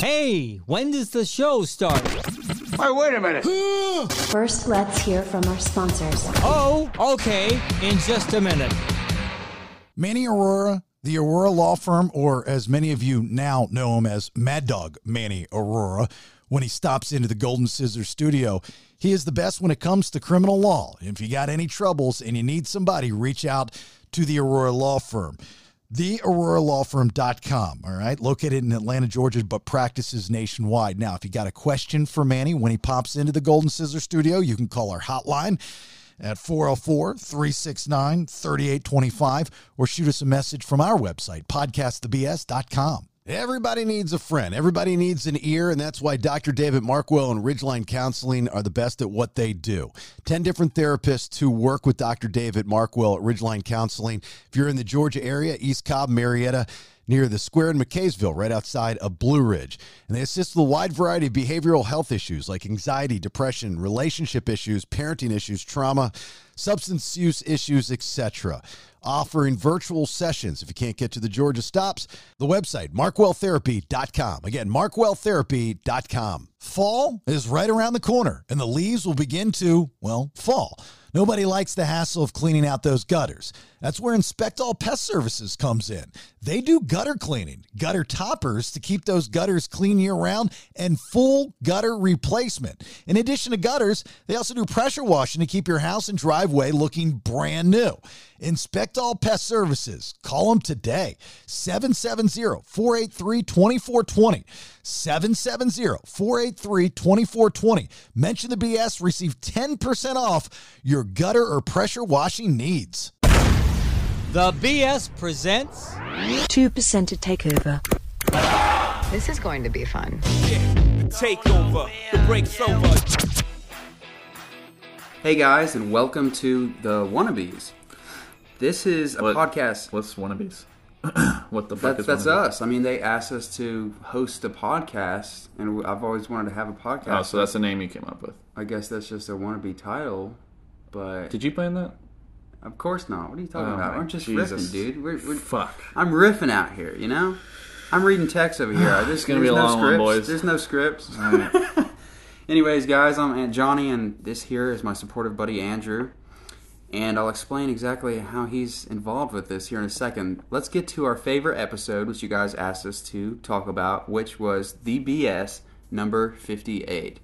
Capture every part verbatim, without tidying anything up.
Hey, when does the show start? Oh, wait a minute. First, let's hear from our sponsors. Oh, okay. In just a minute. Manny Aurora, the Aurora Law Firm, or as many of you now know him as Mad Dog Manny Aurora, when he stops into the Golden Scissor Studio. He is the best when it comes to criminal law. If you got any troubles and you need somebody, reach out to the Aurora Law Firm. the aurora law firm dot com, all right? Located in Atlanta, Georgia, but practices nationwide. Now, if you got a question for Manny when he pops into the Golden Scissor Studio, you can call our hotline at four oh four, three six nine, three eight two five or shoot us a message from our website, podcast the b s dot com. Everybody needs a friend. Everybody needs an ear, and that's why Doctor David Markwell and Ridgeline Counseling are the best at what they do. ten different therapists who work with Doctor David Markwell at Ridgeline Counseling. If you're in the Georgia area, East Cobb, Marietta, near the square in McKaysville, right outside of Blue Ridge. And they assist with a wide variety of behavioral health issues like anxiety, depression, relationship issues, parenting issues, trauma, substance use issues, et cetera. Offering virtual sessions if you can't get to the Georgia stops. The website, mark well therapy dot com. Again, mark well therapy dot com. Fall is right around the corner, and the leaves will begin to, well, fall. Nobody likes the hassle of cleaning out those gutters. That's where Inspect All Pest Services comes in. They do gutter cleaning, gutter toppers to keep those gutters clean year-round, and full gutter replacement. In addition to gutters, they also do pressure washing to keep your house and driveway looking brand new. Inspect All Pest Services. Call them today. seven seven zero, four eight three, two four two zero. seven seven zero, four eight three, two four two zero. Mention the B S, receive ten percent off your gutter or pressure washing needs. The B S presents two percent to Takeover. This is going to be fun. Yeah, the takeover. The break's over. Hey guys, and welcome to the Wannabes. This is a what, podcast. What's Wannabes? What the fuck that, is That's Wannabes? Us. I mean, they asked us to host a podcast, and I've always wanted to have a podcast. Oh, so that's the name you came up with. I guess that's just a wannabe title, but... Did you plan that? Of course not. What are you talking oh, about? We're just Jesus. riffing, dude. We're, we're, fuck. I'm riffing out here, you know? I'm reading text over here. This is going to be a no long scripts. one, boys. There's no scripts. All right. Anyways, guys, I'm Aunt Johnny, and this here is my supportive buddy, Andrew. And I'll explain exactly how he's involved with this here in a second. Let's get to our favorite episode, which you guys asked us to talk about, which was the B S number fifty-eight.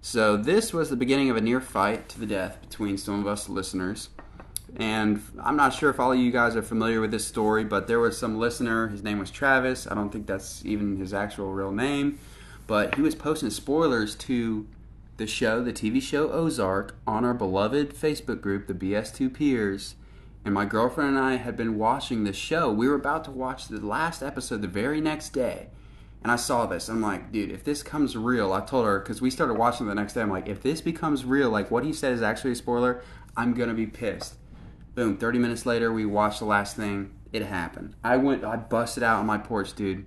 So this was the beginning of a near fight to the death between some of us listeners. And I'm not sure if all of you guys are familiar with this story, but there was some listener. His name was Travis. I don't think that's even his actual real name. But he was posting spoilers to... the show, the T V show Ozark, on our beloved Facebook group, the B S two Peers, and my girlfriend and I had been watching this show. We were about to watch the last episode the very next day, and I saw this. I'm like, dude, if this comes real, I told her, because we started watching the next day, I'm like, if this becomes real, like what he said is actually a spoiler, I'm going to be pissed. Boom, thirty minutes later, we watched the last thing. It happened. I went, I busted out on my porch, dude.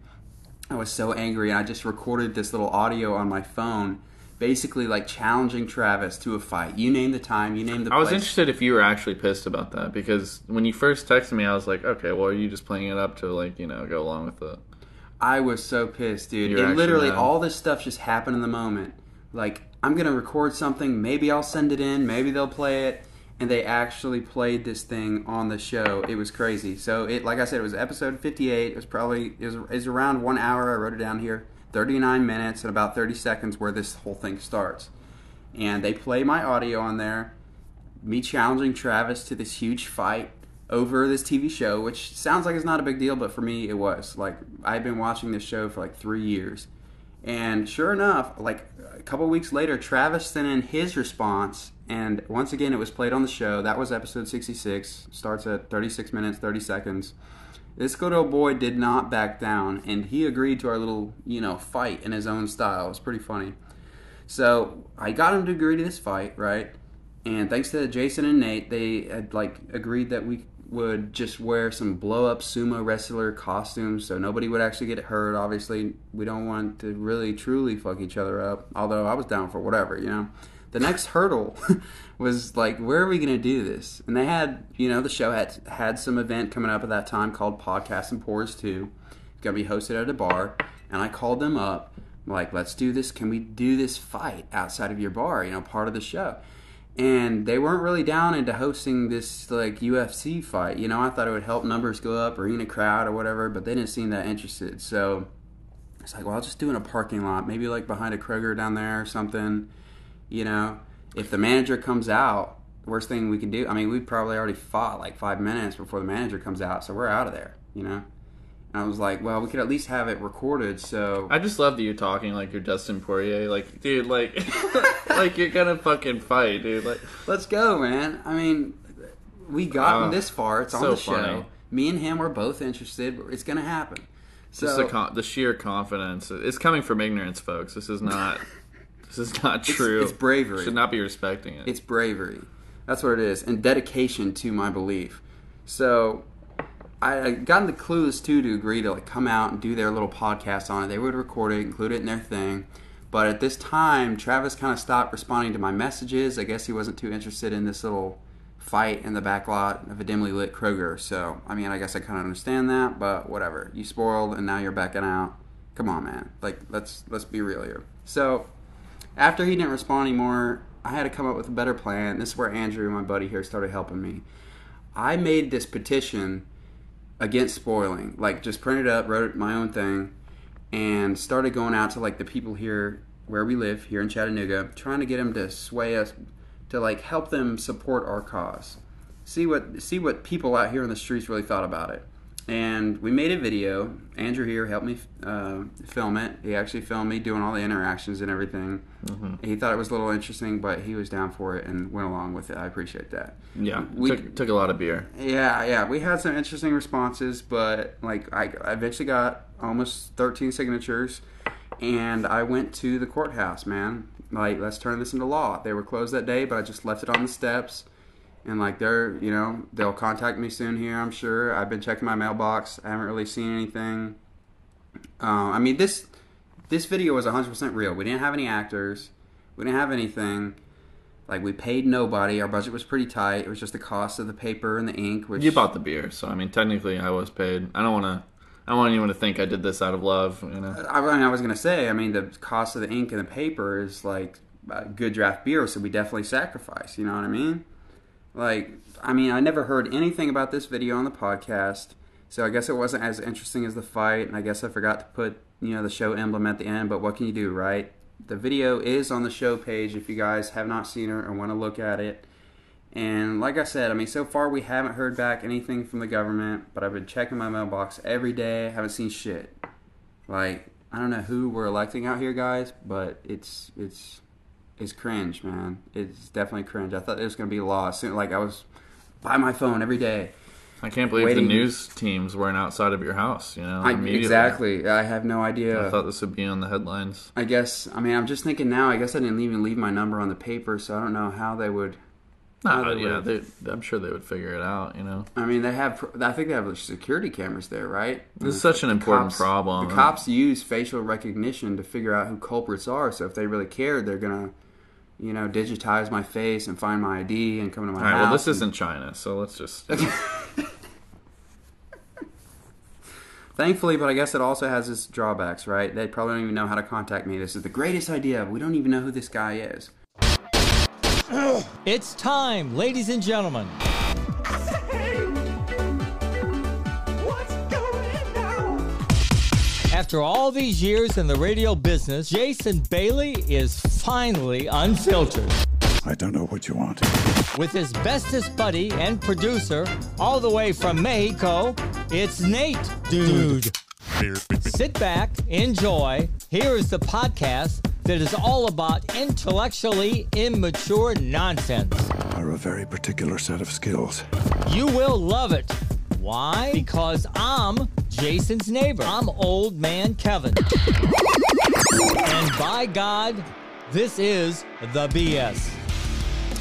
I was so angry, and I just recorded this little audio on my phone, basically like challenging Travis to a fight. You name the time, you name the place. I was interested if you were actually pissed about that, because when you first texted me, I was like, okay, well, are you just playing it up to, like, you know, go along with the... I was so pissed, dude. And literally mad. All this stuff just happened in the moment. Like, I'm going to record something, maybe I'll send it in, maybe they'll play it, and they actually played this thing on the show. It was crazy. So, it, like I said, it was episode fifty-eight. It was probably, it was, it was around one hour, I wrote it down here. thirty-nine minutes and about thirty seconds where this whole thing starts. And they play my audio on there, me challenging Travis to this huge fight over this T V show, which sounds like it's not a big deal, but for me it was. Like, I've been watching this show for like three years. And sure enough, like a couple weeks later, Travis sent in his response, and once again it was played on the show. That was episode sixty-six, starts at thirty-six minutes, thirty seconds. This good old boy did not back down, and he agreed to our little, you know, fight in his own style. It was pretty funny. So I got him to agree to this fight, right? And thanks to Jason and Nate, they had, like, agreed that we would just wear some blow-up sumo wrestler costumes so nobody would actually get hurt. Obviously, we don't want to really, truly fuck each other up, although I was down for whatever, you know? The next hurdle was like, where are we going to do this? And they had, you know, the show had had some event coming up at that time called Podcasts and Pours two. It's going to be hosted at a bar. And I called them up, like, let's do this. Can we do this fight outside of your bar, you know, part of the show? And they weren't really down into hosting this, like, U F C fight. You know, I thought it would help numbers go up or in a crowd or whatever, but they didn't seem that interested. So it's like, well, I'll just do it in a parking lot, maybe, like, behind a Kroger down there or something. You know, if the manager comes out, worst thing we can do, I mean, we probably already fought, like, five minutes before the manager comes out, so we're out of there, you know? And I was like, well, we could at least have it recorded, so... I just love that you're talking like you're Dustin Poirier. Like, dude, like, like you're gonna fucking fight, dude. Like, let's go, man. I mean, we gotten uh, this far. It's on so the show. Funny. Me and him are both interested. It's gonna happen. So just the, con- the sheer confidence. It's coming from ignorance, folks. This is not... this is not true. It's, it's bravery. You should not be respecting it. It's bravery. That's what it is. And dedication to my belief. So... I gotten the Clueless too to agree to like come out and do their little podcast on it. They would record it, include it in their thing. But at this time, Travis kind of stopped responding to my messages. I guess he wasn't too interested in this little fight in the back lot of a dimly lit Kroger. So, I mean, I guess I kind of understand that, but whatever. You spoiled, and now you're backing out. Come on, man. Like, let's let's be real here. So, after he didn't respond anymore, I had to come up with a better plan. This is where Andrew, my buddy here, started helping me. I made this petition... against spoiling, like just printed up, wrote my own thing, and started going out to like the people here where we live here in Chattanooga, trying to get them to sway us to like help them support our cause, see what see what people out here in the streets really thought about it. And we made a video. Andrew here helped me uh, film it. He actually filmed me doing all the interactions and everything. Mm-hmm. He thought it was a little interesting, but he was down for it and went along with it. I appreciate that. Yeah, we took, took a lot of beer. Yeah, yeah. We had some interesting responses, but like I eventually got almost thirteen signatures, and I went to the courthouse, man. Like, let's turn this into law. They were closed that day, but I just left it on the steps. And, like, they're, you know, they'll contact me soon here, I'm sure. I've been checking my mailbox. I haven't really seen anything. Uh, I mean, this this video was one hundred percent real. We didn't have any actors. We didn't have anything. Like, we paid nobody. Our budget was pretty tight. It was just the cost of the paper and the ink. Which... You bought the beer, so, I mean, technically I was paid. I don't want to... I don't want anyone to think I did this out of love, you know. I, I, mean, I was going to say, I mean, the cost of the ink and the paper is, like, a good draft beer, so we definitely sacrificed, you know what I mean? Like, I mean, I never heard anything about this video on the podcast, so I guess it wasn't as interesting as the fight, and I guess I forgot to put, you know, the show emblem at the end, but what can you do, right? The video is on the show page if you guys have not seen it or want to look at it. And like I said, I mean, so far we haven't heard back anything from the government, but I've been checking my mailbox every day. I haven't seen shit. Like, I don't know who we're electing out here, guys, but it's it's... It's cringe, man. It's definitely cringe. I thought it was going to be law. Like, I was by my phone every day. I can't believe waiting. The news teams weren't outside of your house, you know? I, exactly. I have no idea. I thought this would be on the headlines. I guess, I mean, I'm just thinking now, I guess I didn't even leave my number on the paper, so I don't know how they would... Nah, how they yeah, they, I'm sure they would figure it out, you know? I mean, they have... I think they have security cameras there, right? This is such an important cops, problem. The right? cops use facial recognition to figure out who culprits are, so if they really cared, they're going to... You know, digitize my face and find my I D and come to my house. All right, house well, this and... isn't China, so let's just... Thankfully, but I guess it also has its drawbacks, right? They probably don't even know how to contact me. This is the greatest idea. We don't even know who this guy is. It's time, ladies and gentlemen. After all these years in the radio business, Jason Bailey is finally unfiltered. I don't know what you want. With his bestest buddy and producer, all the way from Mexico, it's Nate, dude. dude. Sit back, enjoy. Here is the podcast that is all about intellectually immature nonsense. Are a very particular set of skills. You will love it. Why? Because I'm Jason's neighbor. I'm old man Kevin. And by God, this is The B S.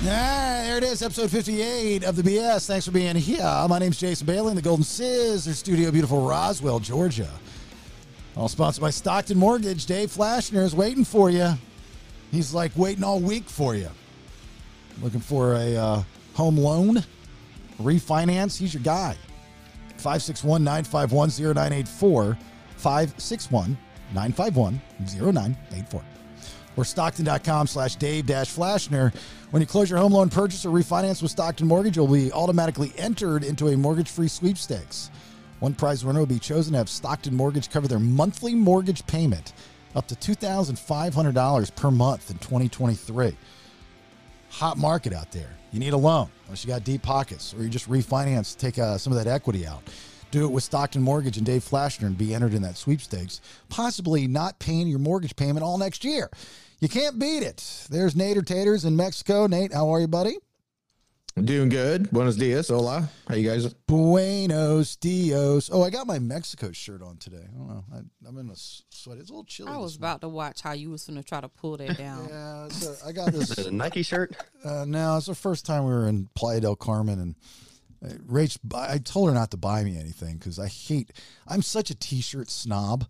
Ah, there it is, episode fifty-eight of The B S. Thanks for being here. My name's Jason Bailey in the Golden Scissor Studio, beautiful Roswell, Georgia. All sponsored by Stockton Mortgage. Dave Flashner is waiting for you. He's like waiting all week for you. Looking for a uh, home loan, refinance, he's your guy. five six one, nine five one, zero nine eight four, nine five one, oh nine eight four. Or Stockton.com slash Dave dash Flashner. When you close your home loan purchase or refinance with Stockton Mortgage, you'll be automatically entered into a mortgage-free sweepstakes. One prize winner will be chosen to have Stockton Mortgage cover their monthly mortgage payment up to two thousand five hundred dollars per month in twenty twenty-three. Hot market out there. You need a loan unless you got deep pockets, or you just refinance, take uh, some of that equity out. Do it with Stockton Mortgage and Dave Flashner and be entered in that sweepstakes, possibly not paying your mortgage payment all next year. You can't beat it. There's Nader Taters in Mexico. Nate, how are you, buddy? Doing good. Buenos dias. Hola. How you guys? Buenos dias. Oh, I got my Mexico shirt on today. I don't know. I, I'm in a sweat. It's a little chilly. I was about to watch how you was going to try to pull that down. Yeah, so I got this. Is it a Nike shirt? Uh, no, it's the first time we were in Playa del Carmen, and uh, Rach, I told her not to buy me anything because I hate, I'm such a T-shirt snob.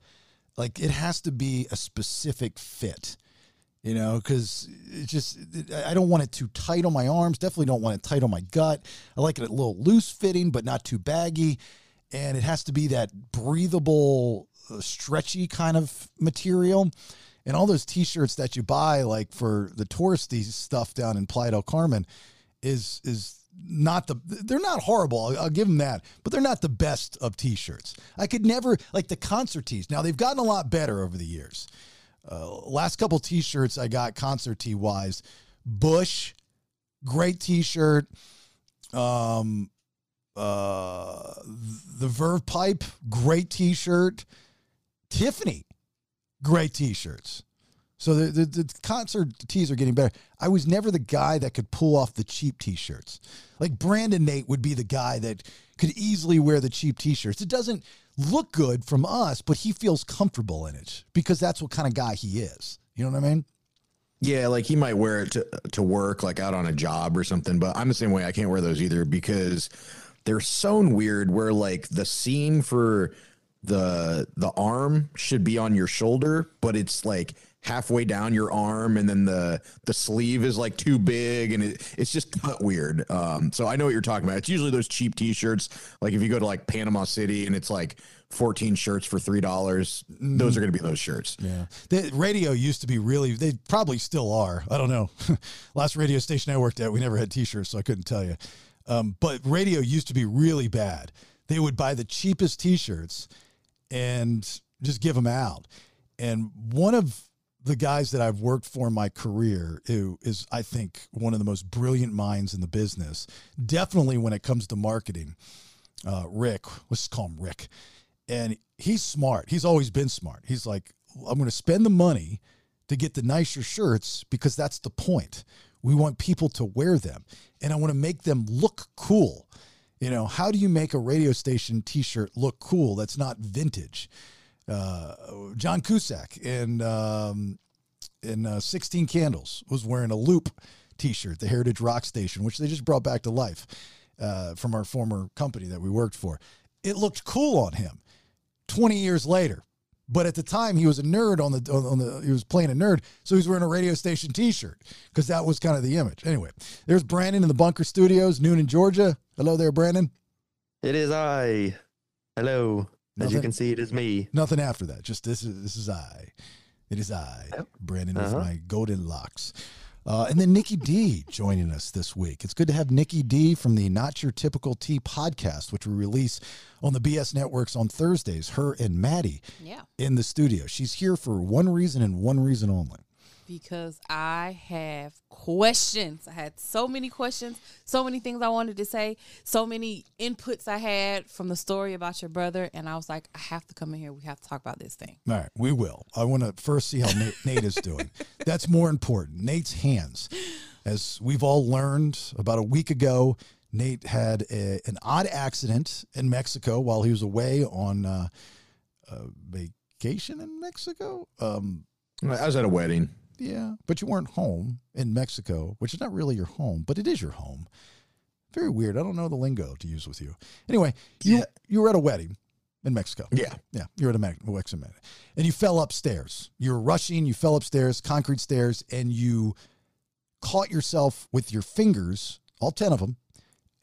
Like, it has to be a specific fit. You know, because it's just, I don't want it too tight on my arms. Definitely don't want it tight on my gut. I like it a little loose fitting, but not too baggy. And it has to be that breathable, uh, stretchy kind of material. And all those T-shirts that you buy, like for the touristy stuff down in Playa del Carmen, is is not the, they're not horrible. I'll, I'll give them that. But they're not the best of T-shirts. I could never, like the concert tees. Now, they've gotten a lot better over the years. Uh, last couple T-shirts I got concert tee wise, Bush, great T-shirt. Um, uh, the Verve Pipe, great T-shirt. Tiffany, great T-shirts. So the, the the concert tees are getting better. I was never the guy that could pull off the cheap T-shirts. Like Brandon Nate would be the guy that could easily wear the cheap T-shirts. It doesn't look good from us, but he feels comfortable in it because that's what kind of guy he is. You know what I mean? Yeah, like he might wear it to, to work, like out on a job or something, but I'm the same way. I can't wear those either because they're sewn weird where like the seam for the the arm should be on your shoulder, but it's like halfway down your arm, and then the the sleeve is like too big, and it, it's just cut weird. Um, so I know what you're talking about. It's usually those cheap T-shirts. Like if you go to like Panama City and it's like fourteen shirts for three dollars, those are going to be those shirts. Yeah, the radio used to be really. They probably still are. I don't know. Last radio station I worked at, we never had T-shirts, so I couldn't tell you. Um, but radio used to be really bad. They would buy the cheapest T-shirts and just give them out. And one of the guys that I've worked for in my career, who is, I think, one of the most brilliant minds in the business, definitely when it comes to marketing, uh, Rick, let's call him Rick. And he's smart. He's always been smart. He's like, I'm going to spend the money to get the nicer shirts because that's the point. We want people to wear them, and I want to make them look cool. You know, how do you make a radio station T-shirt look cool that's not vintage? Uh, John Cusack in um, in uh, sixteen Candles was wearing a Loop T-shirt, the Heritage Rock Station, which they just brought back to life uh, from our former company that we worked for. It looked cool on him twenty years later, but at the time he was a nerd on the on the he was playing a nerd, so he's wearing a radio station T-shirt because that was kind of the image. Anyway, there's Brandon in the Bunker Studios, noon in Georgia. Hello there, Brandon. It is I. Hello. Nothing, as you can see, it is me. Nothing after that. Just this is this is I. It is I, oh. Brandon, uh-huh. with my golden locks. Uh, and then Nikki D joining us this week. It's good to have Nikki D from the Not Your Typical Tea podcast, which we release on the B S Networks on Thursdays, her and Maddie yeah. in the studio. She's here for one reason and one reason only. Because I have questions. I had so many questions, so many things I wanted to say, so many inputs I had from the story about your brother. And I was like, I have to come in here. We have to talk about this thing. All right, we will. I want to first see how Nate, Nate is doing. That's more important. Nate's hands. As we've all learned about a week ago, Nate had a, an odd accident in Mexico while he was away on uh, a vacation in Mexico. Um, I was at a wedding. Yeah, but you weren't home in Mexico, which is not really your home, but it is your home. Very weird. I don't know the lingo to use with you. Anyway, you yeah. you were at a wedding in Mexico. Yeah. Yeah, you were at a Mexican wedding. And you fell upstairs. You were rushing. You fell upstairs, concrete stairs, and you caught yourself with your fingers, all ten of them,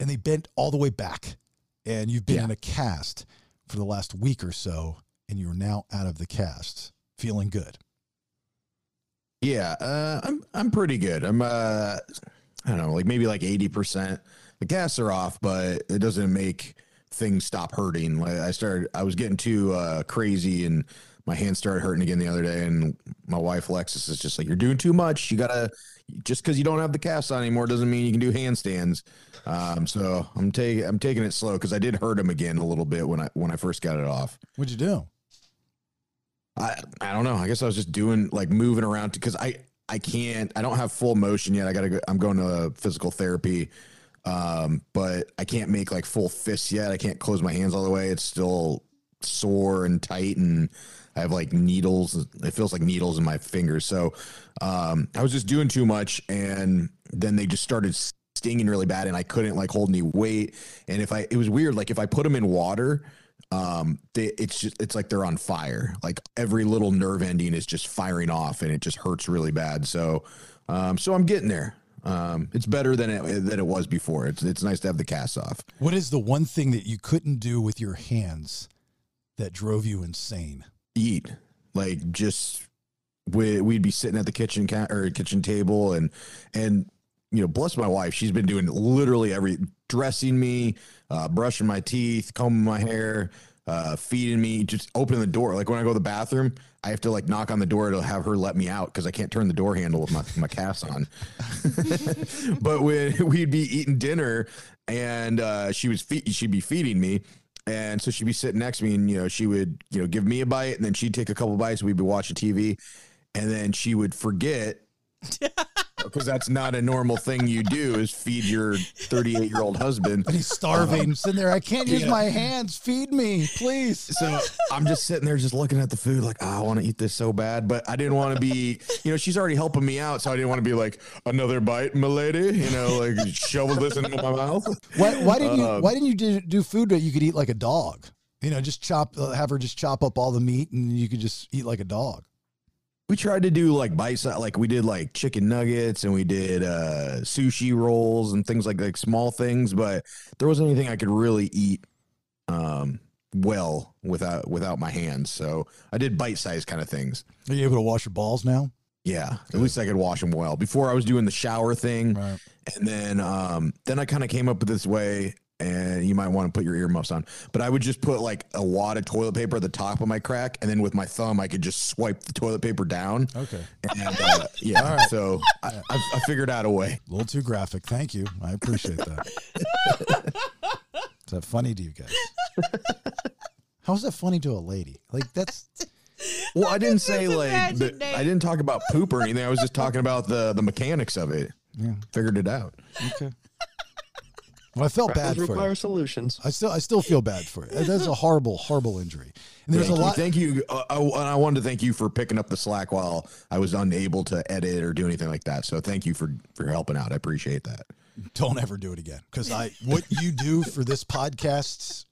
and they bent all the way back. And you've been yeah. in a cast for the last week or so, and you're now out of the cast. feeling good? Yeah, uh, I'm I'm pretty good. I'm uh, I don't know, like maybe like eighty percent. The casts are off, but it doesn't make things stop hurting. Like I started, I was getting too uh, crazy, and my hands started hurting again the other day. And my wife Alexis is just like, "You're doing too much. You gotta, just because you don't have the casts on anymore doesn't mean you can do handstands." Um, so I'm taking I'm taking it slow because I did hurt him again a little bit when I when I first got it off. What'd you do? I I don't know. I guess I was just doing like moving around because I I can't I don't have full motion yet. I gotta go, I'm going to physical therapy. Um, but I can't make like full fists yet. I can't close my hands all the way. It's still sore and tight, and I have like needles. It feels like needles in my fingers. So, um, I was just doing too much, and then they just started stinging really bad, and I couldn't like hold any weight. And if I, it was weird. Like if I put them in water, um, they, it's just, it's like they're on fire. Like every little nerve ending is just firing off, and it just hurts really bad. So, um, so I'm getting there. Um, it's better than it, than it was before. It's it's nice to have the cast off. What is the one thing that you couldn't do with your hands that drove you insane? Eat. Like just we, we'd be sitting at the kitchen ca- or kitchen table, and and you know, bless my wife, she's been doing literally every dressing me, uh, brushing my teeth, combing my hair, uh, feeding me, just opening the door. Like when I go to the bathroom, I have to like knock on the door to have her let me out because I can't turn the door handle with my, my cast on. But when we'd be eating dinner, and uh, she was fe- she'd be feeding me, and so she'd be sitting next to me, and you know she would you know give me a bite, and then she'd take a couple bites. We'd be watching T V, and then she would forget. Because that's not a normal thing you do is feed your thirty-eight-year-old husband. And he's starving. Um, I'm sitting there. I can't use yeah. my hands. Feed me, please. So I'm just sitting there just looking at the food like, oh, I want to eat this so bad. But I didn't want to be, you know, she's already helping me out. So I didn't want to be like, another bite, m'lady. You know, like shovel this into my mouth. Why, why didn't you, um, why didn't you do food that you could eat like a dog? You know, just chop, have her just chop up all the meat, and you could just eat like a dog. We tried to do like bite size, like we did like chicken nuggets, and we did uh, sushi rolls and things like like small things, but there wasn't anything I could really eat um, well without without my hands. So I did bite size kind of things. Are you able to wash your balls now? Yeah, okay. At least I could wash them well. Before I was doing the shower thing, right. And then um, then I kind of came up with this way. And you might want to put your earmuffs on, but I would just put like a wad of toilet paper at the top of my crack, and then with my thumb, I could just swipe the toilet paper down. Okay. And, uh, yeah. All right. So I, I, I figured out a way. A little too graphic. Thank you. I appreciate that. Is that funny to you guys? How's that funny to a lady? Like that's. Well, I didn't say like the, I didn't talk about poop or anything. I was just talking about the the mechanics of it. Yeah. Figured it out. Okay. Well, I felt bad for you. Solutions. I still, I still feel bad for you. That's a horrible, horrible injury. And there's thank a lot. You, thank you, uh, I, and I wanted to thank you for picking up the slack while I was unable to edit or do anything like that. So thank you for for helping out. I appreciate that. Don't ever do it again, because I what you do for this podcast,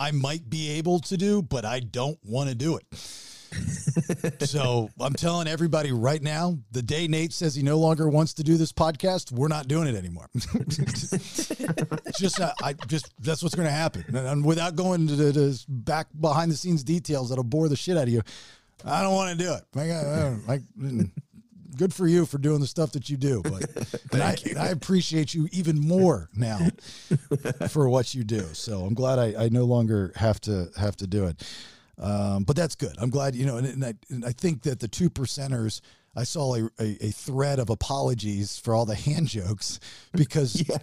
I might be able to do, but I don't want to do it. So I'm telling everybody right now, the day Nate says he no longer wants to do this podcast, we're not doing it anymore. just, not, I just, that's what's going to happen. And, and without going to the to back behind the scenes details that'll bore the shit out of you, I don't want to do it. Like, I, I like, good for you for doing the stuff that you do, but and I, and I appreciate you even more now for what you do. So I'm glad I, I no longer have to have to do it. Um, but that's good. I'm glad, you know, and, and, I, and I think that the two percenters, I saw a, a, a thread of apologies for all the hand jokes because yeah.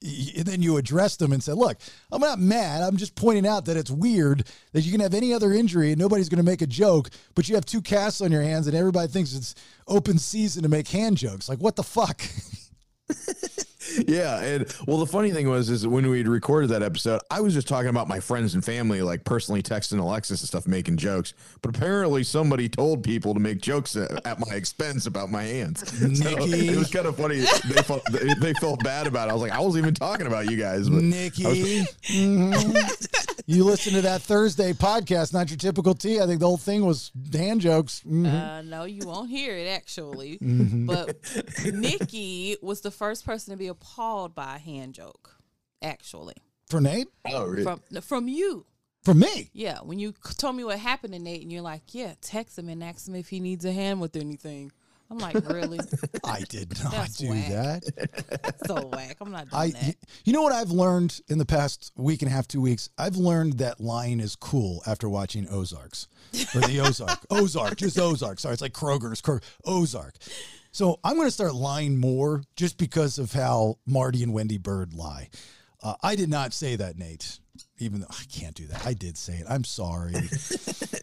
y- and then you addressed them and said, look, I'm not mad. I'm just pointing out that it's weird that you can have any other injury and nobody's going to make a joke, but you have two casts on your hands and everybody thinks it's open season to make hand jokes. Like, what the fuck? Yeah. And well, the funny thing was, is when we'd recorded that episode, I was just talking about my friends and family, like personally texting Alexis and stuff, making jokes. But apparently somebody told people to make jokes at, at my expense about my hands. So it was kind of funny. They felt, they, they felt bad about it. I was like, I wasn't even talking about you guys. But Nikki, was, mm-hmm. You listen to that Thursday podcast, not your typical tea. I think the whole thing was hand jokes. Mm-hmm. Uh, no, you won't hear it, actually. Mm-hmm. But Nikki was the first person to be a appalled by a hand joke, actually. For Nate? Oh, really? From, from you. For me? Yeah. When you told me what happened to Nate and you're like, yeah, text him and ask him if he needs a hand with anything. I'm like, really? I did not That's do whack. that. That's so whack. I'm not doing I, that. You know what I've learned in the past week and a half, two weeks? I've learned that lying is cool after watching Ozarks. Or the Ozark. Ozark. Just Ozark. Sorry, it's like Kroger's. Kroger. Ozark. So I'm going to start lying more just because of how Marty and Wendy Bird lie. Uh, I did not say that, Nate. Even though I can't do that. I did say it. I'm sorry.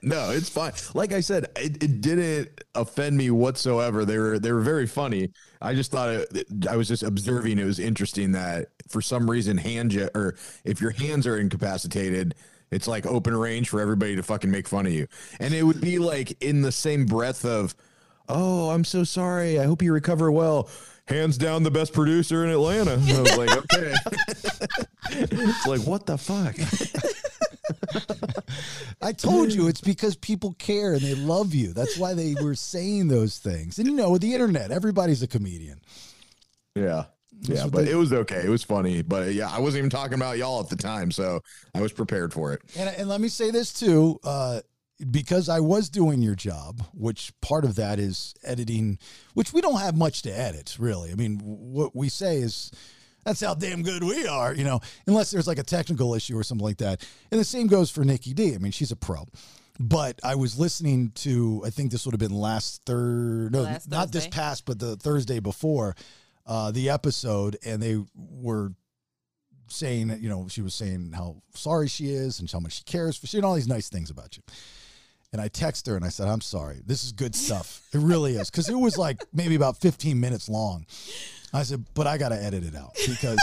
No, it's fine. Like I said, it, it didn't offend me whatsoever. They were, they were very funny. I just thought it, I was just observing. It was interesting that for some reason, hand j- or if your hands are incapacitated, it's like open range for everybody to fucking make fun of you. And it would be like in the same breath of, oh, I'm so sorry. I hope you recover well. Hands down the best producer in Atlanta. I was like, okay. It's like, what the fuck? I told you it's because people care and they love you. That's why they were saying those things. And, you know, with the internet, everybody's a comedian. Yeah. Yeah, but they, it was okay. It was funny. But, yeah, I wasn't even talking about y'all at the time, so I was prepared for it. And, and let me say this, too, uh, because I was doing your job, which part of that is editing, which we don't have much to edit, really. I mean, what we say is, that's how damn good we are, you know, unless there's like a technical issue or something like that. And the same goes for Nikki D. I mean, she's a pro. But I was listening to, I think this would have been last third, no, last not Thursday. this past, but the Thursday before uh, the episode, and they were saying, you know, she was saying how sorry she is and how much she cares for you and all these nice things about you. And I text her and I said, I'm sorry. This is good stuff. It really is. Because it was like maybe about fifteen minutes long. I said, but I got to edit it out. Because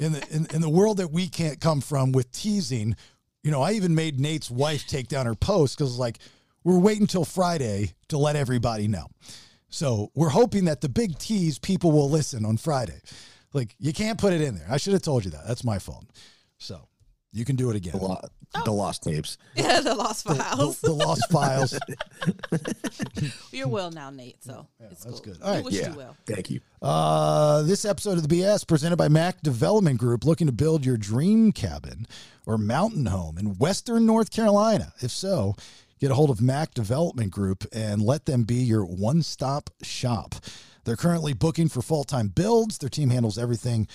in the in, in the world that we can't come from with teasing, you know, I even made Nate's wife take down her post because, like, we're waiting till Friday to let everybody know. So we're hoping that the big tease people will listen on Friday. Like, you can't put it in there. I should have told you that. That's my fault. So. You can do it again. The, lo- oh. the lost tapes. Yeah, the lost files. The, the, the lost files. You're well now, Nate, so yeah, it's that's cool. Good. All right. We wish yeah. you well. Thank you. Uh, this episode of the B S presented by Mac Development Group, looking to build your dream cabin or mountain home in Western North Carolina. If so, get a hold of Mac Development Group and let them be your one-stop shop. They're currently booking for full-time builds. Their team handles everything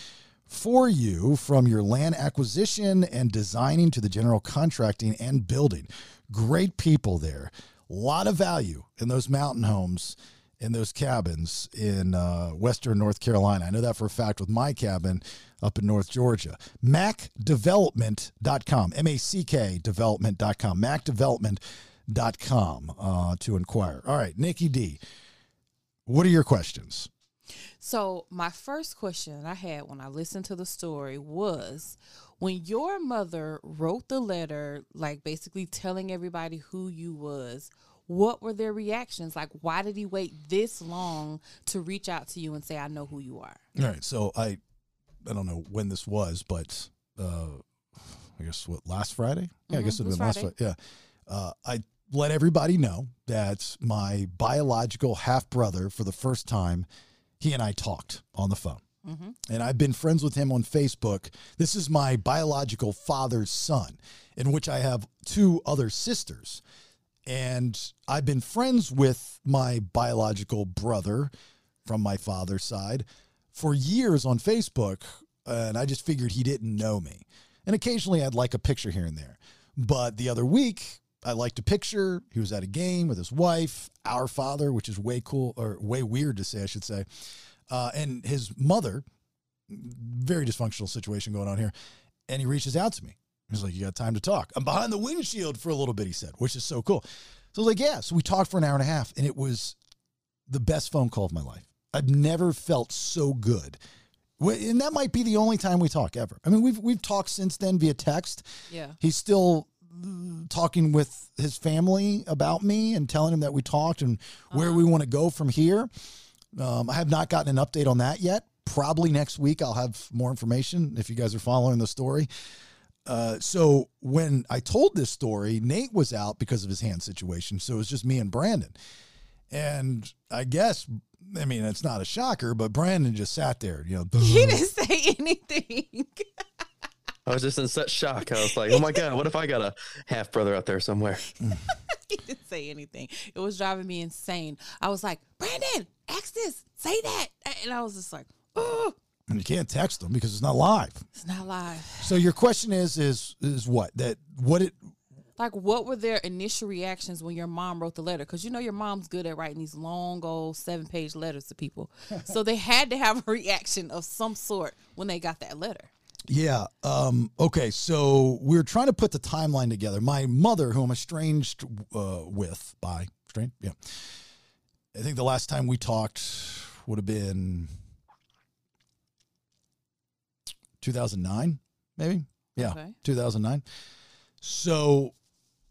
for you, from your land acquisition and designing to the general contracting and building. Great people there. A lot of value in those mountain homes and those cabins in uh, Western North Carolina. I know that for a fact with my cabin up in North Georgia. mack development dot com, M A C K development dot com, mack development dot com uh, to inquire. All right, Nikki D, what are your questions? So my first question I had when I listened to the story was, when your mother wrote the letter, like basically telling everybody who you was, what were their reactions? Like, why did he wait this long to reach out to you and say, I know who you are? All right. So I, I don't know when this was, but uh, I guess what, last Friday? Yeah, mm-hmm. I guess it would have been Friday. last Friday. Yeah. Uh, I let everybody know that my biological half brother, for the first time, he and I talked on the phone, mm-hmm. and I've been friends with him on Facebook. This is my biological father's son, in which I have two other sisters, and I've been friends with my biological brother from my father's side for years on Facebook, and I just figured he didn't know me. And occasionally I'd like a picture here and there, but the other week I liked a picture. He was at a game with his wife, our father, which is way cool or way weird to say, I should say. Uh, and his mother, very dysfunctional situation going on here. And he reaches out to me. He's like, you got time to talk? I'm behind the windshield for a little bit, he said, which is so cool. So I was like, yeah. So we talked for an hour and a half, and it was the best phone call of my life. I've never felt so good. And that might be the only time we talk ever. I mean, we've, we've talked since then via text. Yeah. He's still talking with his family about me and telling him that we talked and where uh-huh. we want to go from here. Um, I have not gotten an update on that yet. Probably next week I'll have more information if you guys are following the story. Uh, so when I told this story, Nate was out because of his hand situation. So it was just me and Brandon. And I guess, I mean, it's not a shocker, but Brandon just sat there, you know, he didn't say anything. I was just in such shock. I was like, oh my God, what if I got a half brother out there somewhere? He didn't say anything. It was driving me insane. I was like, Brandon, ask this, say that. And I was just like, oh. And you can't text them because it's not live. It's not live. So your question is, is, is what? That what it, like, what were their initial reactions when your mom wrote the letter? Because you know your mom's good at writing these long old seven-page letters to people. So they had to have a reaction of some sort when they got that letter. Yeah. Um, okay. So we're trying to put the timeline together. My mother, who I'm estranged uh, with by estranged, yeah. I think the last time we talked would have been two thousand nine, maybe. Yeah, okay. two thousand nine. So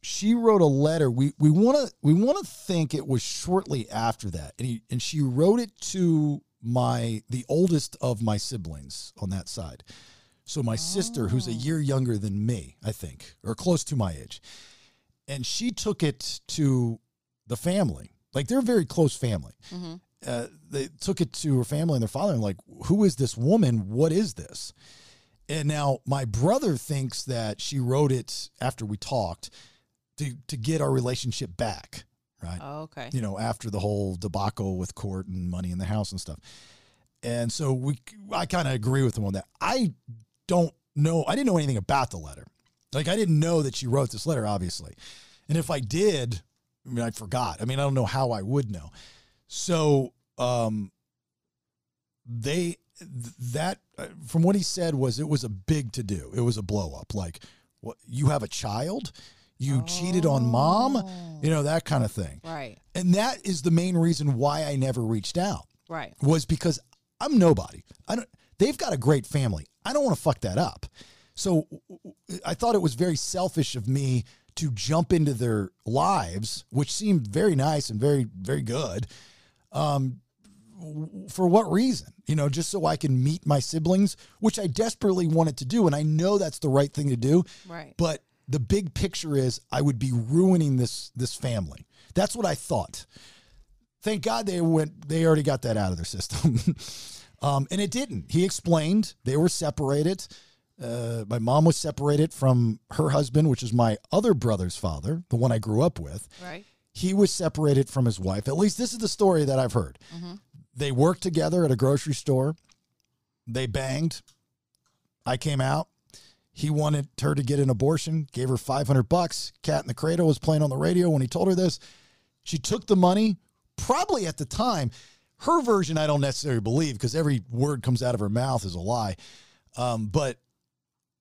she wrote a letter. We we want to we want to think it was shortly after that, and he, and she wrote it to my the oldest of my siblings on that side. So my oh. sister, who's a year younger than me, I think, or close to my age, and she took it to the family. Like, they're a very close family. Mm-hmm. Uh, they took it to her family and their father, and like, who is this woman? What is this? And now my brother thinks that she wrote it after we talked to to get our relationship back, right? Oh, okay. You know, after the whole debacle with court and money in the house and stuff. And so we, I kind of agree with him on that. I don't know. I didn't know anything about the letter. Like, I didn't know that she wrote this letter, obviously. And if I did, I mean, I forgot. I mean, I don't know how I would know. So um, they, that, from what he said, was it was a big to do. It was a blow up. Like, what, you have a child? You oh. cheated on mom? You know, that kind of thing. Right. And that is the main reason why I never reached out. Right. Was because I'm nobody. I don't, they've got a great family. I don't want to fuck that up. So I thought it was very selfish of me to jump into their lives, which seemed very nice and very, very good. Um, for what reason? You know, just so I can meet my siblings, which I desperately wanted to do. And I know that's the right thing to do. Right. But the big picture is I would be ruining this, this family. That's what I thought. Thank God they went, they already got that out of their system. um, and it didn't. He explained they were separated. Uh, my mom was separated from her husband, which is my other brother's father, the one I grew up with. Right. He was separated from his wife. At least this is the story that I've heard. Mm-hmm. They worked together at a grocery store. They banged. I came out. He wanted her to get an abortion, gave her five hundred bucks. Cat in the Cradle was playing on the radio when he told her this. She took the money. Probably at the time, her version I don't necessarily believe, because every word comes out of her mouth is a lie. Um, but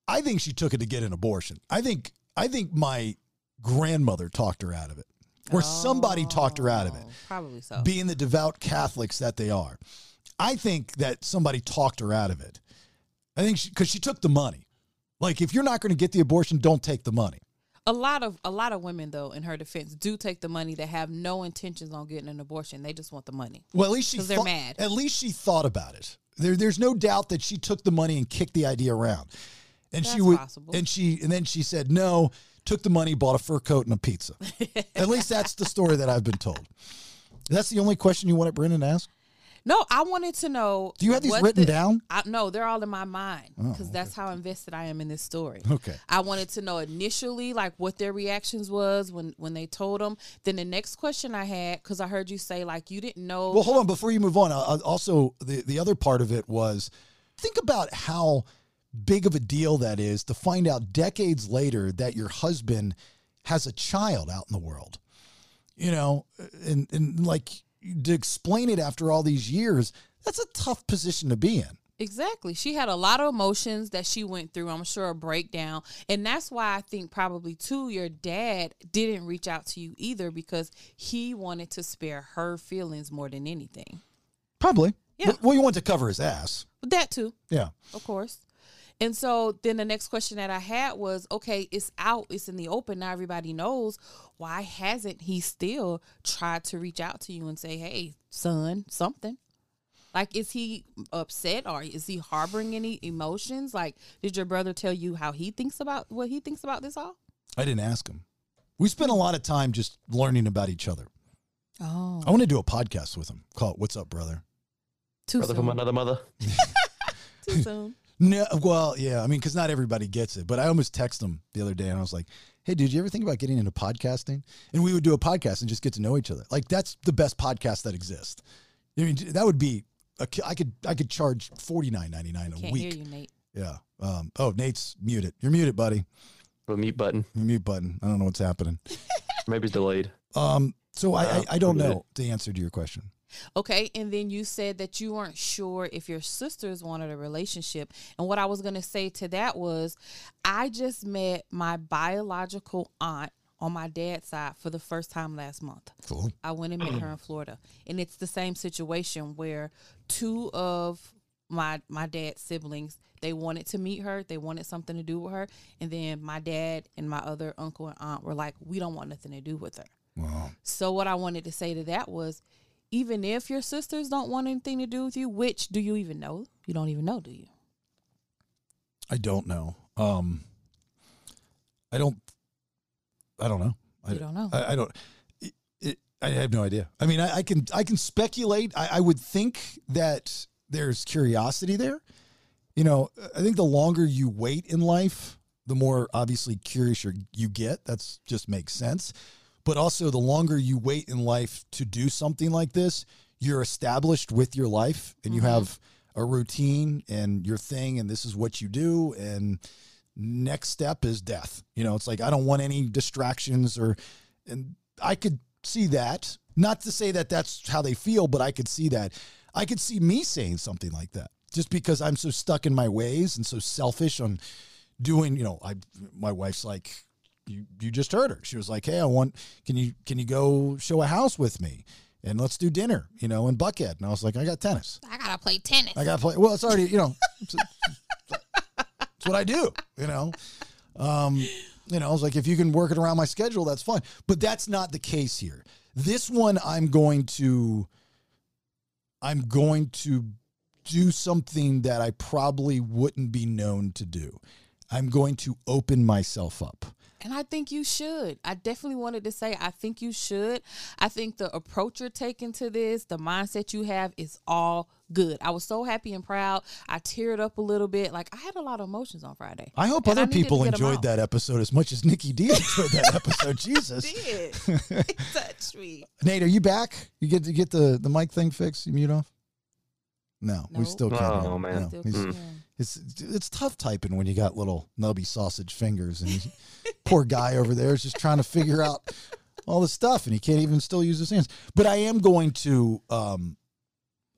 I think she took it to get an abortion. I think I think my grandmother talked her out of it, or oh, somebody talked her out of it. Probably so. Being the devout Catholics that they are, I think that somebody talked her out of it. I think because she, she took the money. Like, if you're not going to get the abortion, don't take the money. A lot of a lot of women, though, in her defense, do take the money that have no intentions on getting an abortion. They just want the money. Well, at least she thought, they're mad. At least she thought about it. There, there's no doubt that she took the money and kicked the idea around. And That's she would, possible. and she, and then she said no. Took the money, bought a fur coat and a pizza. At least that's the story that I've been told. That's the only question you wanted Brendan to ask? No, I wanted to know. Do you have these written the, down? I, no, they're all in my mind because oh, okay. that's how invested I am in this story. Okay. I wanted to know initially, like, what their reactions was when, when they told them. Then the next question I had, because I heard you say, like, you didn't know. Well, hold on. Before you move on, I, I also, the, the other part of it was, think about how big of a deal that is to find out decades later that your husband has a child out in the world. You know, and, and like, to explain it after all these years, that's a tough position to be in. Exactly. She had a lot of emotions that she went through, I'm sure, a breakdown. And that's why I think probably, too, your dad didn't reach out to you either because he wanted to spare her feelings more than anything. Probably. Yeah. Well, you want to cover his ass. That, too. Yeah. Of course. And so then the next question that I had was, okay, it's out, it's in the open, now everybody knows. Why hasn't he still tried to reach out to you and say, hey, son, something? Like, is he upset or is he harboring any emotions? Like, did your brother tell you how he thinks about what he thinks about this all? I didn't ask him. We spent a lot of time just learning about each other. Oh. I want to do a podcast with him. Call it What's Up, Brother? Too brother soon. From another mother. Too soon. No, well, yeah. I mean, because not everybody gets it. But I almost texted him the other day, and I was like, hey, dude, you ever think about getting into podcasting? And we would do a podcast and just get to know each other. Like, that's the best podcast that exists. I mean, that would be a, I could I could charge forty-nine ninety-nine a week. Can't hear you, Nate. Yeah. Um, oh, Nate's muted. You're muted, buddy. The mute button. The mute button. I don't know what's happening. Maybe it's delayed. Um. So wow. I, I I don't know the answer to your question. Okay, and then you said that you weren't sure if your sisters wanted a relationship. And what I was going to say to that was, I just met my biological aunt on my dad's side for the first time last month. Cool. I went and met her in Florida. And it's the same situation where two of my my dad's siblings, they wanted to meet her. They wanted something to do with her. And then my dad and my other uncle and aunt were like, we don't want nothing to do with her. Wow. So what I wanted to say to that was, even if your sisters don't want anything to do with you, which do you even know? You don't even know, do you? I don't know. Um, I don't, I don't know. I you don't know. I, I don't, it, it, I have no idea. I mean, I, I can, I can speculate. I, I would think that there's curiosity there. You know, I think the longer you wait in life, the more obviously curious you're, you get. That's just makes sense. But also, the longer you wait in life to do something like this, you're established with your life and mm-hmm. you have a routine and your thing, and this is what you do. And next step is death. You know, it's like, I don't want any distractions or, and I could see that. Not to say that that's how they feel, but I could see that. I could see me saying something like that just because I'm so stuck in my ways and so selfish on doing, you know, I, my wife's like, You, you just heard her. She was like, hey, I want, can you, can you go show a house with me and let's do dinner, you know, in Buckhead. And I was like, I got tennis. I got to play tennis. I got to play. Well, it's already, you know, it's, it's what I do, you know? Um, you know, I was like, if you can work it around my schedule, that's fine. But that's not the case here. This one, I'm going to, I'm going to do something that I probably wouldn't be known to do. I'm going to open myself up. And I think you should. I definitely wanted to say, I think you should. I think the approach you're taking to this, the mindset you have is all good. I was so happy and proud. I teared up a little bit. Like, I had a lot of emotions on Friday. I hope other I people enjoyed that episode as much as Nikki D enjoyed that episode. Jesus. It did. It touched me. Nate, are you back? You get to get the, the mic thing fixed? You mute off? No, nope. we still can't. Oh, man. No, still mm. It's it's tough typing when you got little nubby sausage fingers. And poor guy over there is just trying to figure out all this stuff, and he can't even still use his hands. But I am going to, um,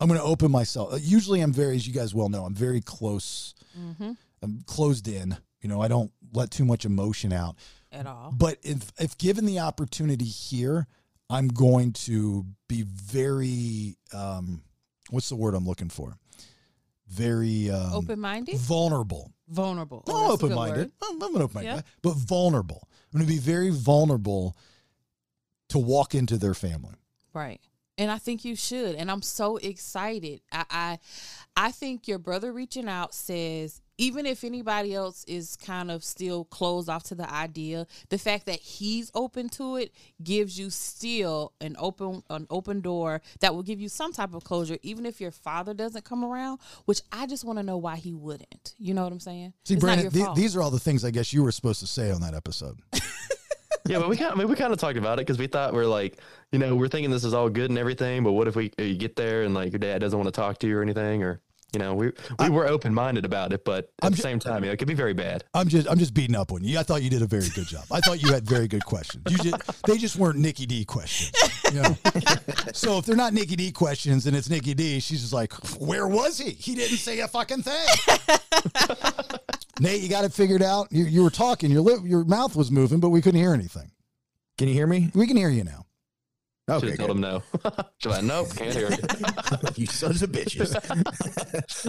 I'm going to open myself. Usually I'm very, as you guys well know, I'm very close. Mm-hmm. I'm closed in. You know, I don't let too much emotion out. At all. But if if given the opportunity here, I'm going to be very... Um, What's the word I'm looking for? Very um, open-minded, vulnerable, vulnerable. No, oh, open-minded. I'm, I'm an open-minded, yeah. guy, but vulnerable. I'm going to be very vulnerable to walk into their family, right? And I think you should. And I'm so excited. I, I, I think your brother reaching out says, even if anybody else is kind of still closed off to the idea, the fact that he's open to it gives you still an open an open door that will give you some type of closure, even if your father doesn't come around, which I just want to know why he wouldn't. You know what I'm saying? See, it's Brandon, th- these are all the things I guess you were supposed to say on that episode. Yeah, but we kind of, I mean, we kind of talked about it because we thought we're like, you know, we're thinking this is all good and everything, but what if we you get there and like your dad doesn't want to talk to you or anything, or you know, we we I, were open minded about it, but at I'm the just, same time, you know, it could be very bad. I'm just I'm just beating up on you. I thought you did a very good job. I thought you had very good questions. You just they just weren't Nikki D questions. You know? So if they're not Nikki D questions and it's Nikki D, she's just like, where was he? He didn't say a fucking thing. Nate, you got it figured out. You you were talking. Your lip, your mouth was moving, but we couldn't hear anything. Can you hear me? We can hear you now. Okay, should have told him no. Should I? Nope, can't hear you. You sons of bitches.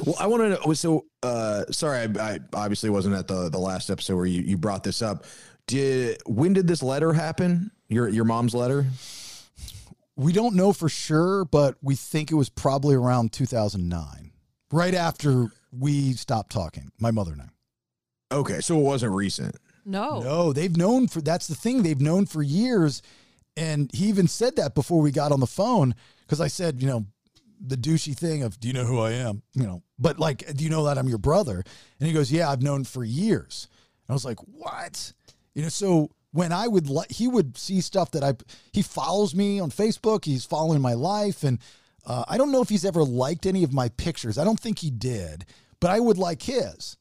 Well, I want to know. So, uh, sorry, I, I obviously wasn't at the the last episode where you, you brought this up. Did when did this letter happen? Your your mom's letter. We don't know for sure, but we think it was probably around two thousand nine, right after we stopped talking. My mother and I. Okay, so it wasn't recent. No. No, they've known for, that's the thing, they've known for years. And he even said that before we got on the phone, because I said, you know, the douchey thing of, do you know who I am? You know, but like, do you know that I'm your brother? And he goes, yeah, I've known for years. And I was like, what? You know, so when I would, li- he would see stuff that I, he follows me on Facebook. He's following my life. And uh, I don't know if he's ever liked any of my pictures. I don't think he did, but I would like his.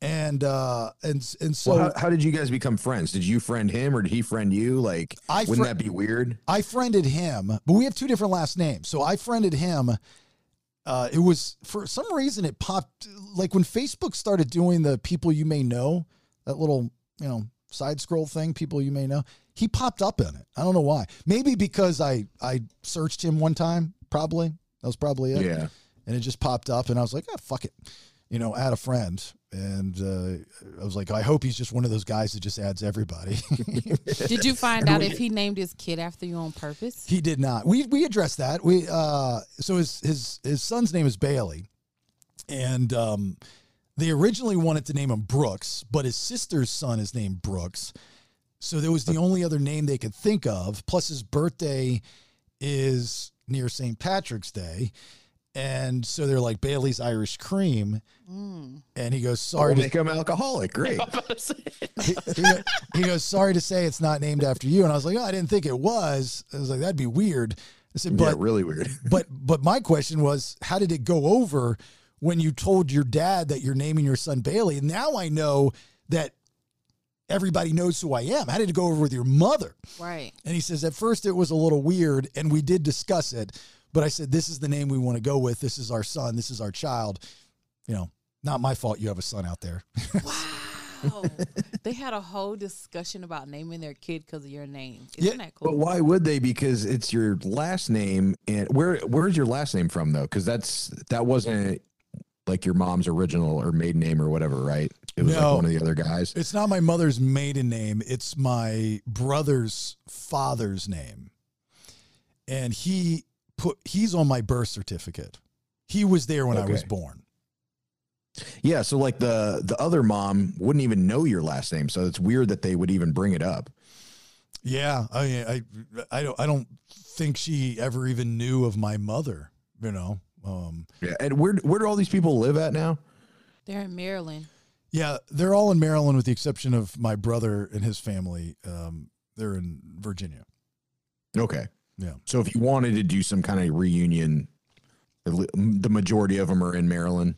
And, uh, and, and so well, how, how did you guys become friends? Did you friend him or did he friend you? Like, I wouldn't fr- that be weird? I friended him, but we have two different last names. So I friended him. Uh, it was for some reason it popped like when Facebook started doing the people you may know, that little, you know, side scroll thing, people you may know, he popped up in it. I don't know why. Maybe because I, I searched him one time, probably. That was probably it. Yeah. And it just popped up and I was like, ah, fuck it. You know, add a friend. And uh, I was like, I hope he's just one of those guys that just adds everybody. Did you find out if he named his kid after you on purpose? He did not. We we addressed that. We uh, so his his his son's name is Bailey, and um, they originally wanted to name him Brooks, but his sister's son is named Brooks, so that was the only other name they could think of. Plus, his birthday is near Saint Patrick's Day. And so they're like, Bailey's Irish cream. Mm. And he goes, sorry we'll to make him alcoholic. Great. he, he, he goes, sorry to say it's not named after you. And I was like, oh, I didn't think it was. I was like, that'd be weird. I said, but yeah, really weird. but, but my question was, how did it go over when you told your dad that you're naming your son Bailey? And now I know that everybody knows who I am. How did it go over with your mother? Right. And he says, at first it was a little weird and we did discuss it. But I said, this is the name we want to go with. This is our son. This is our child. You know, not my fault you have a son out there. Wow. They had a whole discussion about naming their kid because of your name. Isn't yeah, that cool? But why would they? Because it's your last name. And where where's your last name from, though? Because that's that wasn't like your mom's original or maiden name or whatever, right? It was no, like one of the other guys. It's not my mother's maiden name. It's my brother's father's name. And he... Put, he's on my birth certificate. He was there when okay. I was born. Yeah, so like the the other mom wouldn't even know your last name, so it's weird that they would even bring it up. Yeah, I mean, I I don't I don't think she ever even knew of my mother. You know. Um, yeah, and where where do all these people live at now? They're in Maryland. Yeah, they're all in Maryland with the exception of my brother and his family. Um, they're in Virginia. Okay. Yeah. So if you wanted to do some kind of reunion, the majority of them are in Maryland.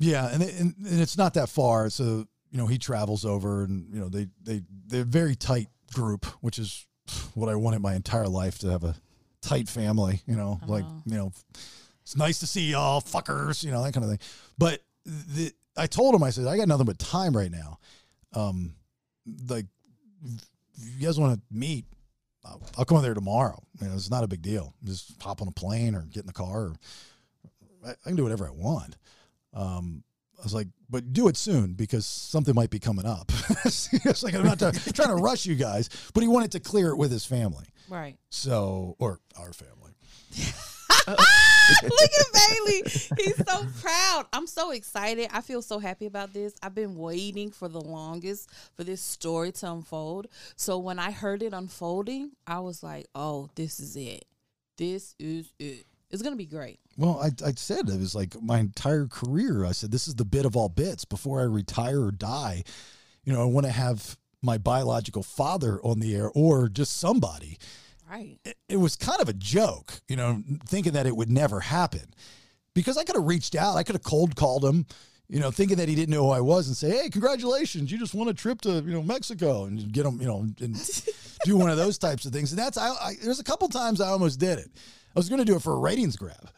Yeah, and and, and it's not that far. So you know he travels over, and you know they they they're a very tight group, which is what I wanted my entire life to have a tight family. You know, like know. you know, it's nice to see y'all fuckers. You know that kind of thing. But the, I told him I said I got nothing but time right now. Um, like if you guys want to meet. I'll come in there tomorrow. You know, it's not a big deal. Just hop on a plane or get in the car. Or I, I can do whatever I want. Um, I was like, but do it soon because something might be coming up. It's like I'm not trying, trying to rush you guys, but he wanted to clear it with his family. Right. So, or our family. Look at Bailey. He's so proud. I'm so excited. I feel so happy about this. I've been waiting for the longest for this story to unfold. So when I heard it unfolding, I was like, oh, this is it. This is it. It's going to be great. Well, I, I said it was like my entire career. I said, this is the bit of all bits. Before I retire or die, you know, I want to have my biological father on the air or just somebody. Right. It was kind of a joke, you know, thinking that it would never happen because I could have reached out. I could have cold called him, you know, thinking that he didn't know who I was and say, hey, congratulations. You just won a trip to, you know, Mexico and get him, you know, and do one of those types of things. And that's I, I there's a couple times I almost did it. I was going to do it for a ratings grab.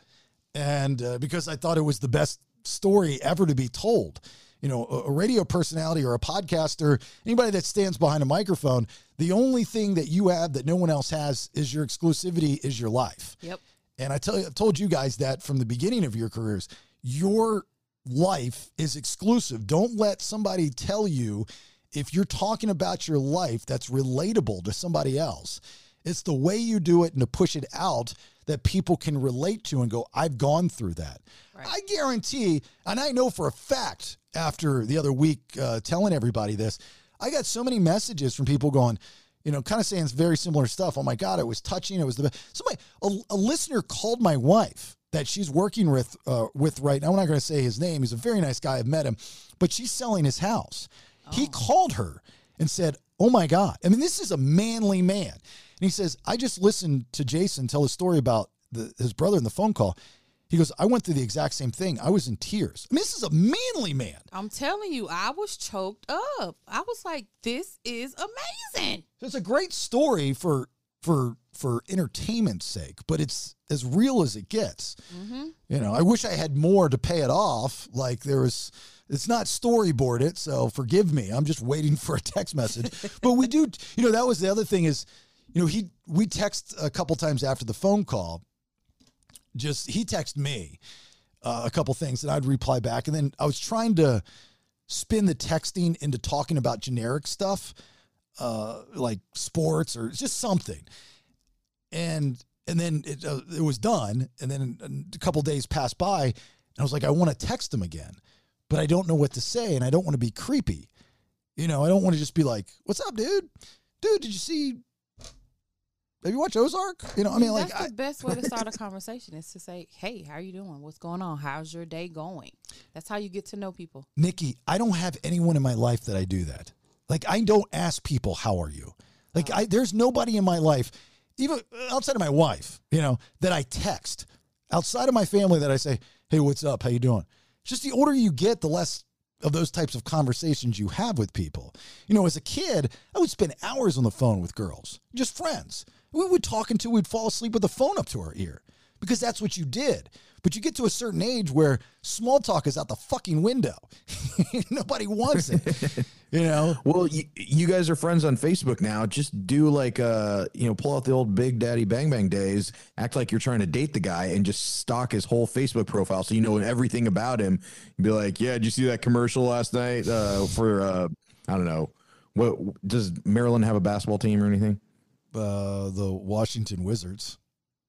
And uh, because I thought it was the best story ever to be told. You know, a radio personality or a podcaster, anybody that stands behind a microphone, the only thing that you have that no one else has is your exclusivity is your life. Yep. And I tell you, I've told you guys that from the beginning of your careers, your life is exclusive. Don't let somebody tell you if you're talking about your life that's relatable to somebody else. It's the way you do it and to push it out that people can relate to and go, I've gone through that. Right. I guarantee, and I know for a fact, after the other week uh, telling everybody this, I got so many messages from people going, you know, kind of saying very similar stuff. Oh my God, it was touching. It was the best. Somebody, a, a listener called my wife that she's working with, uh, with right now. I'm not going to say his name. He's a very nice guy. I've met him, but she's selling his house. Oh. He called her and said, oh my God. I mean, this is a manly man. And he says, I just listened to Jason tell a story about the, his brother in the phone call. He goes, I went through the exact same thing. I was in tears. I mean, this is a manly man. I'm telling you, I was choked up. I was like, this is amazing. So it's a great story for for for entertainment's sake, but it's as real as it gets. Mm-hmm. You know, I wish I had more to pay it off. Like there was, it's not storyboarded, so forgive me. I'm just waiting for a text message. But we do, you know, that was the other thing is, you know, he we text a couple times after the phone call. Just he texted me uh, a couple things and I'd reply back. And then I was trying to spin the texting into talking about generic stuff, uh, like sports or just something. And, and then it, uh, it was done. And then a couple days passed by and I was like, I want to text him again, but I don't know what to say. And I don't want to be creepy. You know, I don't want to just be like, what's up, dude, dude, did you see, have you watched Ozark? You know, I mean, that's like that's the I, best way to start a conversation is to say, "Hey, how are you doing? What's going on? How's your day going?" That's how you get to know people. Nikki, I don't have anyone in my life that I do that. Like, I don't ask people, "How are you?" Like, oh. I there's nobody in my life, even outside of my wife, you know, that I text. Outside of my family, that I say, "Hey, what's up? How you doing?" Just the older you get, the less of those types of conversations you have with people. You know, as a kid, I would spend hours on the phone with girls, just friends. We would talk until we'd fall asleep with the phone up to our ear because that's what you did. But you get to a certain age where small talk is out the fucking window. Nobody wants it, you know? Well, you, you guys are friends on Facebook now. Just do like, uh, you know, pull out the old Big Daddy Bang Bang days, act like you're trying to date the guy and just stalk his whole Facebook profile. So you know everything about him. You'd be like, yeah, did you see that commercial last night uh, for, uh, I don't know, what does Maryland have a basketball team or anything? Uh, the Washington Wizards.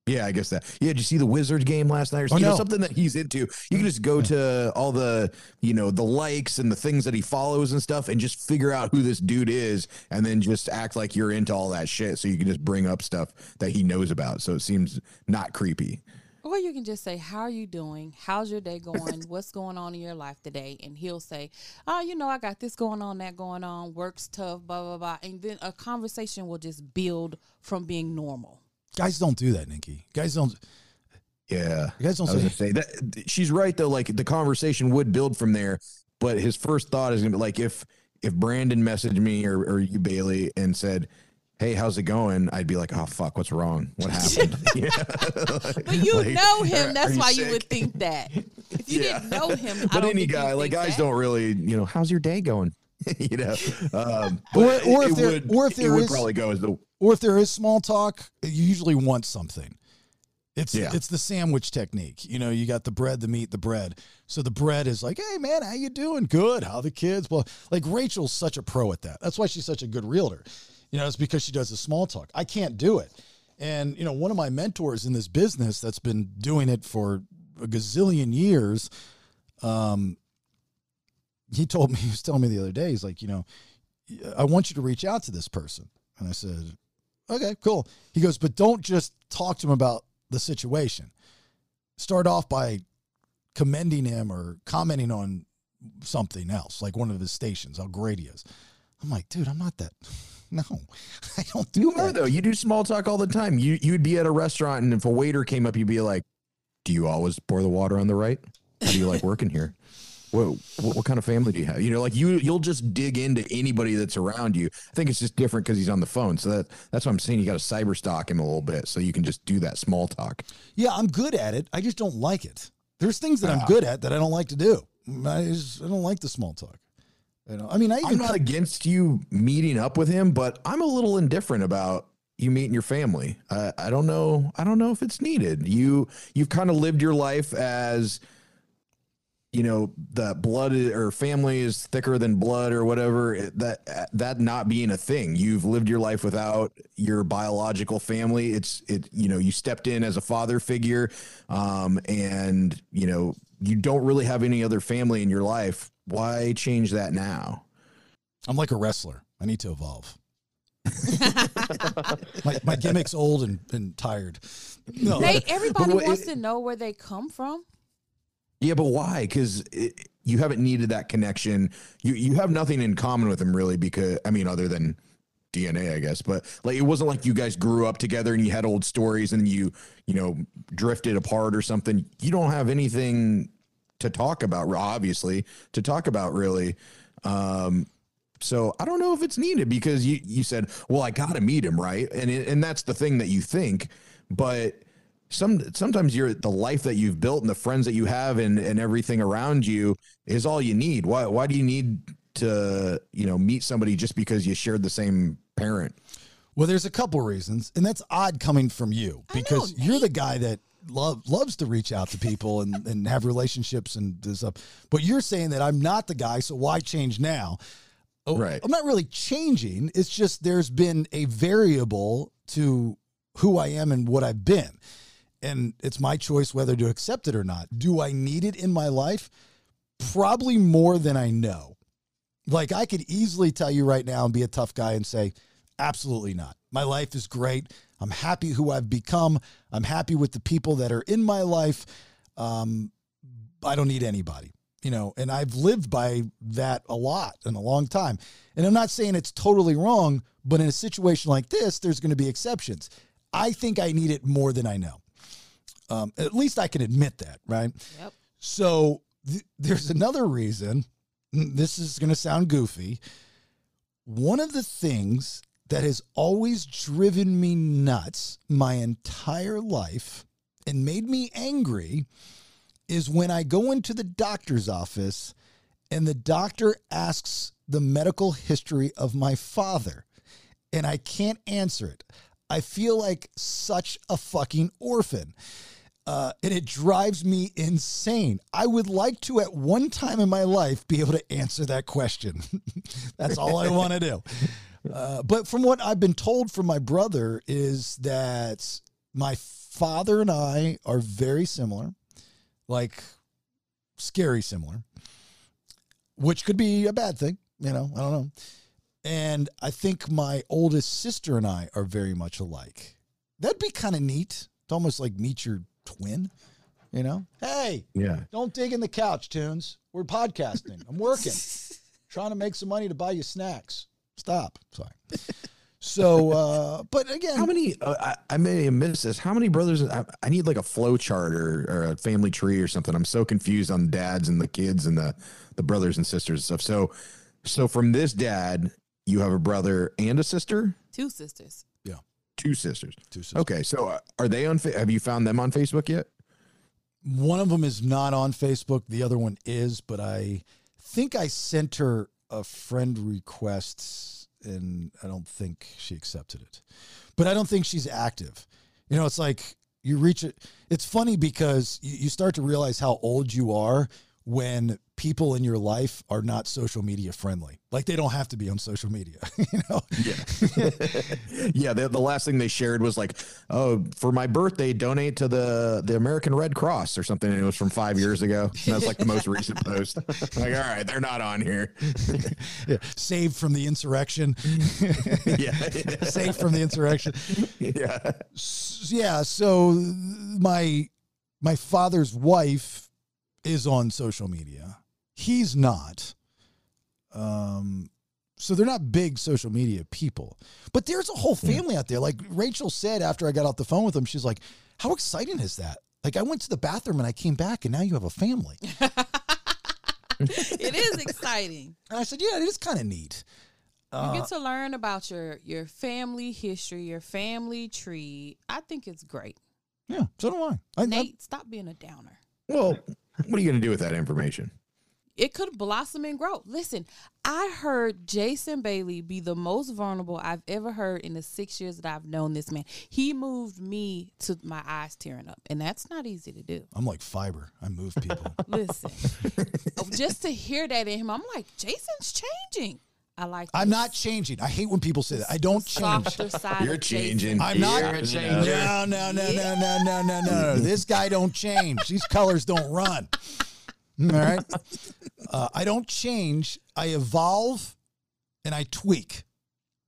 Yeah, I guess that. Yeah, did you see the Wizards game last night? Or oh, you no. know, something that he's into. You can just go to all the, you know, the likes and the things that he follows and stuff and just figure out who this dude is and then just act like you're into all that shit so you can just bring up stuff that he knows about. So it seems not creepy. Or you can just say, how are you doing? How's your day going? What's going on in your life today? And he'll say, oh, you know, I got this going on, that going on, work's tough, blah, blah, blah. And then a conversation will just build from being normal. Guys don't do that, Nikki. Guys don't. Yeah. Guys don't I was say, say that. She's right, though. Like, the conversation would build from there. But his first thought is going to be like, if if Brandon messaged me or, or you, Bailey, and said, hey, how's it going? I'd be like, oh, fuck, what's wrong? What happened? Yeah. Like, but you like, know him. That's you why sick? You would think that. If you yeah. didn't know him, but I don't any guy, like guys that. Don't really, you know, how's your day going? You know, um, or, or, if there, would, or if there it is, would probably go as the, or if there is small talk, you usually want something. It's yeah. it's the sandwich technique. You know, you got the bread, the meat, the bread. So the bread is like, hey, man, how you doing? Good. How are the kids? Well, like Rachel's such a pro at that. That's why she's such a good realtor. You know, it's because she does the small talk. I can't do it. And, you know, one of my mentors in this business that's been doing it for a gazillion years, um, he told me, he was telling me the other day, he's like, you know, I want you to reach out to this person. And I said, okay, cool. He goes, but don't just talk to him about the situation. Start off by commending him or commenting on something else, like one of his stations, how great he is. I'm like, dude, I'm not that... No, I don't do you that. Are, though. You do small talk all the time. You, you'd be at a restaurant, and if a waiter came up, you'd be like, do you always pour the water on the right? How do you like working here? What, what, what kind of family do you have? You know, like, you, you'll just dig into anybody that's around you. I think it's just different because he's on the phone. So that that's what I'm saying. You got to cyber stalk him a little bit so you can just do that small talk. Yeah, I'm good at it. I just don't like it. There's things that uh, I'm good at that I don't like to do. I, just, I don't like the small talk. You know, I mean, I even I'm not against you meeting up with him, but I'm a little indifferent about you meeting your family. Uh, I don't know. I don't know if it's needed. You, you've kind of lived your life as, you know, the blood or family is thicker than blood or whatever, that, that not being a thing. You've lived your life without your biological family. It's it, you know, you stepped in as a father figure. Um, and you know, you don't really have any other family in your life. Why change that now? I'm like a wrestler. I need to evolve. my, my gimmick's old and, and tired. No. They, everybody but, wants it, to know where they come from. Yeah, but why? Because you haven't needed that connection. You you have nothing in common with them, really, because, I mean, other than D N A, I guess. But like, it wasn't like you guys grew up together and you had old stories and you, you know, drifted apart or something. You don't have anything to talk about, obviously, to talk about, really. Um, so I don't know if it's needed, because you, you said, well, I got to meet him. Right. And, it, and that's the thing that you think, but some, sometimes you're the life that you've built and the friends that you have and, and everything around you is all you need. Why, why do you need to, you know, meet somebody just because you shared the same parent? Well, there's a couple reasons, and that's odd coming from you, because I know, you're the guy that Love loves to reach out to people and, and have relationships and this stuff. But you're saying that I'm not the guy, so why change now? Oh, right. I'm not really changing. It's just there's been a variable to who I am and what I've been. And it's my choice whether to accept it or not. Do I need it in my life? Probably more than I know. Like, I could easily tell you right now and be a tough guy and say, absolutely not. My life is great. I'm happy who I've become. I'm happy with the people that are in my life. Um, I don't need anybody, you know, and I've lived by that a lot in a long time. And I'm not saying it's totally wrong, but in a situation like this, there's going to be exceptions. I think I need it more than I know. Um, at least I can admit that, right? Yep. So th- there's another reason. This is going to sound goofy. One of the things that has always driven me nuts my entire life and made me angry is when I go into the doctor's office and the doctor asks the medical history of my father and I can't answer it. I feel like such a fucking orphan. Uh, and it drives me insane. I would like to, at one time in my life, be able to answer that question. That's all I want to do. Uh, but from what I've been told from my brother is that my father and I are very similar, like scary similar, which could be a bad thing. You know, I don't know. And I think my oldest sister and I are very much alike. That'd be kind of neat. It's almost like meet your twin, you know? Hey, yeah. Don't dig in the couch, Tunes. We're podcasting. I'm working. Trying to make some money to buy you snacks. Stop. Sorry. So, uh, but again, how many, uh, I, I may have missed this. How many brothers? I, I need like a flow chart or, or a family tree or something. I'm so confused on dads and the kids and the, the brothers and sisters and stuff. So, so from this dad, you have a brother and a sister? Two sisters. Yeah. Two sisters. Two sisters. Okay. So uh, are they on, have you found them on Facebook yet? One of them is not on Facebook. The other one is, but I think I sent her a friend requests and I don't think she accepted it, but I don't think she's active. You know, it's like you reach it. It's funny because you, you start to realize how old you are when people in your life are not social media friendly. Like they don't have to be on social media, you know? Yeah. yeah. The, the last thing they shared was like, oh, for my birthday, donate to the, the American Red Cross or something. And it was from five years ago. And that's like the most recent post. Like, all right, they're not on here. yeah. Saved from the insurrection. yeah. Saved from the insurrection. Yeah. Yeah. So my, my father's wife is on social media. He's not. Um, so they're not big social media people, but there's a whole family out there. Like Rachel said, after I got off the phone with them, she's like, how exciting is that? Like I went to the bathroom and I came back and now you have a family. It is exciting. And I said, yeah, it is kind of neat. Uh, you get to learn about your, your family history, your family tree. I think it's great. Yeah. So do I. I Nate, I, stop being a downer. Well, what are you going to do with that information? It could blossom and grow. Listen, I heard Jason Bailey be the most vulnerable I've ever heard in the six years that I've known this man. He moved me to my eyes tearing up, and that's not easy to do. I'm like fiber. I move people. Listen, just to hear that in him, I'm like, Jason's changing. I like I'm this. Not changing. I hate when people say that. I don't change. You're changing. I'm not You're changing. No, no, no, yeah. no, no, no, no, no. This guy don't change. These colors don't run. All right. Uh, I don't change. I evolve and I tweak.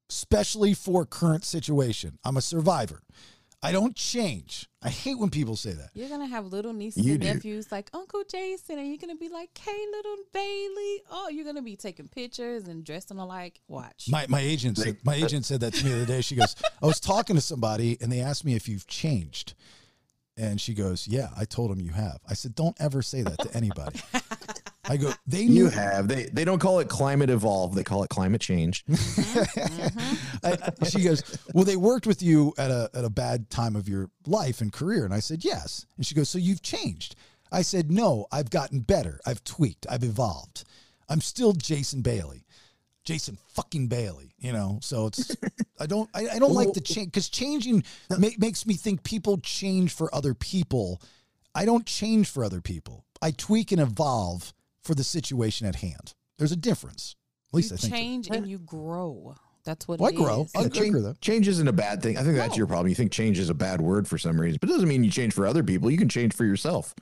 especially for current situation. I'm a survivor. I don't change. I hate when people say that. You're going to have little nieces you and do. nephews like Uncle Jason, and you're going to be like, hey, little Bailey. Oh, you're going to be taking pictures and dressing alike. Watch. My my agent said, my agent said that to me the other day. She goes, I was talking to somebody, and they asked me if you've changed. And she goes, yeah, I told them you have. I said, don't ever say that to anybody. I go, they knew. You have. They they don't call it climate evolve. They call it climate change. Mm-hmm. I, she goes, well, they worked with you at a, at a bad time of your life and career. And I said, yes. And she goes, so you've changed. I said, no, I've gotten better. I've tweaked. I've evolved. I'm still Jason Bailey. Jason fucking Bailey, you know, so it's, I don't, I, I don't like the change because changing ma- makes me think people change for other people. I don't change for other people. I tweak and evolve for the situation at hand. There's a difference. At least you I think change so. And you grow. That's what well, it I grow. Is. I change, though. Change isn't a bad thing. I think that's no. your problem. You think change is a bad word for some reason, but it doesn't mean you change for other people. You can change for yourself.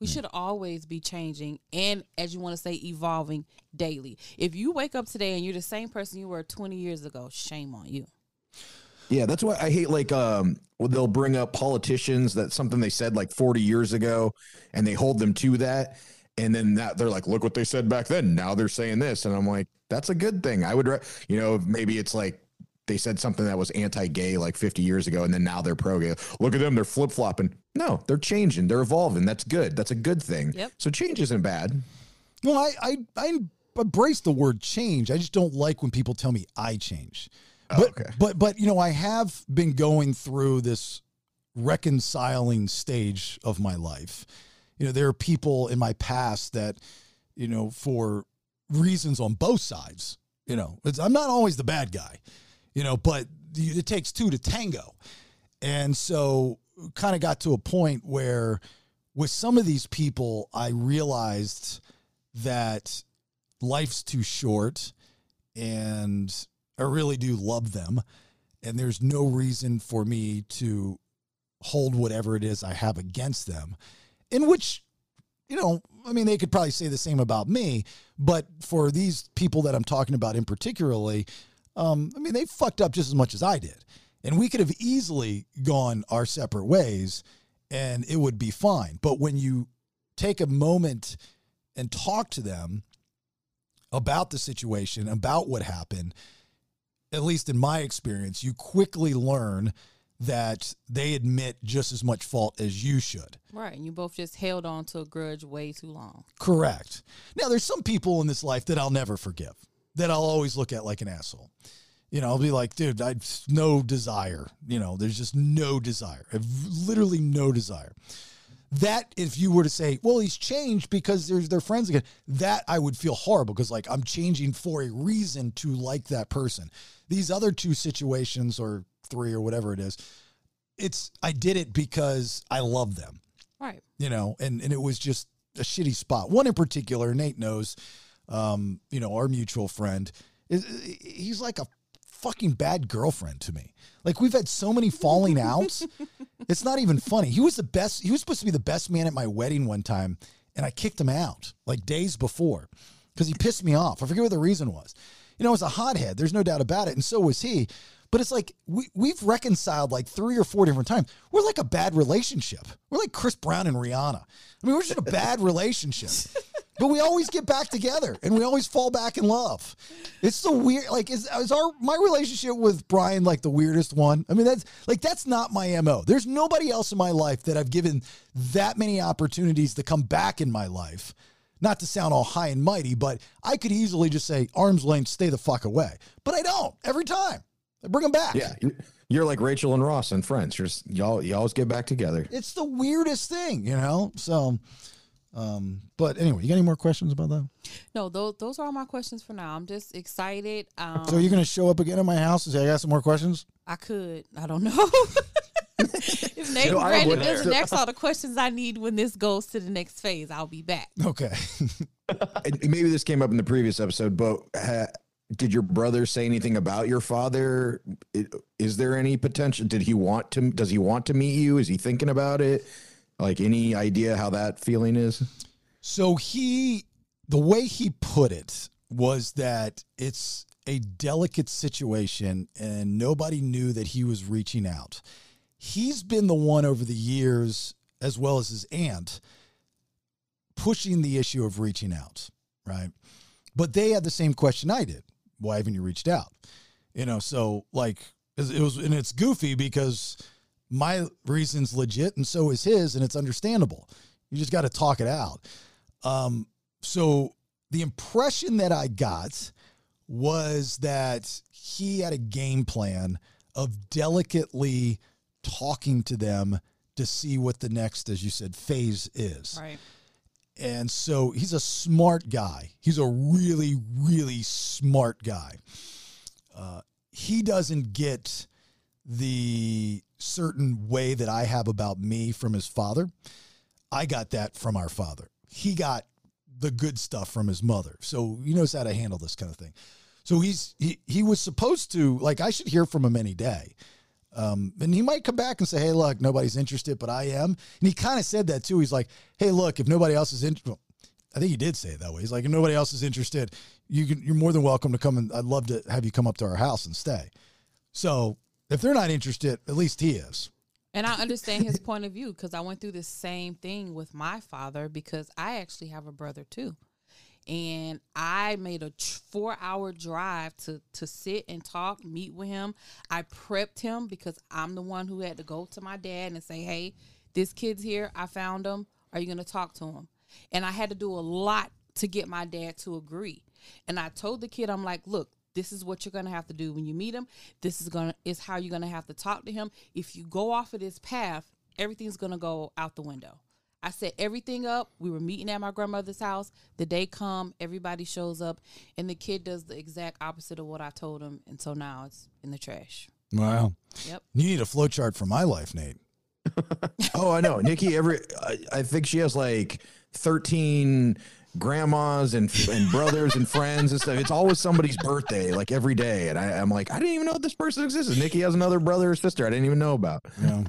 We should always be changing and, as you want to say, evolving daily. If you wake up today and you're the same person you were twenty years ago, shame on you. Yeah, that's why I hate, like, um, they'll bring up politicians that something they said like forty years ago, and they hold them to that. And then that they're like, look what they said back then. Now they're saying this. And I'm like, that's a good thing. I would, re- you know, maybe it's like they said something that was anti-gay like fifty years ago, and then now they're pro-gay. Look at them. They're flip-flopping. No, they're changing. They're evolving. That's good. That's a good thing. Yep. So change isn't bad. Well, I, I I embrace the word change. I just don't like when people tell me I change. But, oh, okay. but, but you know, I have been going through this reconciling stage of my life. You know, there are people in my past that, you know, for reasons on both sides, you know, it's, I'm not always the bad guy, you know, but it takes two to tango. And so kind of got to a point where with some of these people, I realized that life's too short and I really do love them. And there's no reason for me to hold whatever it is I have against them, in which, you know, I mean, they could probably say the same about me, but for these people that I'm talking about in particularly, um, I mean, they fucked up just as much as I did. And we could have easily gone our separate ways and it would be fine. But when you take a moment and talk to them about the situation, about what happened, at least in my experience, you quickly learn that they admit just as much fault as you should. Right. And you both just held on to a grudge way too long. Correct. Now, there's some people in this life that I'll never forgive, that I'll always look at like an asshole. You know, I'll be like, dude, I've no desire. You know, there's just no desire. I've literally no desire. That, if you were to say, well, he's changed because there's their friends again, that I would feel horrible because, like, I'm changing for a reason to like that person. These other two situations or three or whatever it is, it's I did it because I love them. Right. You know, and, and it was just a shitty spot. One in particular, Nate knows, um, you know, our mutual friend, is he's like a fucking bad girlfriend to me. Like, we've had so many falling outs. It's not even funny. He was the best. He was supposed to be the best man at my wedding one time. And I kicked him out like days before because he pissed me off. I forget what the reason was. You know, I was a hothead. There's no doubt about it. And so was he. But it's like we, we've reconciled like three or four different times. We're like a bad relationship. We're like Chris Brown and Rihanna. I mean, we're just a bad relationship. But we always get back together, and we always fall back in love. It's so weird. Like, is, is our my relationship with Brian like the weirdest one? I mean, that's like that's not my M O. There's nobody else in my life that I've given that many opportunities to come back in my life. Not to sound all high and mighty, but I could easily just say arm's length, stay the fuck away. But I don't. Every time I bring them back. Yeah. You're like Rachel and Ross and Friends. You're just, y'all, you always get back together. It's the weirdest thing, you know. So. Um, but anyway, you got any more questions about that? No, those those are all my questions for now. I'm just excited. Um, so you're gonna show up again at my house and say I got some more questions? I could. I don't know. If Nate Brandon doesn't ask all the questions I need when this goes to the next phase, I'll be back. Okay. Maybe this came up in the previous episode, but uh, did your brother say anything about your father? Is there any potential? Did he want to? Does he want to meet you? Is he thinking about it? Like, any idea how that feeling is? So he, the way he put it was that it's a delicate situation and nobody knew that he was reaching out. He's been the one over the years, as well as his aunt, pushing the issue of reaching out, right? But they had the same question I did. Why haven't you reached out? You know, so like it was, and it's goofy because my reason's legit and so is his, and it's understandable. You just got to talk it out. Um, so the impression that I got was that he had a game plan of delicately talking to them to see what the next, as you said, phase is. Right. And so he's a smart guy. He's a really, really smart guy. Uh, he doesn't get the certain way that I have about me from his father. I got that from our father. He got the good stuff from his mother. So he knows how to handle this kind of thing. So he's, he, he was supposed to, like, I should hear from him any day. Um, and he might come back and say, hey, look, nobody's interested, but I am. And he kind of said that too. He's like, hey, look, if nobody else is interested, well, I think he did say it that way. He's like, if nobody else is interested, you can, you're more than welcome to come, and I'd love to have you come up to our house and stay. So if they're not interested, at least he is. And I understand his point of view, because I went through the same thing with my father, because I actually have a brother too. And I made a four-hour drive to, to sit and talk, meet with him. I prepped him because I'm the one who had to go to my dad and say, hey, this kid's here. I found him. Are you going to talk to him? And I had to do a lot to get my dad to agree. And I told the kid, I'm like, look, this is what you're going to have to do when you meet him. This is gonna is how you're going to have to talk to him. If you go off of this path, everything's going to go out the window. I set everything up. We were meeting at my grandmother's house. The day come, everybody shows up, and the kid does the exact opposite of what I told him, and so now it's in the trash. Wow. Yep. You need a flow chart for my life, Nate. Oh, I know. Nikki, every I, I think she has like thirteen grandmas and and brothers and friends and stuff. It's always somebody's birthday, like every day. And I, I'm like, I didn't even know this person existed. Nikki has another brother or sister I didn't even know about. Yeah.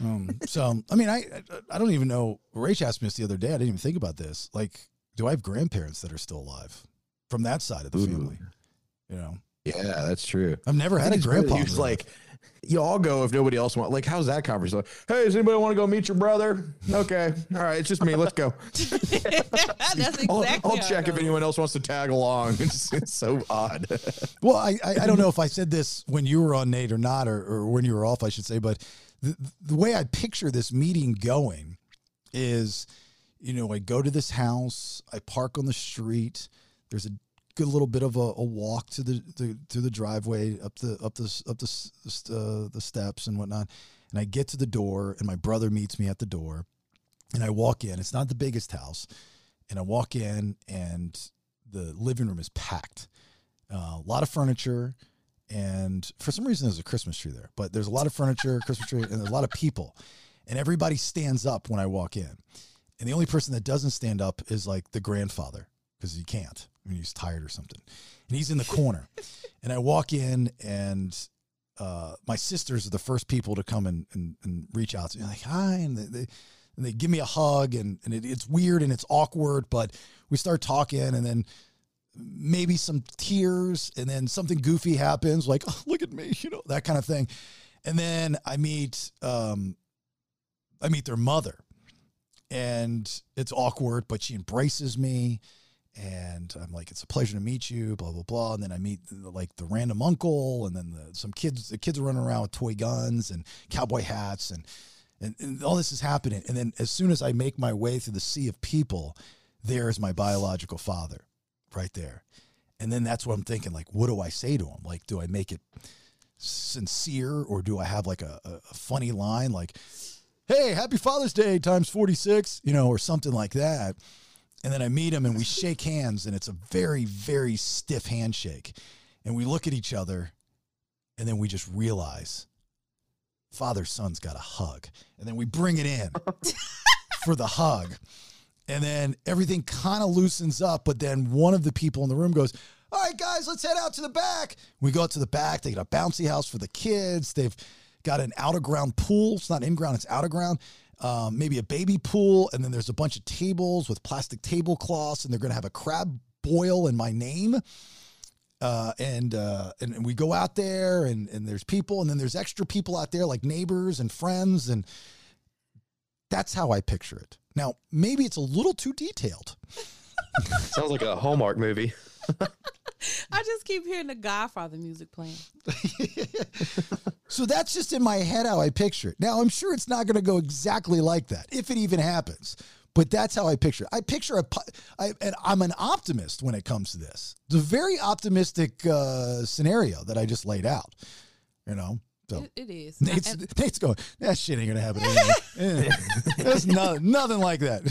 Um, so, I mean, I I don't even know. Rach asked me this the other day. I didn't even think about this. Like, do I have grandparents that are still alive from that side of the Ooh. family? You know? Yeah, that's true. I've never had a grandpa. Really, like, you all go if nobody else wants. Like, how's that conversation? Hey, does anybody want to go meet your brother? Okay. All right. It's just me. Let's go. That's exactly. I'll, I'll check if anyone else wants to tag along. It's, it's so odd. Well, I, I, I don't know if I said this when you were on, Nate, or not, or, or when you were off, I should say, but the, the way I picture this meeting going is, you know, I go to this house, I park on the street. There's a good little bit of a, a walk to the, the through the driveway, up the up the up the uh, the steps and whatnot. And I get to the door, and my brother meets me at the door, and I walk in. It's not the biggest house, and I walk in, and the living room is packed, uh, a lot of furniture. And for some reason, there's a Christmas tree there, but there's a lot of furniture, Christmas tree, and there's a lot of people. And everybody stands up when I walk in. And the only person that doesn't stand up is like the grandfather, because he can't. I mean, he's tired or something. And he's in the corner. And I walk in, and uh, my sisters are the first people to come and, and, and reach out to me. Like, hi. And they, they, and they give me a hug, and, and it, it's weird and it's awkward, but we start talking, and then maybe some tears, and then something goofy happens, like, oh, look at me, you know, that kind of thing. And then I meet, um, I meet their mother, and it's awkward, but she embraces me, and I'm like, it's a pleasure to meet you, blah, blah, blah. And then I meet like the random uncle, and then the, some kids, the kids are running around with toy guns and cowboy hats, and, and, and all this is happening. And then as soon as I make my way through the sea of people, there's my biological father. Right there. And then that's what I'm thinking, like, what do I say to him? Like, do I make it sincere, or do I have like a, a funny line, like, hey, happy Father's Day times forty-six, you know, or something like that. And then I meet him, and we shake hands, and it's a very, very stiff handshake. And we look at each other, and then we just realize father son's got a hug. And then we bring it in for the hug. And then everything kind of loosens up, but then one of the people in the room goes, all right, guys, let's head out to the back. We go out to the back. They got a bouncy house for the kids. They've got an out-of-ground pool. It's not in-ground, it's out-of-ground. Um, maybe a baby pool, and then there's a bunch of tables with plastic tablecloths, and they're going to have a crab boil in my name. Uh, and, uh, and, and we go out there and, and there's people, and then there's extra people out there like neighbors and friends. And that's how I picture it. Now, maybe it's a little too detailed. Sounds like a Hallmark movie. I just keep hearing the Godfather music playing. So that's just in my head how I picture it. Now, I'm sure it's not going to go exactly like that, if it even happens. But that's how I picture it. I picture, a, I, and I'm an optimist when it comes to this. It's a very optimistic uh, scenario that I just laid out, you know. So it, it is. Nate's, Nate's going, that shit ain't going to happen anyway. That's no, nothing like that.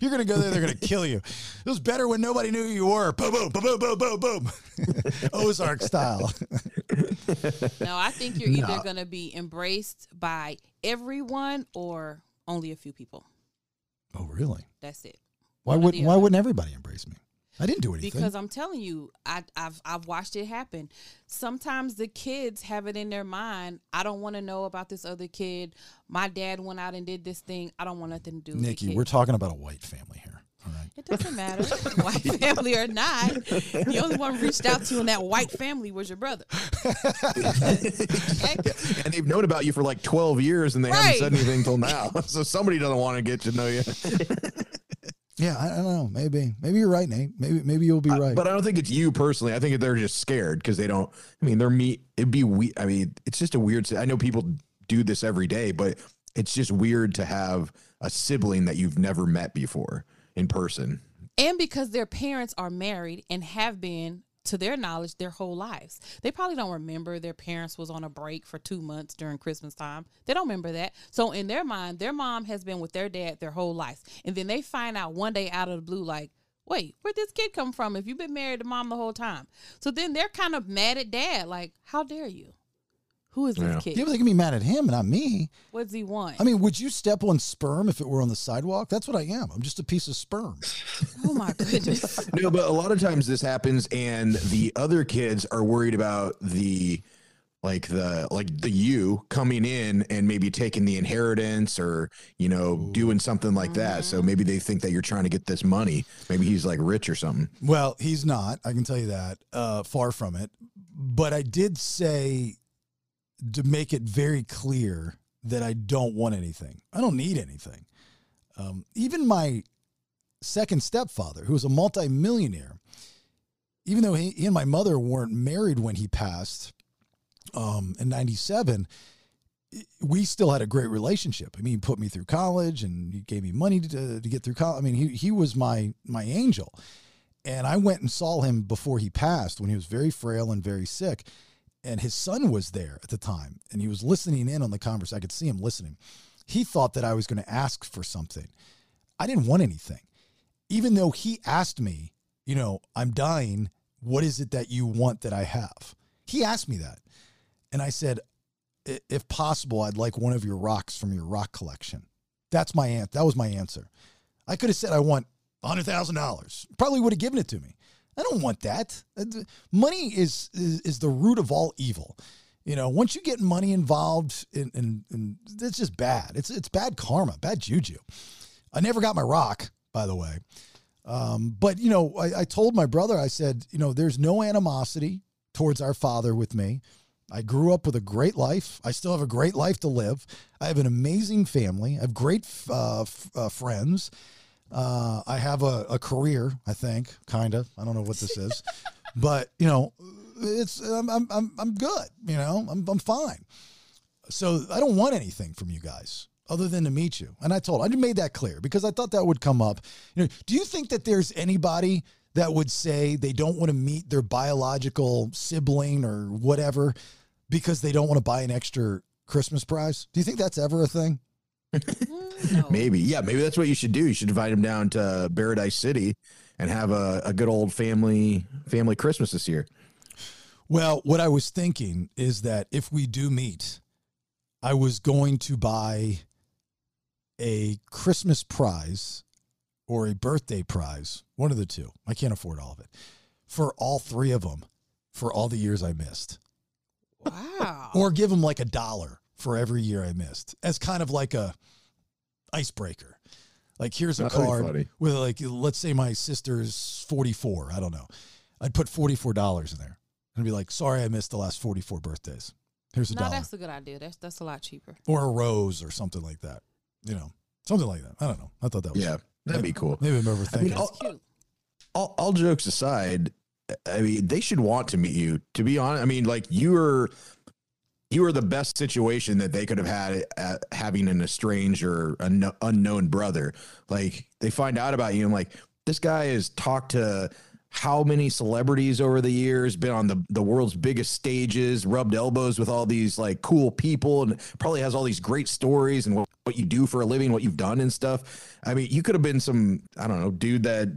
You're going to go there, they're going to kill you. It was better when nobody knew who you were. Boom, boom, boom, boom, boom, boom. Ozark style. No, I think you're either no. going to be embraced by everyone or only a few people. Oh, really? That's it. Why wouldn't Why wouldn't everybody embrace me? I didn't do anything. Because I'm telling you, I, I've I've watched it happen. Sometimes the kids have it in their mind. I don't want to know about this other kid. My dad went out and did this thing. I don't want nothing to do with it. Nikki, we're talking about a white family here. All right. It doesn't matter, white family or not. The only one reached out to in that white family was your brother. Okay. And they've known about you for like twelve years, and they right. haven't said anything till now. So somebody doesn't want to get to know you. Yeah, I don't know. Maybe, maybe you're right, Nate. Maybe, maybe you'll be right. Uh, but I don't think it's you personally. I think they're just scared because they don't. I mean, they're me. It'd be we. I mean, it's just a weird. I know people do this every day, but it's just weird to have a sibling that you've never met before in person. And because their parents are married and have been, to their knowledge, their whole lives. They probably don't remember their parents was on a break for two months during Christmas time. They don't remember that. So in their mind, their mom has been with their dad their whole life. And then they find out one day out of the blue, like, wait, where'd this kid come from if you've been married to mom the whole time? So then they're kind of mad at dad. Like, how dare you? Who is this yeah. kid? Yeah, but they can be mad at him and not me. What does he want? I mean, would you step on sperm if it were on the sidewalk? That's what I am. I'm just a piece of sperm. Oh, my goodness. No, but a lot of times this happens, and the other kids are worried about the, like the, like the you coming in and maybe taking the inheritance or, you know, Ooh. doing something like mm-hmm. that. So maybe they think that you're trying to get this money. Maybe he's like rich or something. Well, he's not. I can tell you that. Uh, far from it. But I did say, to make it very clear that I don't want anything. I don't need anything. Um, even my second stepfather, who was a multimillionaire, even though he, he and my mother weren't married when he passed um, in ninety-seven, we still had a great relationship. I mean, he put me through college and he gave me money to, to get through college. I mean, he, he was my, my angel. And I went and saw him before he passed when he was very frail and very sick. And his son was there at the time, and he was listening in on the conversation. I could see him listening. He thought that I was going to ask for something. I didn't want anything. Even though he asked me, you know, I'm dying. What is it that you want that I have? He asked me that. And I said, if possible, I'd like one of your rocks from your rock collection. That's my answer. That was my answer. I could have said, I want one hundred thousand dollars. Probably would have given it to me. I don't want that. Money is, is is the root of all evil. You know, once you get money involved, in, in, in, it's just bad. It's it's bad karma, bad juju. I never got my rock, by the way. Um, but, you know, I, I told my brother, I said, you know, there's no animosity towards our father with me. I grew up with a great life. I still have a great life to live. I have an amazing family. I have great uh, f- uh, friends. Uh, I have a, a career, I think, kind of. I don't know what this is, but you know, it's I'm I'm I'm good. You know, I'm I'm fine. So I don't want anything from you guys other than to meet you. And I told I made that clear because I thought that would come up. You know, do you think that there's anybody that would say they don't want to meet their biological sibling or whatever because they don't want to buy an extra Christmas prize? Do you think that's ever a thing? No. Maybe. Yeah, maybe that's what you should do. You should invite him down to Paradise City and have a, a good old family family Christmas this year. Well, what I was thinking is that if we do meet, I was going to buy a Christmas prize or a birthday prize, one of the two. I can't afford all of it. For all three of them, for all the years I missed. Wow. Or give them like a dollar for every year I missed, as kind of like a icebreaker. Like, here's a That'd card with, like, let's say my sister's forty-four. I don't know. I'd put forty-four dollars in there and be like, sorry, I missed the last forty-four birthdays. Here's a no, dollar. That's a good idea. That's that's a lot cheaper. Or a rose or something like that. You know, something like that. I don't know. I thought that was yeah, cool. That'd maybe, be cool. Maybe I'm overthinking. I mean, all, cute. All, all jokes aside, I mean, they should want to meet you. To be honest, I mean, like you are, you are the best situation that they could have had at having an estranged or an unknown brother. Like they find out about you and like this guy has talked to how many celebrities over the years, been on the, the world's biggest stages, rubbed elbows with all these like cool people and probably has all these great stories and what, what you do for a living, what you've done and stuff. I mean, you could have been some, I don't know, dude that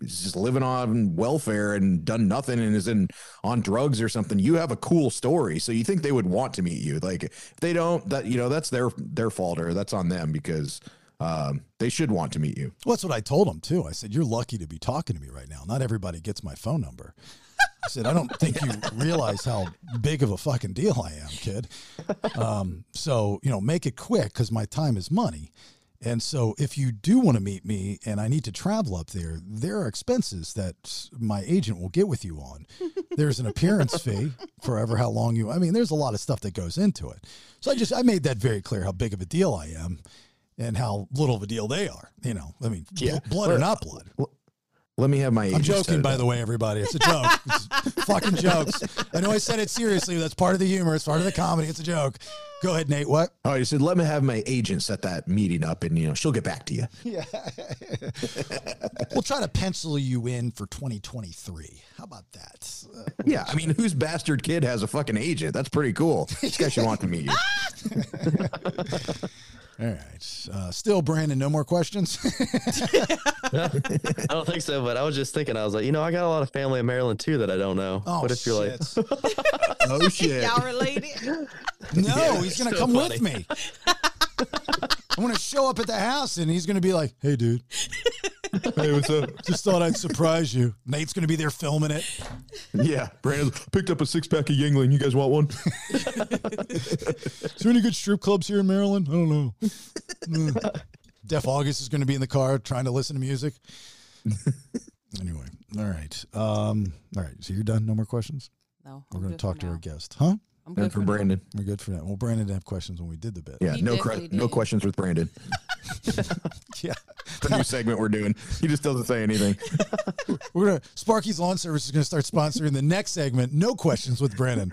is just living on welfare and done nothing and is in on drugs or something. You have a cool story. So you think they would want to meet you. Like if they don't, that, you know, that's their, their fault or that's on them because Um, they should want to meet you. Well, that's what I told them too. I said, you're lucky to be talking to me right now. Not everybody gets my phone number. I said, I don't think you realize how big of a fucking deal I am, kid. Um, so, you know, make it quick because my time is money. And so if you do want to meet me and I need to travel up there, there are expenses that my agent will get with you on. There's an appearance fee forever, how long you, I mean, there's a lot of stuff that goes into it. So I just, I made that very clear how big of a deal I am. And how little of a deal they are, you know. I mean, yeah. blood or not blood. Let me have my. I'm joking, by the way, everybody. It's a joke. It's fucking jokes. I know I said it seriously. That's part of the humor. It's part of the comedy. It's a joke. Go ahead, Nate. What? Oh, you said let me have my agent set that meeting up, and you know she'll get back to you. Yeah. We'll try to pencil you in for twenty twenty-three. How about that? Uh, yeah, I mean, whose bastard kid has a fucking agent? That's pretty cool. This guy should want to meet you. All right. Uh, still, Brandon, no more questions? I don't think so, but I was just thinking, I was like, you know, I got a lot of family in Maryland, too, that I don't know. Oh, what if you're like, oh, shit. Y'all related? No, yeah, he's going to so come funny. With me. I'm going to show up at the house, and he's going to be like, hey, dude. Hey, what's up? Just thought I'd surprise you. Nate's going to be there filming it. Yeah. Brandon picked up a six-pack of Yingling. You guys want one? Is there any good strip clubs here in Maryland? I don't know. Def August is going to be in the car trying to listen to music. Anyway. All right. Um, all right. So you're done? No more questions? No. We're going to talk to now. Our guest. Huh? I'm good for, for Brandon. We're good for that. Well, Brandon didn't have questions when we did the bit. Yeah, he no cre- no questions with Brandon. Yeah. The new segment we're doing. He just doesn't say anything. We're gonna Sparky's Lawn Service is going to start sponsoring the next segment, No Questions with Brandon,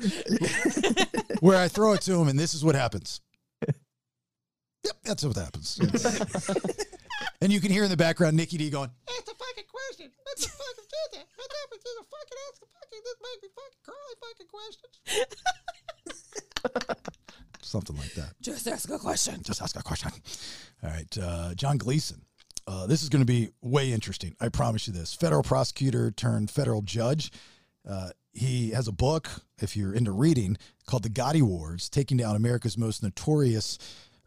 where I throw it to him and this is what happens. Yep, that's what happens. And you can hear in the background Nikki D going, it's a fucking question. It's a fucking question. What happens to the fucking ask the fucking this might be fucking curly fucking questions? Something like that. Just ask a question. Just ask a question. All right. Uh, John Gleeson. Uh, this is going to be way interesting. I promise you this. Federal prosecutor turned federal judge. Uh, he has a book, if you're into reading, called The Gotti Wars, taking down America's most notorious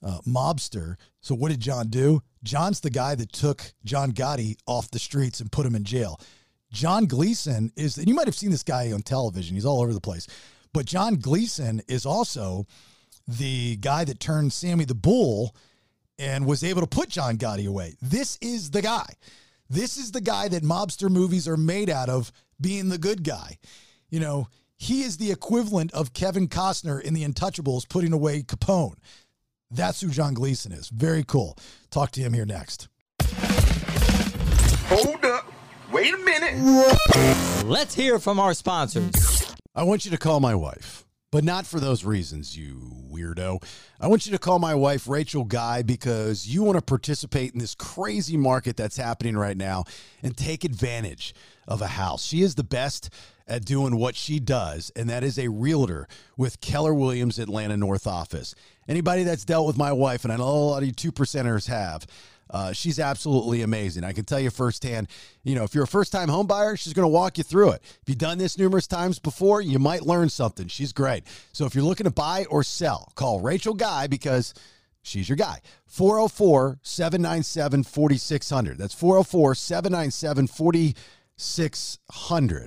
uh, mobster. So what did John do? John's the guy that took John Gotti off the streets and put him in jail. John Gleeson is, and you might have seen this guy on television. He's all over the place. But John Gleeson is also the guy that turned Sammy the Bull and was able to put John Gotti away. This is the guy. This is the guy that mobster movies are made out of being the good guy. You know, he is the equivalent of Kevin Costner in The Untouchables putting away Capone. That's who John Gleeson is. Very cool. Talk to him here next. Hold up. Wait a minute. Let's hear from our sponsors. I want you to call my wife, but not for those reasons, you weirdo. I want you to call my wife, Rachel Guy, because you want to participate in this crazy market that's happening right now and take advantage of a house. She is the best at doing what she does, and that is a realtor with Keller Williams Atlanta North office. Anybody that's dealt with my wife, and I know a lot of you two percenters have, Uh, she's absolutely amazing. I can tell you firsthand, you know, if you're a first-time home buyer, she's going to walk you through it. If you've done this numerous times before, you might learn something. She's great. So if you're looking to buy or sell, call Rachel Guy because she's your guy. four oh four, seven nine seven, four six zero zero. That's four oh four, seven nine seven, four six zero zero.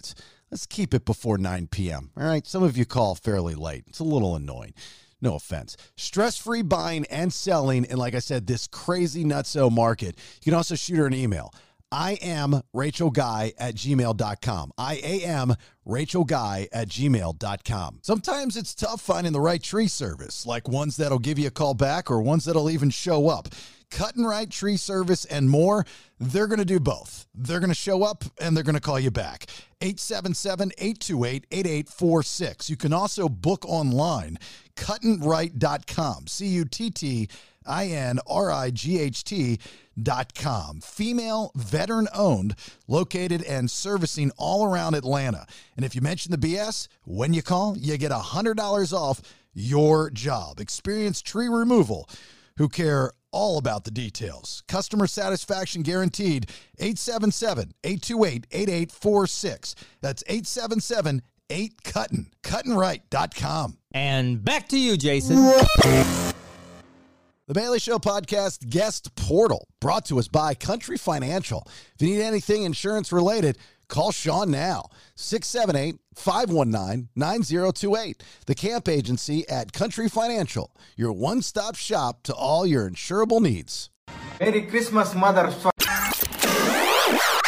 Let's keep it before nine p.m. All right, some of you call fairly late. It's a little annoying. No offense. Stress-free buying and selling. And like I said, this crazy nutso market. You can also shoot her an email. I am Rachel Guy at gmail dot com. I am Rachel Guy at gmail dot com. Sometimes it's tough finding the right tree service, like ones that'll give you a call back or ones that'll even show up. Cut and Right Tree Service and more, they're going to do both. They're going to show up and they're going to call you back. eight seven seven, eight two eight, eight eight four six. You can also book online, cut and right dot com, C U T T I N R I G H T dot com. Female, veteran-owned, located and servicing all around Atlanta. And if you mention the B S, when you call, you get one hundred dollars off your job. Experience tree removal, who care all about the details. Customer satisfaction guaranteed. Eight seven seven, eight two eight, eight eight four six. That's eight seven seven, eight C U T T I N. cut and right dot com. And back to you, Jason. The Bailey Show Podcast Guest Portal, brought to us by Country Financial. If you need anything insurance related, call Sean now, six seven eight, five one nine, nine zero two eight. The Camp Agency at Country Financial, your one-stop shop to all your insurable needs. Merry Christmas, motherfucker.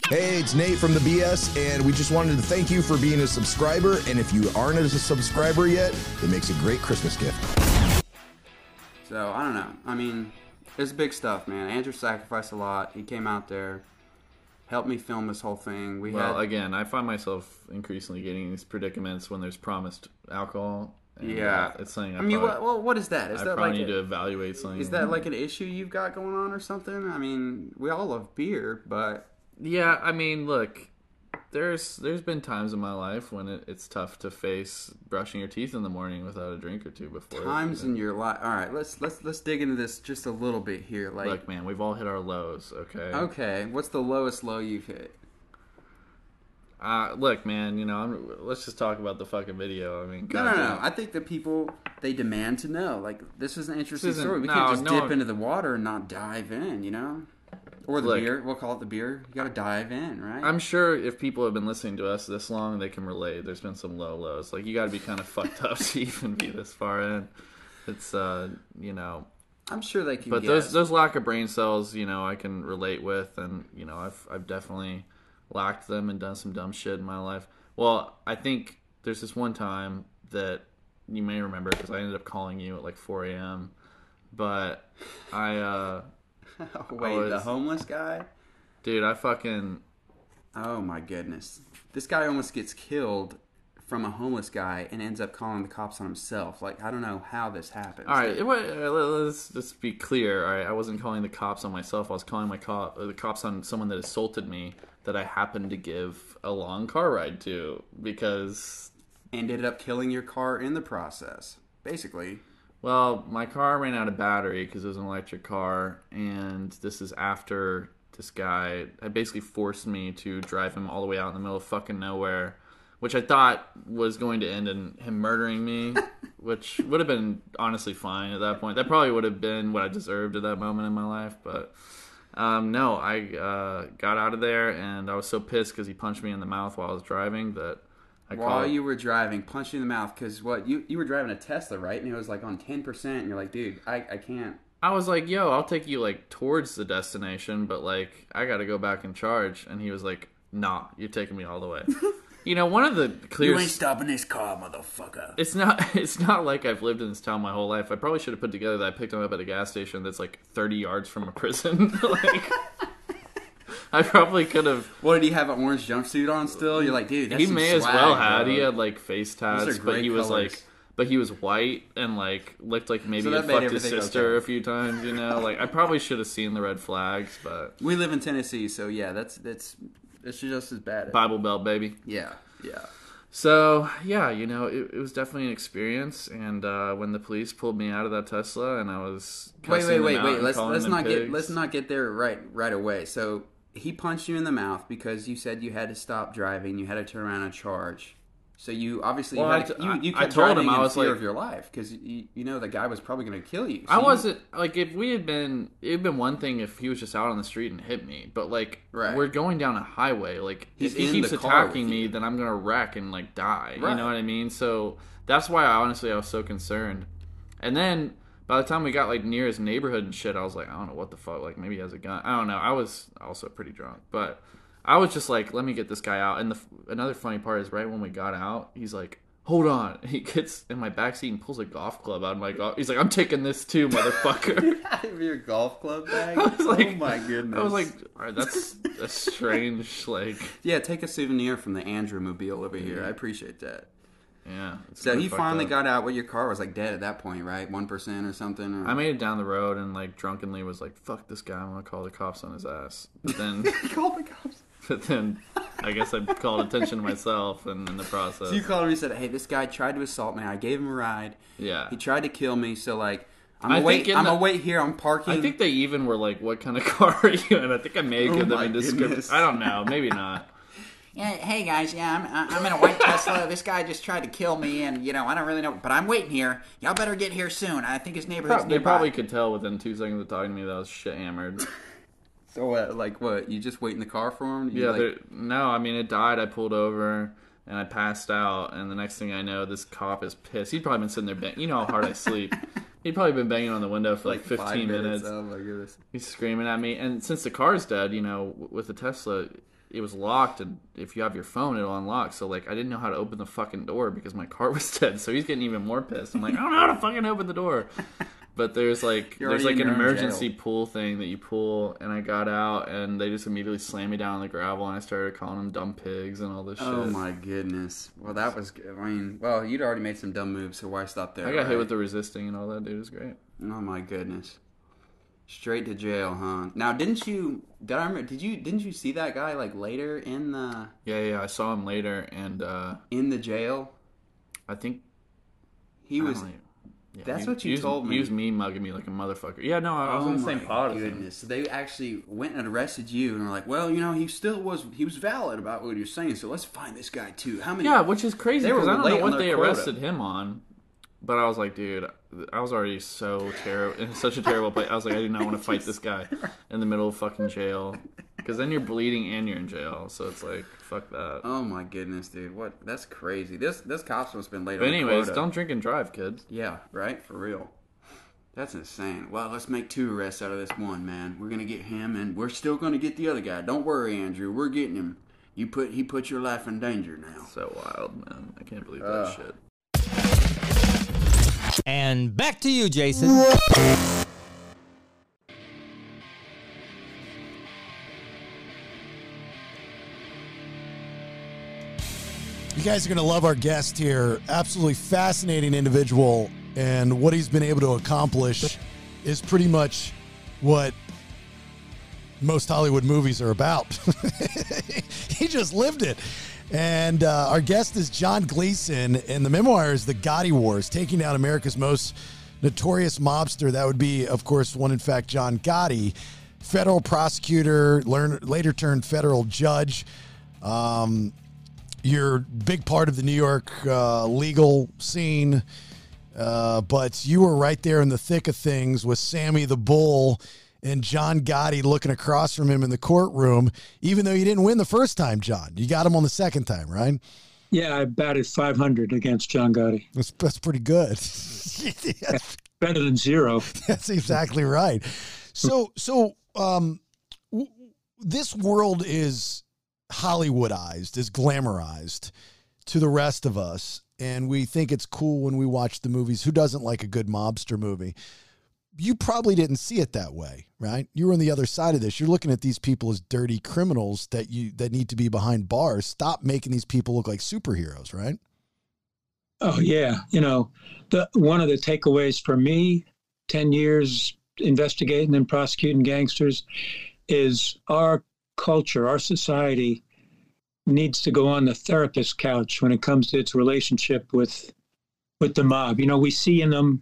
Hey, it's Nate from the B S, and we just wanted to thank you for being a subscriber. And if you aren't a subscriber yet, it makes a great Christmas gift. So, I don't know. I mean, it's big stuff, man. Andrew sacrificed a lot. He came out there, help me film this whole thing. We well, had, again, I find myself increasingly getting these predicaments when there's promised alcohol. And yeah, it's something. I, I mean, probably, what, well, what is that? Is I that probably like need a, to evaluate something. Is that like an issue you've got going on or something? I mean, we all love beer, but yeah, I mean, look, there's there's been times in my life when it, it's tough to face brushing your teeth in the morning without a drink or two before. Times in your life. All right, let's let's let's dig into this just a little bit here. Like, look, man, we've all hit our lows, okay? Okay, what's the lowest low you've hit? Uh, look, man, you know, I'm, let's just talk about the fucking video. I mean, no, no, no. I think that people, they demand to know. Like, this is an interesting story. We no, can't just no, dip no. into the water and not dive in, you know? Or the Look, beer. We'll call it the beer. You gotta dive in, right? I'm sure if people have been listening to us this long, they can relate. There's been some low lows. Like, you gotta be kind of fucked up to even be this far in. It's, uh, you know... I'm sure they can But guess. those those lack of brain cells, you know, I can relate with. And, you know, I've, I've definitely lacked them and done some dumb shit in my life. Well, I think there's this one time that you may remember, because I ended up calling you at, like, four a.m. But I, uh... Wait, was, the homeless guy? Dude, I fucking... Oh, my goodness. This guy almost gets killed from a homeless guy and ends up calling the cops on himself. Like, I don't know how this happens. All right, it, let's just be clear. All right, I wasn't calling the cops on myself. I was calling my cop, the cops on someone that assaulted me that I happened to give a long car ride to because... Ended up killing your car in the process, basically. Well, my car ran out of battery because it was an electric car, and this is after this guy had basically forced me to drive him all the way out in the middle of fucking nowhere, which I thought was going to end in him murdering me, which would have been honestly fine at that point. That probably would have been what I deserved at that moment in my life, but um, no, I uh, got out of there, and I was so pissed because he punched me in the mouth while I was driving that... I While called. you were driving, punch you in the mouth, because what you you were driving a Tesla, right? And it was like on ten percent, and you're like, dude, I, I can't. I was like, yo, I'll take you like towards the destination, but like I got to go back and charge. And he was like, nah, you're taking me all the way. You know, one of the clear. You ain't stopping this car, motherfucker. It's not. It's not like I've lived in this town my whole life. I probably should have put together that I picked him up at a gas station that's like thirty yards from a prison. like. I probably could have... What, did he have an orange jumpsuit on still? You're like, dude, that's He may swag, as well had. Bro. He had, like, face tats, but he colors. was, like... But he was white and, like, looked like maybe so he fucked his sister okay. a few times, you know? Like, I probably should have seen the red flags, but... We live in Tennessee, so, yeah, that's... that's it's just as bad. Bible Belt, baby. Yeah, yeah. So, yeah, you know, it, it was definitely an experience, and uh, when the police pulled me out of that Tesla and I was... Wait, wait, wait, wait. Let's, let's, not get, let's not get there right right away, so... He punched you in the mouth because you said you had to stop driving. You had to turn around and charge. So you obviously well, had to, you, you kept I told driving him, I was in fear like, of your life because you, you know the guy was probably going to kill you. So I wasn't like if we had been it would been one thing if he was just out on the street and hit me, but like right. we're going down a highway. Like He's if he keeps attacking me, then I'm going to wreck and like die. Right. You know what I mean? So that's why I honestly I was so concerned. And then by the time we got like near his neighborhood and shit, I was like, I don't know what the fuck. Like, maybe he has a gun. I don't know. I was also pretty drunk, but I was just like, let me get this guy out. And the another funny part is right when we got out, he's like, hold on. He gets in my backseat and pulls a golf club out of my golf. He's like, I'm taking this too, motherfucker. Out of your golf club bag? I was like, oh my goodness. I was like, all right, that's a strange, like. Yeah, take a souvenir from the Andrew mobile over here. Yeah. I appreciate that. Yeah. So he finally up. got out. What, your car was like dead at that point, right? one percent or something? Or... I made it down the road and like drunkenly was like, fuck this guy. I'm going to call the cops on his ass. But then. Call the cops. But then I guess I called attention to myself and in the process. So you called him and said, hey, this guy tried to assault me. I gave him a ride. Yeah. He tried to kill me. So like, I'm going to wait, I'm the, wait here. I'm parking. I think they even were like, what kind of car are you in? I think I may give oh them a description. I don't know. Maybe not. Yeah, hey guys, yeah, I'm I'm in a white Tesla. This guy just tried to kill me, and you know I don't really know, but I'm waiting here. Y'all better get here soon. I think his neighborhood's probably, nearby. They probably could tell within two seconds of talking to me that I was shit hammered. So uh, like what? You just wait in the car for him? You yeah. Like... No, I mean it died. I pulled over and I passed out, and the next thing I know, this cop is pissed. He'd probably been sitting there banging. You know how hard I sleep. He'd probably been banging on the window for like, like fifteen minutes. minutes. Oh my goodness. He's screaming at me, and since the car's dead, you know, with the Tesla. It was locked, and if you have your phone, it'll unlock. So, like, I didn't know how to open the fucking door because my car was dead. So he's getting even more pissed. I'm like, I don't know how to fucking open the door. But there's, like, there's like an emergency pull thing that you pull, and I got out, and they just immediately slammed me down on the gravel, and I started calling them dumb pigs and all this shit. Oh, my goodness. Well, that was good. I mean, well, you'd already made some dumb moves, so why stop there? I got right? hit with the resisting and all that, dude. It was great. Oh, my goodness. Straight to jail, huh? Now, didn't you? Did I remember? Did you? Didn't you see that guy like later in the? Yeah, yeah, I saw him later, and uh, in the jail. I think he I was. Yeah, that's he, what you he told was, me. He was mean mugging me like a motherfucker. Yeah, no, I was oh in the same pod. Oh my goodness! So they actually went and arrested you, and were like, "Well, you know, he still was. He was valid about what he was saying. So let's find this guy too." How many? Yeah, which is crazy because I don't know what they quota. arrested him on. But I was like, dude, I was already so terrible, in such a terrible place. I was like, I do not want to fight this guy in the middle of fucking jail. Because then you're bleeding and you're in jail. So it's like, fuck that. Oh my goodness, dude. What? That's crazy. This this cops must have been late but on anyways, quota. Don't drink and drive, kids. Yeah, right? For real. That's insane. Well, let's make two arrests out of this one, man. We're going to get him and we're still going to get the other guy. Don't worry, Andrew. We're getting him. You put He put your life in danger now. So wild, man. I can't believe that uh. shit. And back to you, Jason. You guys are going to love our guest here. Absolutely fascinating individual. And what he's been able to accomplish is pretty much what most Hollywood movies are about. He just lived it. And uh, our guest is John Gleeson, and the memoir is The Gotti Wars, Taking Down America's Most Notorious Mobster. That would be, of course, one in fact, John Gotti, federal prosecutor, learn, later turned federal judge. Um, you're a big part of the New York uh, legal scene, uh, but you were right there in the thick of things with Sammy the Bull and John Gotti looking across from him in the courtroom, even though you didn't win the first time, John. You got him on the second time, right? Yeah, I batted five hundred against John Gotti. That's, that's pretty good. Yeah. Better than zero. That's exactly right. So, so um, w- this world is Hollywoodized, is glamorized to the rest of us, and we think it's cool when we watch the movies. Who doesn't like a good mobster movie? You probably didn't see it that way, right? You were on the other side of this. You're looking at these people as dirty criminals that you that need to be behind bars. Stop making these people look like superheroes, right? Oh, yeah. You know, the one of the takeaways for me, ten years investigating and prosecuting gangsters, is our culture, our society needs to go on the therapist's couch when it comes to its relationship with with the mob. You know, we see in them,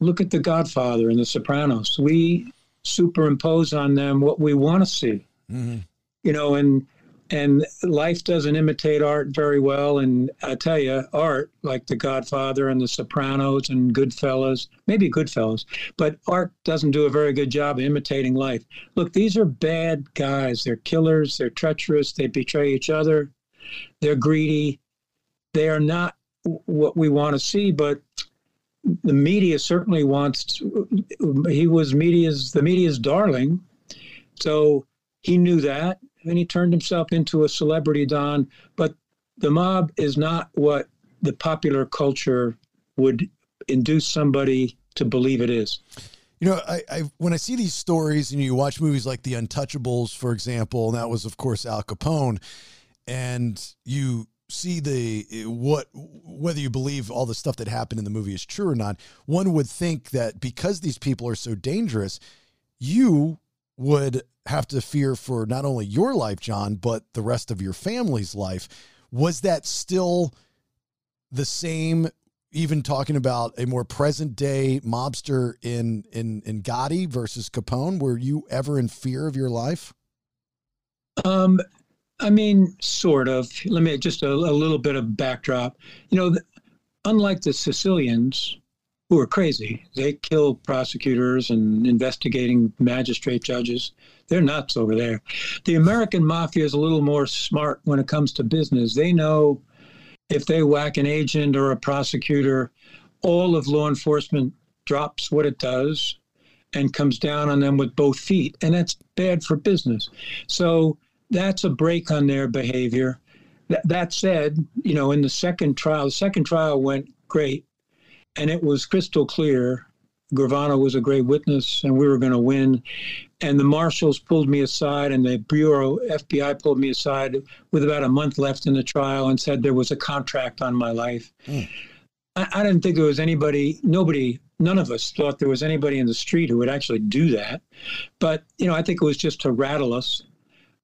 look at The Godfather and The Sopranos. We superimpose on them what we want to see, mm-hmm. you know, and, and life doesn't imitate art very well. And I tell you, art like The Godfather and The Sopranos and Goodfellas, maybe Goodfellas, but art doesn't do a very good job of imitating life. Look, these are bad guys. They're killers. They're treacherous. They betray each other. They're greedy. They are not what we want to see, but the media certainly wants to, he was media's the media's darling, so he knew that, and he turned himself into a celebrity don. But the mob is not what the popular culture would induce somebody to believe it is. You know, I, I when I see these stories, and you watch movies like The Untouchables, for example, and that was, of course, Al Capone, and you see the what whether you believe all the stuff that happened in the movie is true or not, one would think that because these people are so dangerous, you would have to fear for not only your life, John, but the rest of your family's life. Was that still the same, even talking about a more present day mobster in, in, in Gotti versus Capone? Were you ever in fear of your life? Um, I mean, sort of. Let me just a, a little bit of backdrop. You know, the, unlike the Sicilians, who are crazy, they kill prosecutors and investigating magistrate judges. They're nuts over there. The American mafia is a little more smart when it comes to business. They know if they whack an agent or a prosecutor, all of law enforcement drops what it does and comes down on them with both feet. And that's bad for business. So that's a break on their behavior. Th- that said, you know, in the second trial, the second trial went great, and it was crystal clear. Gravano was a great witness, and we were going to win. And the marshals pulled me aside, and the Bureau F B I pulled me aside with about a month left in the trial and said there was a contract on my life. Mm. I, I didn't think there was anybody, nobody, none of us thought there was anybody in the street who would actually do that. But, you know, I think it was just to rattle us.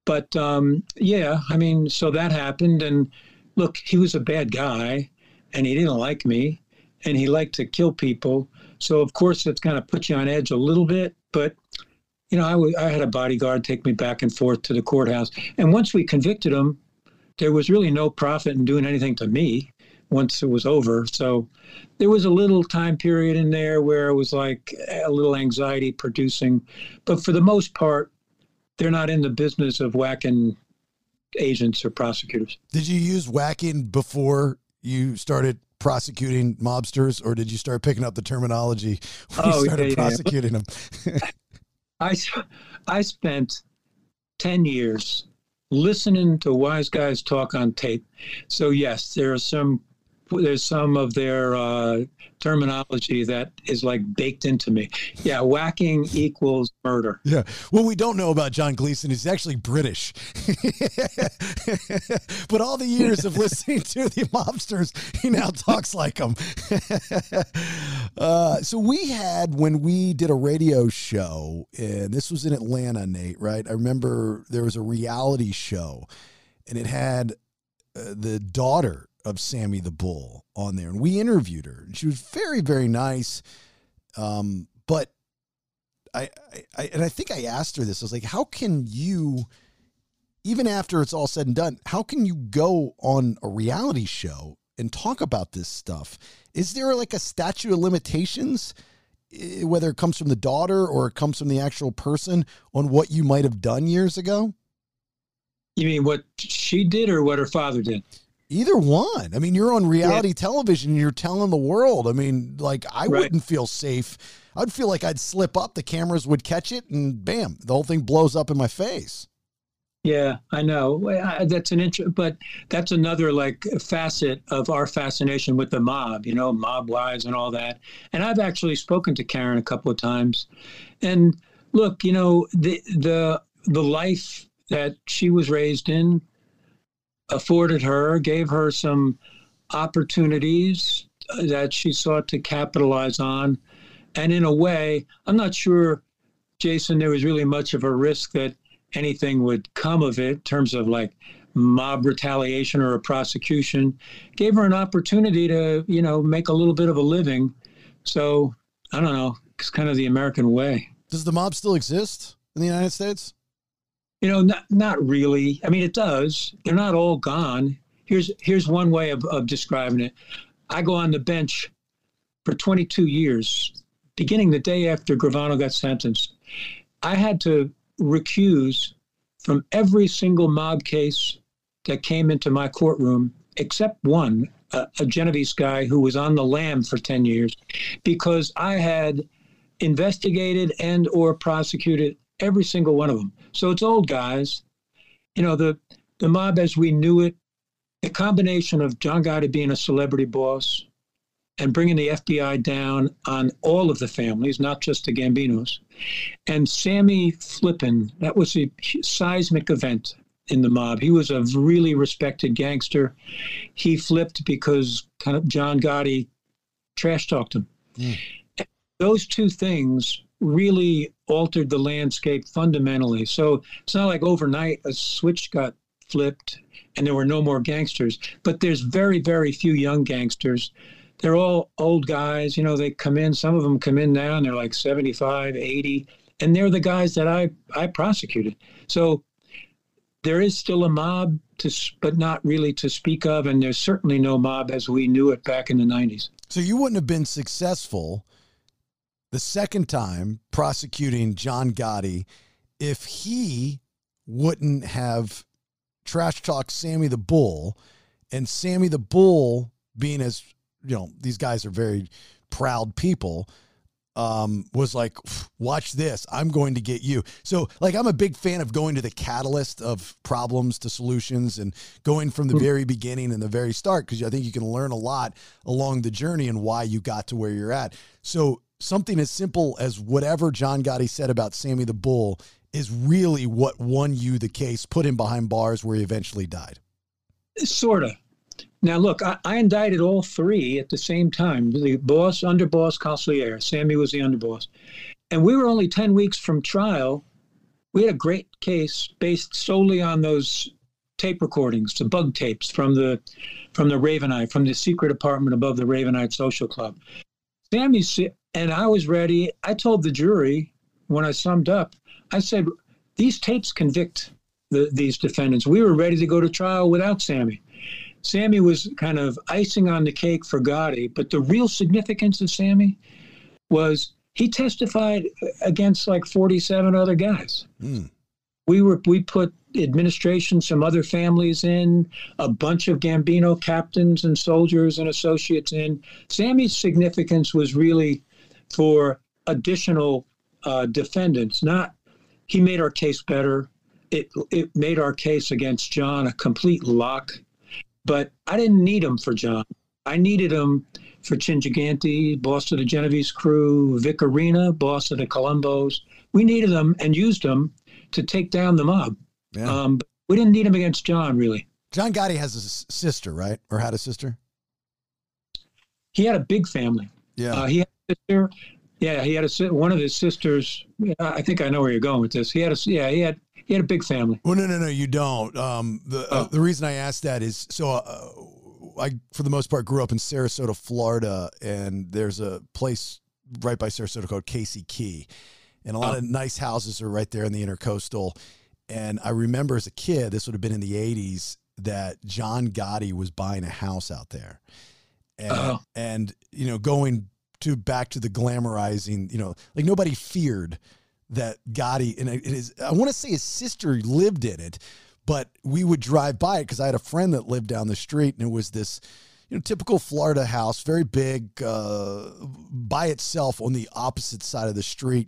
But, um, yeah, I mean, so that happened. And, look, he was a bad guy, and he didn't like me, and he liked to kill people. So, of course, it's going to put you on edge a little bit. But, you know, I, w- I had a bodyguard take me back and forth to the courthouse. And once we convicted him, there was really no profit in doing anything to me once it was over. So there was a little time period in there where it was like a little anxiety producing. But for the most part, they're not in the business of whacking agents or prosecutors. Did you use whacking before you started prosecuting mobsters, or did you start picking up the terminology when oh, you started yeah, prosecuting yeah. them? I, I spent ten years listening to wise guys talk on tape. So yes, there are some, there's some of their uh, terminology that is like baked into me. Yeah. Whacking equals murder. Yeah. Well, we don't know about John Gleeson. He's actually British, but all the years of listening to the mobsters, he now talks like them. uh, so we had, when we did a radio show, and this was in Atlanta, Nate, right? I remember there was a reality show, and it had uh, the daughter of Sammy the Bull on there, and we interviewed her, and she was very, very nice. Um, but I, I, I, and I think I asked her this, I was like, how can you, even after it's all said and done, how can you go on a reality show and talk about this stuff? Is there like a statute of limitations, whether it comes from the daughter or it comes from the actual person, on what you might've done years ago? You mean what she did or what her father did? Either one. I mean, you're on reality yeah. television, and you're telling the world. I mean, like, I right. wouldn't feel safe. I'd feel like I'd slip up, the cameras would catch it, and bam, the whole thing blows up in my face. Yeah, I know. I, that's an int- but that's another like facet of our fascination with the mob, you know, mob wives and all that. And I've actually spoken to Karen a couple of times. And look, you know, the the the life that she was raised in afforded her, gave her some opportunities that she sought to capitalize on. And in a way, I'm not sure, Jason, there was really much of a risk that anything would come of it in terms of like mob retaliation or a prosecution. Gave her an opportunity to, you know, make a little bit of a living. So I don't know, it's kind of the American way. Does the mob still exist in the United States? You know, not not really. I mean, it does. They're not all gone. Here's here's one way of, of describing it. I go on the bench for twenty-two years, beginning the day after Gravano got sentenced. I had to recuse from every single mob case that came into my courtroom, except one, a, a Genovese guy who was on the lam for ten years because I had investigated and or prosecuted every single one of them. So it's old guys. You know, the, the mob as we knew it, the combination of John Gotti being a celebrity boss and bringing the F B I down on all of the families, not just the Gambinos, and Sammy Flippin, that was a seismic event in the mob. He was a really respected gangster. He flipped because kind of John Gotti trash-talked him. Mm. Those two things really altered the landscape fundamentally. So it's not like overnight a switch got flipped and there were no more gangsters, but there's very, very few young gangsters. They're all old guys. You know, they come in, some of them come in now and they're like seventy-five, eighty, and they're the guys that I, I prosecuted. So there is still a mob, to, but not really to speak of, and there's certainly no mob as we knew it back in the nineties. So you wouldn't have been successful the second time prosecuting John Gotti if he wouldn't have trash-talked Sammy the Bull, and Sammy the Bull being as... you know, these guys are very proud people, um, was like, watch this, I'm going to get you. So like, I'm a big fan of going to the catalyst of problems to solutions and going from the very beginning and the very start, because I think you can learn a lot along the journey and why you got to where you're at. So something as simple as whatever John Gotti said about Sammy the Bull is really what won you the case, put him behind bars where he eventually died. Sort of. Now, look, I, I indicted all three at the same time, the boss, underboss, consigliere. Sammy was the underboss. And we were only ten weeks from trial. We had a great case based solely on those tape recordings, the bug tapes from the from the Ravenite, from the secret apartment above the Ravenite Social Club. Sammy, and I was ready. I told the jury when I summed up, I said, these tapes convict the, these defendants. We were ready to go to trial without Sammy. Sammy was kind of icing on the cake for Gotti, but the real significance of Sammy was he testified against like forty-seven other guys. Mm. We were we put administration, some other families in, a bunch of Gambino captains and soldiers and associates in. Sammy's significance was really for additional uh, defendants. Not he made our case better. It it made our case against John a complete lock. But I didn't need him for John. I needed him for Chin Gigante, boss of the Genovese crew, Vic Arena, boss of the Colombos. We needed him and used him to take down the mob. Yeah. Um, but we didn't need him against John, really. John Gotti has a sister, right? Or had a sister? He had a big family. Yeah. Uh, he had a sister. Yeah, he had a one of his sisters. I think I know where you're going with this. He had a yeah, he had He had a big family. Well, no, no, no, you don't. Um, the oh. uh, the reason I asked that is so uh, I, for the most part, grew up in Sarasota, Florida, and there's a place right by Sarasota called Casey Key, and a lot oh. of nice houses are right there in the intercoastal. And I remember as a kid, this would have been in the eighties, that John Gotti was buying a house out there, and oh. and you know going to back to the glamorizing, you know, like nobody feared that Gotti and his, I want to say his sister lived in it, but we would drive by it because I had a friend that lived down the street, and it was this, you know, typical Florida house, very big, uh, by itself on the opposite side of the street,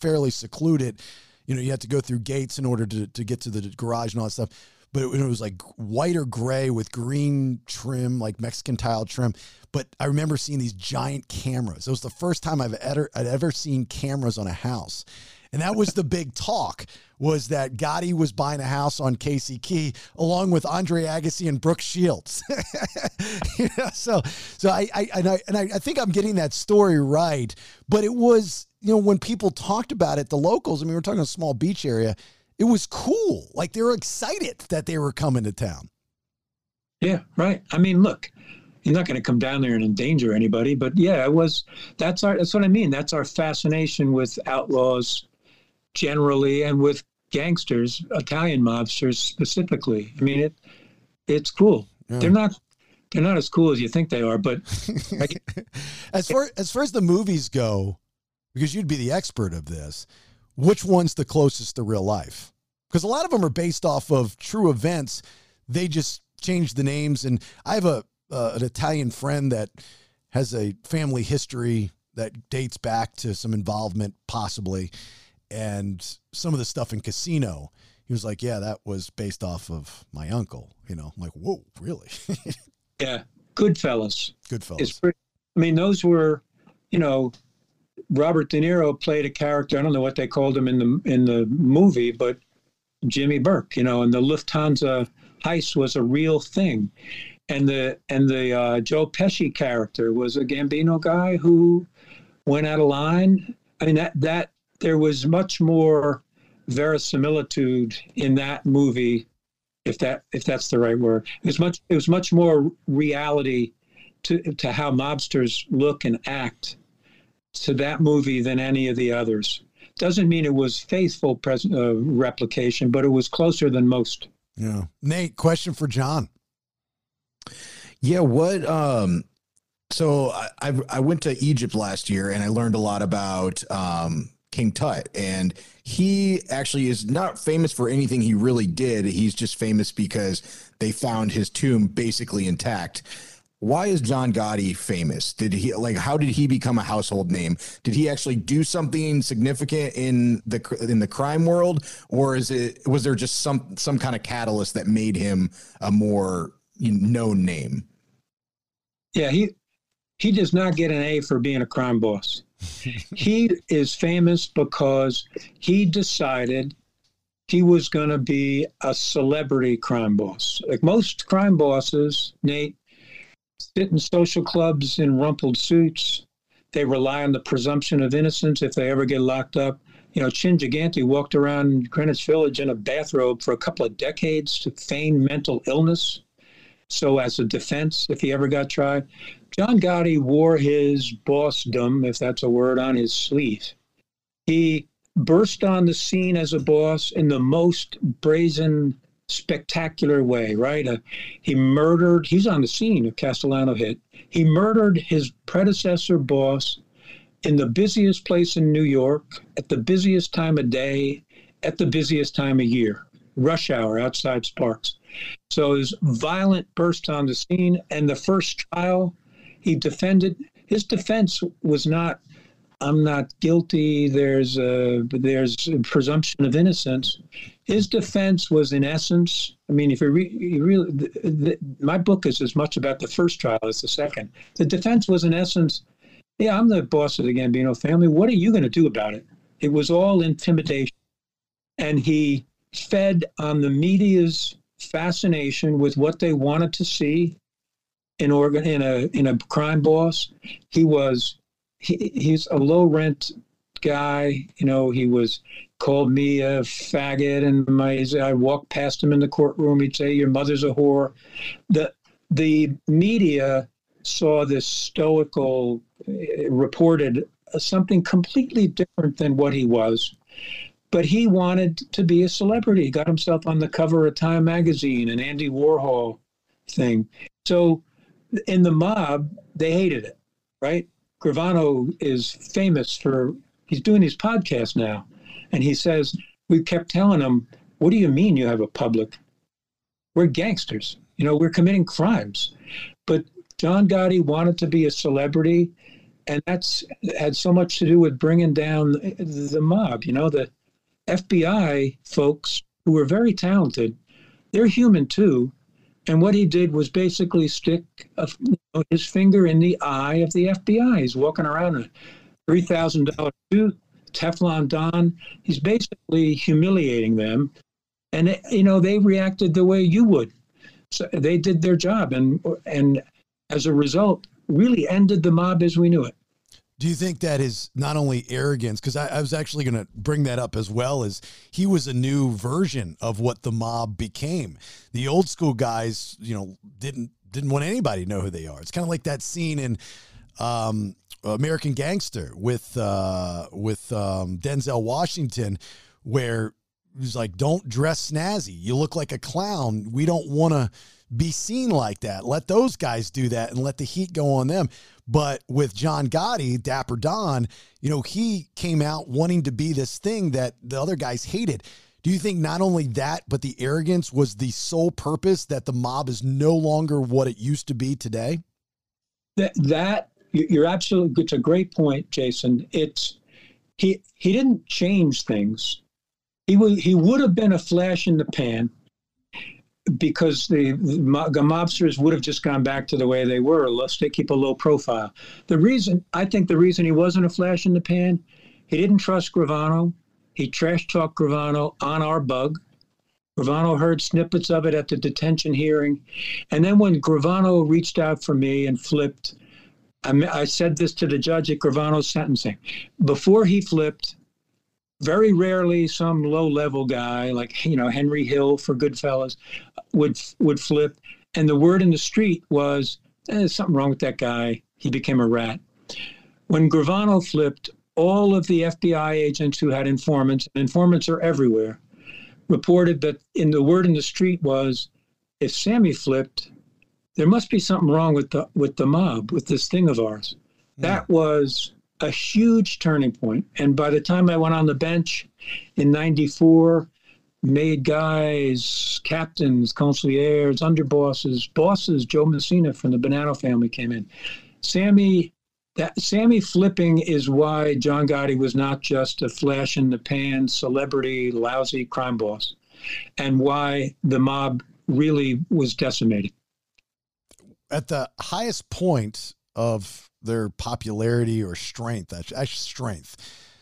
fairly secluded. You know, you had to go through gates in order to, to get to the garage and all that stuff. But it, it was like white or gray with green trim, like Mexican tile trim. But I remember seeing these giant cameras. It was the first time I've ever, I'd ever seen cameras on a house. And that was the big talk, was that Gotti was buying a house on Casey Key along with Andre Agassi and Brooke Shields. You know, so so I, I, and, I, and I, I think I'm getting that story right. But it was, you know, when people talked about it, the locals, I mean, we're talking a small beach area, it was cool. Like, they were excited that they were coming to town. Yeah, right. I mean, look, you're not going to come down there and endanger anybody, but yeah, it was, that's our, that's what I mean. That's our fascination with outlaws generally and with gangsters, Italian mobsters specifically. I mean, it, it's cool. Yeah. They're not, they're not as cool as you think they are, but as far, as far as the movies go, because you'd be the expert of this, which one's the closest to real life? Because a lot of them are based off of true events. They just change the names. And I have a, uh, an Italian friend that has a family history that dates back to some involvement, possibly. And some of the stuff in Casino, he was like, yeah, that was based off of my uncle. You know, I'm like, whoa, really? Yeah. Goodfellas. Goodfellas. It's pretty, I mean, those were, you know, Robert De Niro played a character. I don't know what they called him in the in the movie, but Jimmy Burke, you know, and the Lufthansa heist was a real thing. And the and the uh, Joe Pesci character was a Gambino guy who went out of line. I mean, that that there was much more verisimilitude in that movie, if that if that's the right word. It was much it was much more reality to to how mobsters look and act to that movie than any of the others. Doesn't mean it was faithful pres- uh, replication, but it was closer than most. Yeah. Nate, question for John. Yeah. What, um, so I, I, I went to Egypt last year and I learned a lot about, um, King Tut, and he actually is not famous for anything he really did. He's just famous because they found his tomb basically intact. Why is John Gotti famous? Did he like, how did he become a household name? Did he actually do something significant in the, in the crime world? Or is it, was there just some, some kind of catalyst that made him a more known name? Yeah. He, he does not get an A for being a crime boss. He is famous because he decided he was going to be a celebrity crime boss. Like most crime bosses, Nate, sit in social clubs in rumpled suits. They rely on the presumption of innocence if they ever get locked up. You know, Chin Gigante walked around Greenwich Village in a bathrobe for a couple of decades to feign mental illness. So as a defense, if he ever got tried, John Gotti wore his bossdom, if that's a word, on his sleeve. He burst on the scene as a boss in the most brazen, spectacular way, right? Uh, he murdered, he's on the scene of Castellano hit. He murdered his predecessor boss in the busiest place in New York, at the busiest time of day, at the busiest time of year, rush hour outside Sparks. So his violent burst on the scene, and the first trial he defended, his defense was not, I'm not guilty, there's a, there's a presumption of innocence. His defense was, in essence, I mean, if you, re- you really, the, the, my book is as much about the first trial as the second. The defense was, in essence, yeah, I'm the boss of the Gambino family. What are you going to do about it? It was all intimidation. And he fed on the media's fascination with what they wanted to see in organ, in a in a crime boss. He was, he, he's a low rent guy, you know. He was called me a faggot, and my I walked past him in the courtroom. He'd say, "Your mother's a whore." The the media saw this stoical, reported something completely different than what he was. But he wanted to be a celebrity. He got himself on the cover of Time magazine, an Andy Warhol thing. So in the mob, they hated it, right? Gravano is famous for, he's doing his podcast now, and he says, we kept telling him, what do you mean you have a public? We're gangsters. You know, we're committing crimes. But John Gotti wanted to be a celebrity, and that's had so much to do with bringing down the, the mob. You know, the F B I folks, who were very talented, they're human too. And what he did was basically stick a, you know, his finger in the eye of the F B I. He's walking around in a three thousand dollars suit, Teflon Don. He's basically humiliating them. And, it, you know, they reacted the way you would. So they did their job. And, and as a result, really ended the mob as we knew it. Do you think that is not only arrogance? Because I, I was actually going to bring that up as well, as he was a new version of what the mob became. The old school guys, you know, didn't didn't want anybody to know who they are. It's kind of like that scene in um, American Gangster with uh, with um, Denzel Washington, where he's like, "Don't dress snazzy. You look like a clown. We don't want to be seen like that. Let those guys do that and let the heat go on them." But with John Gotti, Dapper Don, you know, he came out wanting to be this thing that the other guys hated. Do you think not only that, but the arrogance was the sole purpose that the mob is no longer what it used to be today? That, that you're absolutely, it's a great point, Jason. It's, he, he didn't change things. He would, he would have been a flash in the pan, because the, the mobsters would have just gone back to the way they were. Let's they keep a low profile. The reason, I think the reason he wasn't a flash in the pan, he didn't trust Gravano. He trash-talked Gravano on our bug. Gravano heard snippets of it at the detention hearing. And then when Gravano reached out for me and flipped, I, I said this to the judge at Gravano's sentencing. Before he flipped, very rarely some low-level guy like, you know, Henry Hill for Goodfellas would would flip. And the word in the street was, eh, there's something wrong with that guy. He became a rat. When Gravano flipped, all of the F B I agents who had informants, and informants are everywhere, reported that in the word in the street was, if Sammy flipped, there must be something wrong with the with the mob, with this thing of ours. Yeah. That was a huge turning point. And by the time I went on the bench in ninety-four, made guys, captains, consigliers, underbosses, bosses, Joe Messina from the Bonanno family came in. Sammy, that Sammy flipping is why John Gotti was not just a flash in the pan, celebrity, lousy crime boss, and why the mob really was decimated. At the highest point of their popularity or strength, actually strength,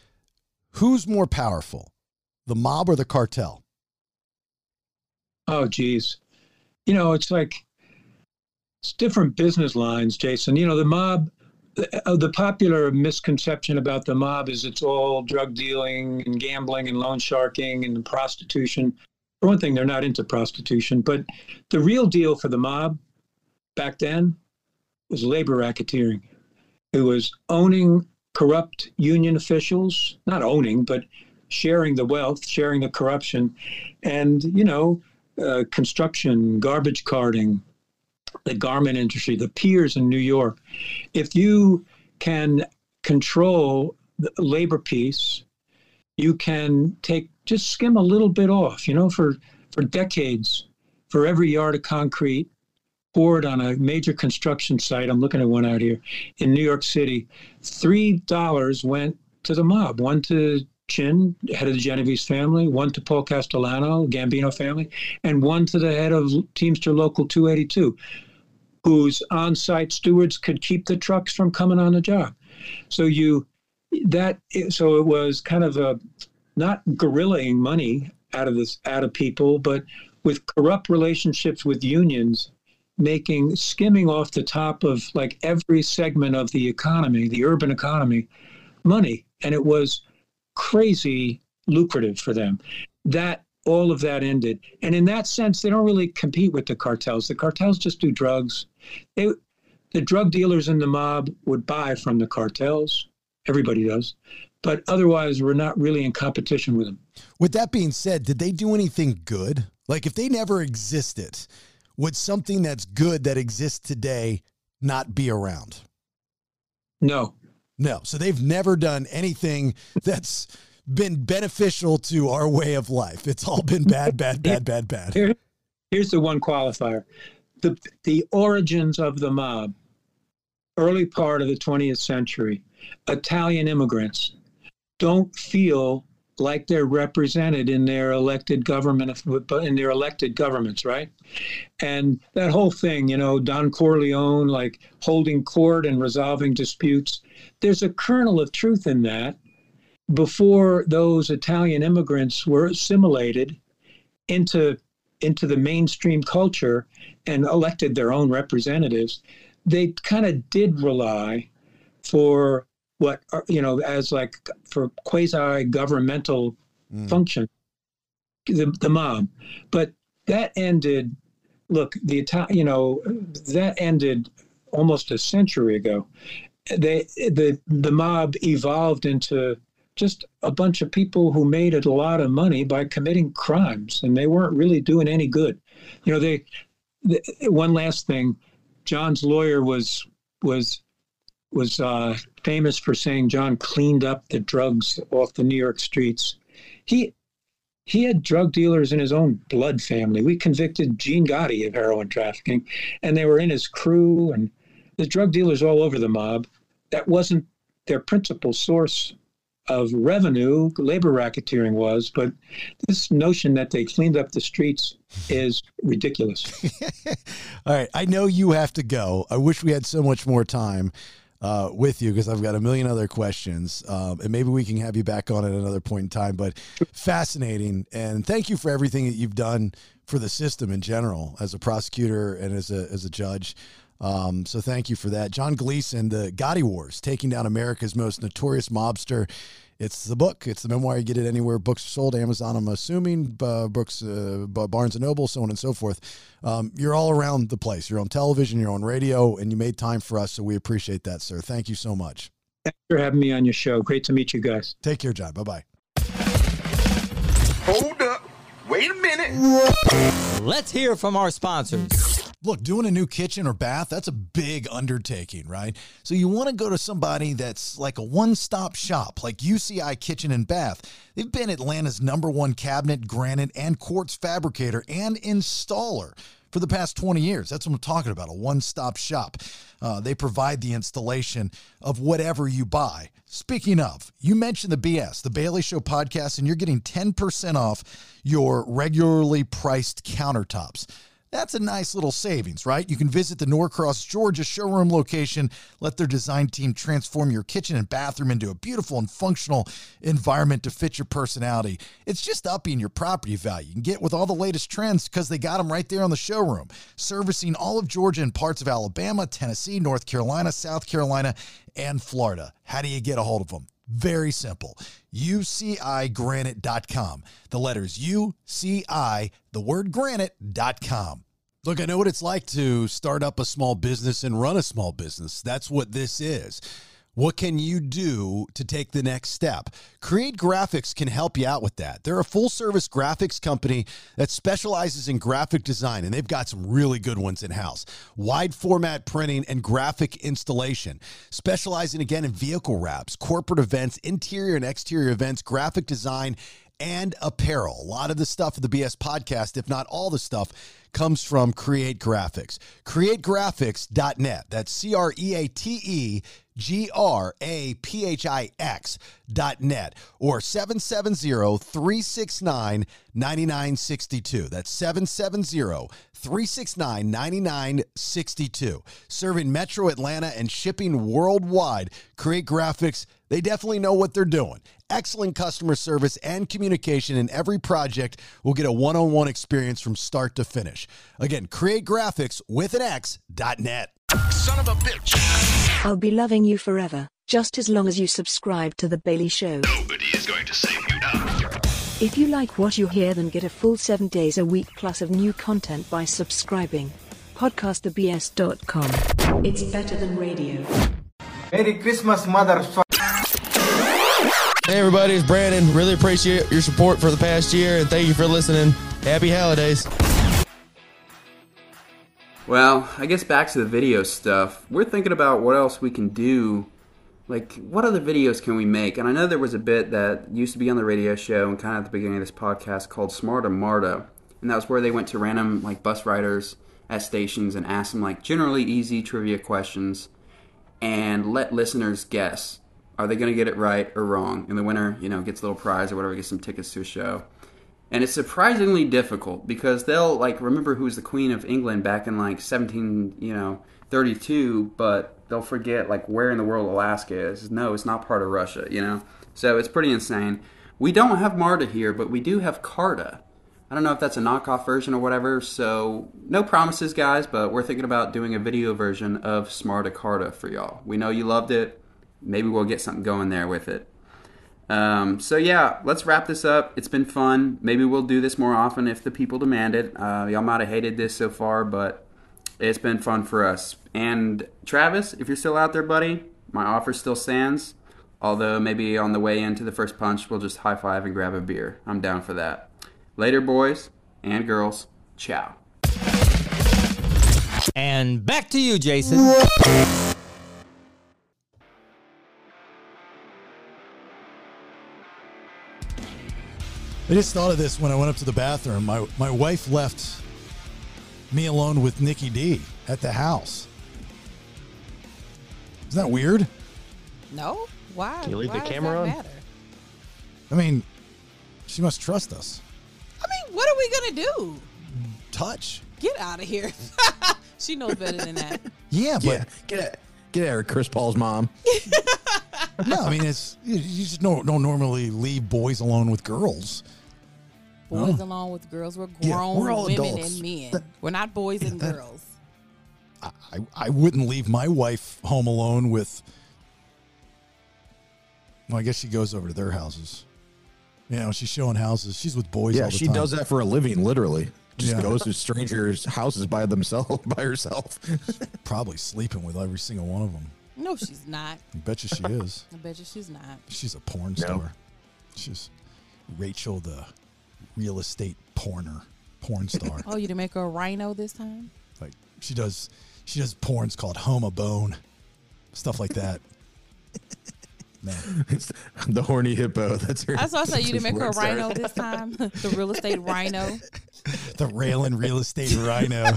who's more powerful, the mob or the cartel? Oh, geez. You know, it's like, it's different business lines, Jason. You know, the mob, the popular misconception about the mob is it's all drug dealing and gambling and loan sharking and prostitution. For one thing, they're not into prostitution, but the real deal for the mob back then was labor racketeering. It was owning corrupt union officials, not owning, but sharing the wealth, sharing the corruption, and, you know, uh, construction, garbage carting, the garment industry, the piers in New York. If you can control the labor piece, you can take, just skim a little bit off, you know, for, for decades, for every yard of concrete poured on a major construction site, I'm looking at one out here in New York City, three dollars went to the mob, one to Chin, head of the Genovese family, one to Paul Castellano, Gambino family, and one to the head of Teamster Local two eighty-two, whose on-site stewards could keep the trucks from coming on the job. So you, that, so it was kind of a, not guerrillaing money out of this, out of people, but with corrupt relationships with unions, making, skimming off the top of like every segment of the economy, the urban economy, money. And it was crazy lucrative for them. That, all of that ended. And in that sense, they don't really compete with the cartels. The cartels just do drugs. They, the drug dealers in the mob would buy from the cartels. Everybody does. But otherwise, we're not really in competition with them. With that being said, did they do anything good? Like if they never existed, would something that's good that exists today not be around? No. No. So they've never done anything that's been beneficial to our way of life. It's all been bad, bad, bad, bad, bad. Here, here's the one qualifier. The, the origins of the mob, early part of the twentieth century, Italian immigrants don't feel like they're represented in their elected government, in their elected governments, right? And that whole thing, you know, Don Corleone, like holding court and resolving disputes. There's a kernel of truth in that. Before those Italian immigrants were assimilated into, into the mainstream culture and elected their own representatives, they kind of did rely for what, you know, as like for quasi-governmental mm. function, the, the mob. But that ended, look, the Italian, you know, that ended almost a century ago. They, the, the mob evolved into just a bunch of people who made a lot of money by committing crimes, and they weren't really doing any good. You know, they, they one last thing, John's lawyer was, was, was uh, famous for saying John cleaned up the drugs off the New York streets. He, He had drug dealers in his own blood family. We convicted John Gotti of heroin trafficking, and they were in his crew, and the drug dealers all over the mob. That wasn't their principal source of revenue. Labor racketeering was, but this notion that they cleaned up the streets is ridiculous. All right. I know you have to go. I wish we had so much more time uh, with you, because I've got a million other questions, um, and maybe we can have you back on at another point in time, but fascinating. And thank you for everything that you've done for the system in general as a prosecutor and as a, as a judge. Um, so thank you for that. John Gleeson, The Gotti Wars, Taking Down America's Most Notorious Mobster. It's the book. It's the memoir. You get it anywhere books are sold, Amazon, I'm assuming, uh, books, uh, Barnes and Noble, so on and so forth. Um, you're all around the place. You're on television, you're on radio, and you made time for us, so we appreciate that, sir. Thank you so much. Thanks for having me on your show. Great to meet you guys. Take care, John. Bye-bye. Hold up. Wait a minute. Let's hear from our sponsors. Look, doing a new kitchen or bath, that's a big undertaking, right? So you want to go to somebody that's like a one-stop shop, like U C I Kitchen and Bath. They've been Atlanta's number one cabinet, granite, and quartz fabricator and installer for the past twenty years. That's what I'm talking about, a one-stop shop. Uh, they provide the installation of whatever you buy. Speaking of, you mentioned the B S, the Bailey Show podcast, and you're getting ten percent off your regularly priced countertops. That's a nice little savings, right? You can visit the Norcross, Georgia showroom location. Let their design team transform your kitchen and bathroom into a beautiful and functional environment to fit your personality. It's just upping your property value. You can get with all the latest trends because they got them right there on the showroom. Servicing all of Georgia and parts of Alabama, Tennessee, North Carolina, South Carolina, and Florida. How do you get a hold of them? Very simple. U C I granite dot com. The letters U C I, the word granite dot com. Look, I know what it's like to start up a small business and run a small business. That's what this is. What can you do to take the next step? Create Graphics can help you out with that. They're a full-service graphics company that specializes in graphic design, and they've got some really good ones in-house. Wide-format printing and graphic installation. Specializing, again, in vehicle wraps, corporate events, interior and exterior events, graphic design, and apparel. A lot of the stuff of the B S podcast, if not all the stuff, comes from Create Graphics. create graphics dot net. That's C R E A T E G R A P H I X dot net or seven seven zero, three six nine, nine nine six two. That's seven seven zero, three six nine, nine nine six two. Serving Metro Atlanta and shipping worldwide. Create Graphics, they definitely know what they're doing. Excellent customer service and communication in every project will get a one-on-one experience from start to finish. Again, Create Graphics with an X dot net. Son of a bitch. I'll be loving you forever, just as long as you subscribe to The Bailey Show. Nobody is going to save you now. If you like what you hear, then get a full seven days a week plus of new content by subscribing. podcast the b s dot com. It's better than radio. Merry Christmas, motherfucker. Hey everybody, it's Brandon. Really appreciate your support for the past year, and thank you for listening. Happy holidays. Well, I guess back to the video stuff. We're thinking about what else we can do. Like, what other videos can we make? And I know there was a bit that used to be on the radio show and kind of at the beginning of this podcast called Smarter Marta. And that was where they went to random, like, bus riders at stations and asked them, like, generally easy trivia questions and let listeners guess. Are they going to get it right or wrong? And the winner, you know, gets a little prize or whatever, gets some tickets to a show. And it's surprisingly difficult because they'll, like, remember who was the Queen of England back in, like, seventeen, you know, thirty-two, but they'll forget, like, where in the world Alaska is. No, it's not part of Russia, you know? So it's pretty insane. We don't have Marta here, but we do have Carta. I don't know if that's a knockoff version or whatever, so no promises, guys, but we're thinking about doing a video version of Smarta Carta for y'all. We know you loved it. Maybe we'll get something going there with it. Um, so yeah, let's wrap this up. It's been fun. Maybe we'll do this more often if the people demand it. Uh, y'all might have hated this so far, but it's been fun for us. And Travis, if you're still out there, buddy, my offer still stands. Although maybe on the way into the first punch, we'll just high five and grab a beer. I'm down for that. Later, boys and girls. Ciao. And back to you, Jason. I just thought of this when I went up to the bathroom. My my wife left me alone with Nikki D at the house. Isn't that weird? No. Why? Can you leave why the camera on? Matter? I mean, she must trust us. I mean, what are we gonna do? Touch. Get out of here. She knows better than that. Yeah, but yeah. get out, get out of here, Chris Paul's mom. No, I mean, it's you just don't don't normally leave boys alone with girls. Boys no. alone with girls. We're grown yeah, we're all women adults. And men. That, we're not boys yeah, and that, girls. I I wouldn't leave my wife home alone with. Well, I guess she goes over to their houses. You know, she's showing houses. She's with boys. Yeah, all the she time. does that for a living, literally. Just yeah. goes to strangers' houses by themselves, by herself. Probably sleeping with every single one of them. No, she's not. I bet you she is. I bet you she's not. She's a porn star. Nope. She's Rachel, the real estate porner, porn star. Oh, you didn't make her a rhino this time? Like she does, she does porns called Home a Bone, stuff like that. Man. It's the horny hippo. That's her. I was also saying you didn't make her a rhino her. this time. The real estate rhino. The railing real estate rhino.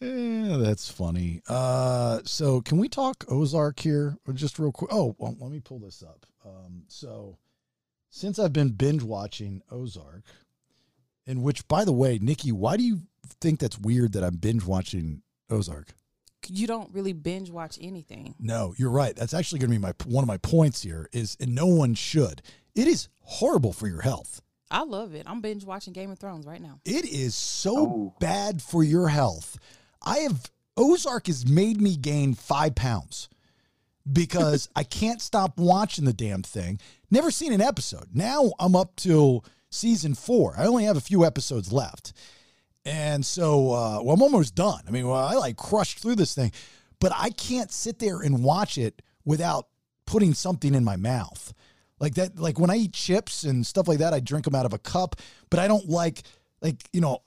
Yeah, that's funny. Uh, so can we talk Ozark here or just real quick? Oh, well, let me pull this up. Um, so since I've been binge watching Ozark, in which, by the way, Nikki, why do you think that's weird that I'm binge watching Ozark? You don't really binge watch anything. No, you're right. That's actually going to be my one of my points here is, and no one should. It is horrible for your health. I love it. I'm binge watching Game of Thrones right now. It is so oh. bad for your health. I have Ozark has made me gain five pounds because I can't stop watching the damn thing. Never seen an episode. Now I'm up to season four. I only have a few episodes left. And so, uh, well, I'm almost done. I mean, well, I like crushed through this thing, but I can't sit there and watch it without putting something in my mouth like that. Like when I eat chips and stuff like that, I drink them out of a cup, but I don't like, like, you know,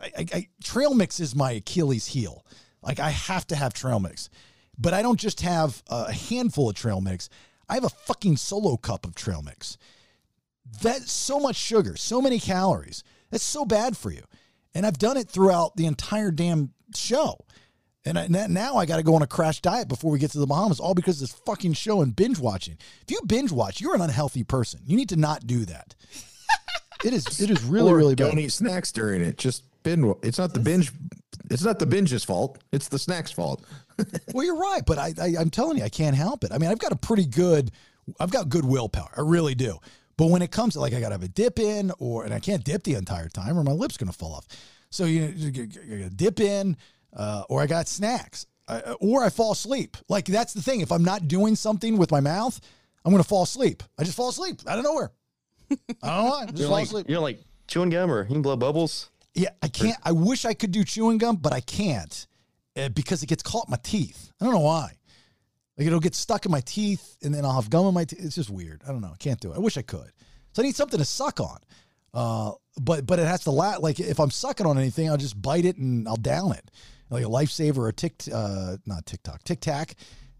I, I, I trail mix is my Achilles heel. Like I have to have trail mix, but I don't just have a handful of trail mix. I have a fucking solo cup of trail mix. That's so much sugar, so many calories. That's so bad for you. And I've done it throughout the entire damn show. And I, now I got to go on a crash diet before we get to the Bahamas, all because of this fucking show and binge watching. If you binge watch, you're an unhealthy person. You need to not do that. It is it is really, or really bad. Don't eat snacks during it. Just binge. It's not the binge. It's not the binge's fault. It's the snack's fault. Well, you're right. But I, I, I'm telling you, I can't help it. I mean, I've got a pretty good, I've got good willpower. I really do. But when it comes to like, I got to have a dip in or, and I can't dip the entire time or my lip's going to fall off. So you, you, you dip in uh, or I got snacks I, or I fall asleep. Like that's the thing. If I'm not doing something with my mouth, I'm going to fall asleep. I just fall asleep out of nowhere. I don't know why. I just you're fall like, asleep. You're like chewing gum or you can blow bubbles. Yeah, I can't. I wish I could do chewing gum, but I can't uh, because it gets caught in my teeth. I don't know why. Like it'll get stuck in my teeth and then I'll have gum in my teeth. It's just weird. I don't know. I can't do it. I wish I could. So I need something to suck on. Uh, but, but it has to last. Like if I'm sucking on anything, I'll just bite it and I'll down it like a lifesaver or a tick, uh, not TikTok, Tic Tac.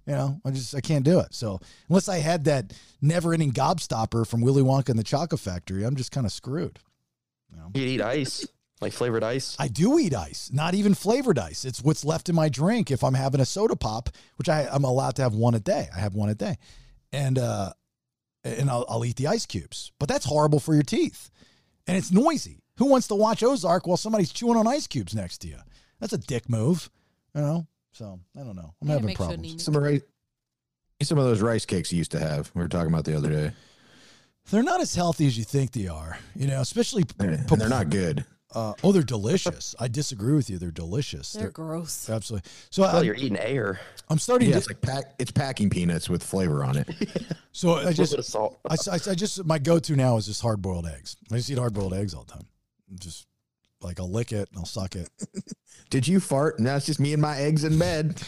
You know, I just, I can't do it. So unless I had that never ending gobstopper from Willy Wonka and the Chocolate Factory, I'm just kind of screwed. You know? You eat ice, like flavored ice. I do eat ice, not even flavored ice. It's what's left in my drink. If I'm having a soda pop, which I, I'm allowed to have one a day. I have one a day and, uh, and I'll, I'll eat the ice cubes, but that's horrible for your teeth. And it's noisy. Who wants to watch Ozark while somebody's chewing on ice cubes next to you? That's a dick move. You know? So I don't know. I'm having problems. Sure some, rice, some of those rice cakes you used to have. We were talking about the other day. They're not as healthy as you think they are, you know, especially. And they're not good. Uh, oh, they're delicious. I disagree with you. They're delicious. They're, they're gross. Absolutely. So well, you're eating air. I'm starting. Yeah, to, it's like pack, it's packing peanuts with flavor on it. So I just, salt. I, I, I just, my go-to now is just hard boiled eggs. I just eat hard boiled eggs all the time. I'm just like I'll lick it and I'll suck it. Did you fart? Now it's just me and my eggs in bed.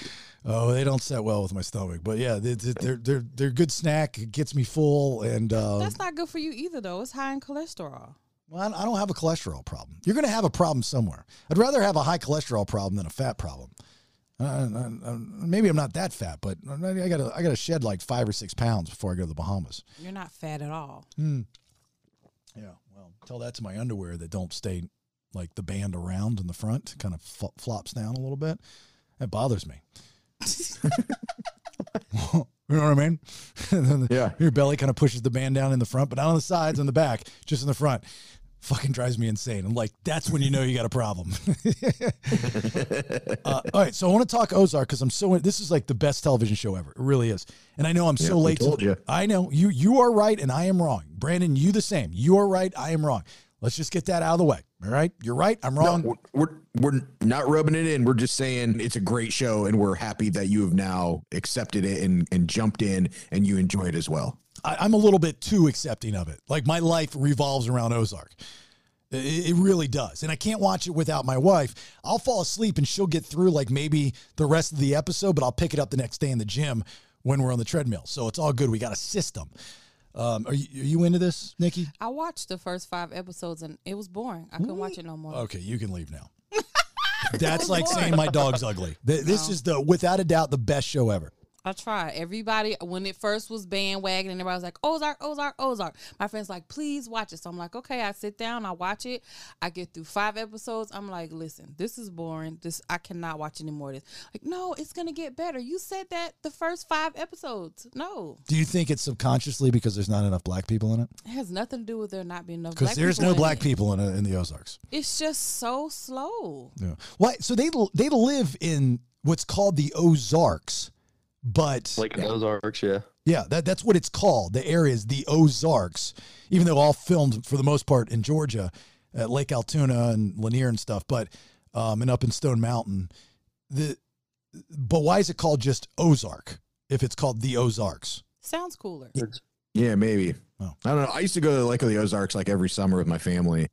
Oh, they don't set well with my stomach, but yeah, they, they're, they're, they're a good snack. It gets me full. And uh, that's not good for you either though. It's high in cholesterol. Well, I don't have a cholesterol problem. You're going to have a problem somewhere. I'd rather have a high cholesterol problem than a fat problem. Uh, I, I, maybe I'm not that fat, but I gotta I gotta shed like five or six pounds before I go to the Bahamas. You're not fat at all. Hmm. Yeah. Well, tell that to my underwear that don't stay like the band around in the front, kind of fl- flops down a little bit. That bothers me. You know what I mean? the, yeah. Your belly kind of pushes the band down in the front, but not on the sides, on the back, just in the front. Fucking drives me insane. I'm like, that's when you know you got a problem. uh, all right, so I want to talk Ozark because I'm so. This is like the best television show ever. It really is. And I know I'm yeah, so late. Told to, you. I know you. You are right, and I am wrong. Brandon, you the same. You are right. I am wrong. Let's just get that out of the way. All right, you're right. I'm wrong. No, we're, we're we're not rubbing it in. We're just saying it's a great show, and we're happy that you have now accepted it and and jumped in, and you enjoy it as well. I, I'm a little bit too accepting of it. Like my life revolves around Ozark. It, it really does, and I can't watch it without my wife. I'll fall asleep, and she'll get through like maybe the rest of the episode, but I'll pick it up the next day in the gym when we're on the treadmill. So it's all good. We got a system. Um, are you, are you into this, Nikki? I watched the first five episodes and it was boring. I couldn't watch it no more. Okay, you can leave now. That's like boring. Saying my dog's ugly. The, this no. is the without a doubt the best show ever. I tried. Everybody, when it first was bandwagon, and everybody was like, Ozark, Ozark, Ozark. My friend's like, please watch it. So I'm like, okay, I sit down, I watch it. I get through five episodes. I'm like, listen, this is boring. This I cannot watch anymore. This like, no, it's going to get better. You said that the first five episodes. No. Do you think it's subconsciously because there's not enough black people in it? It has nothing to do with there not being enough black people. Because there's no black people in in the Ozarks. It's just so slow. Yeah. Why? So they they live in what's called the Ozarks. But like yeah. Ozarks, yeah, yeah, that that's what it's called. The area is the Ozarks, even though all filmed for the most part in Georgia, at Lake Altoona and Lanier and stuff. But um, and up in Stone Mountain, the but why is it called just Ozark if it's called the Ozarks? Sounds cooler. Yeah, maybe. Oh. I don't know. I used to go to the Lake of the Ozarks like every summer with my family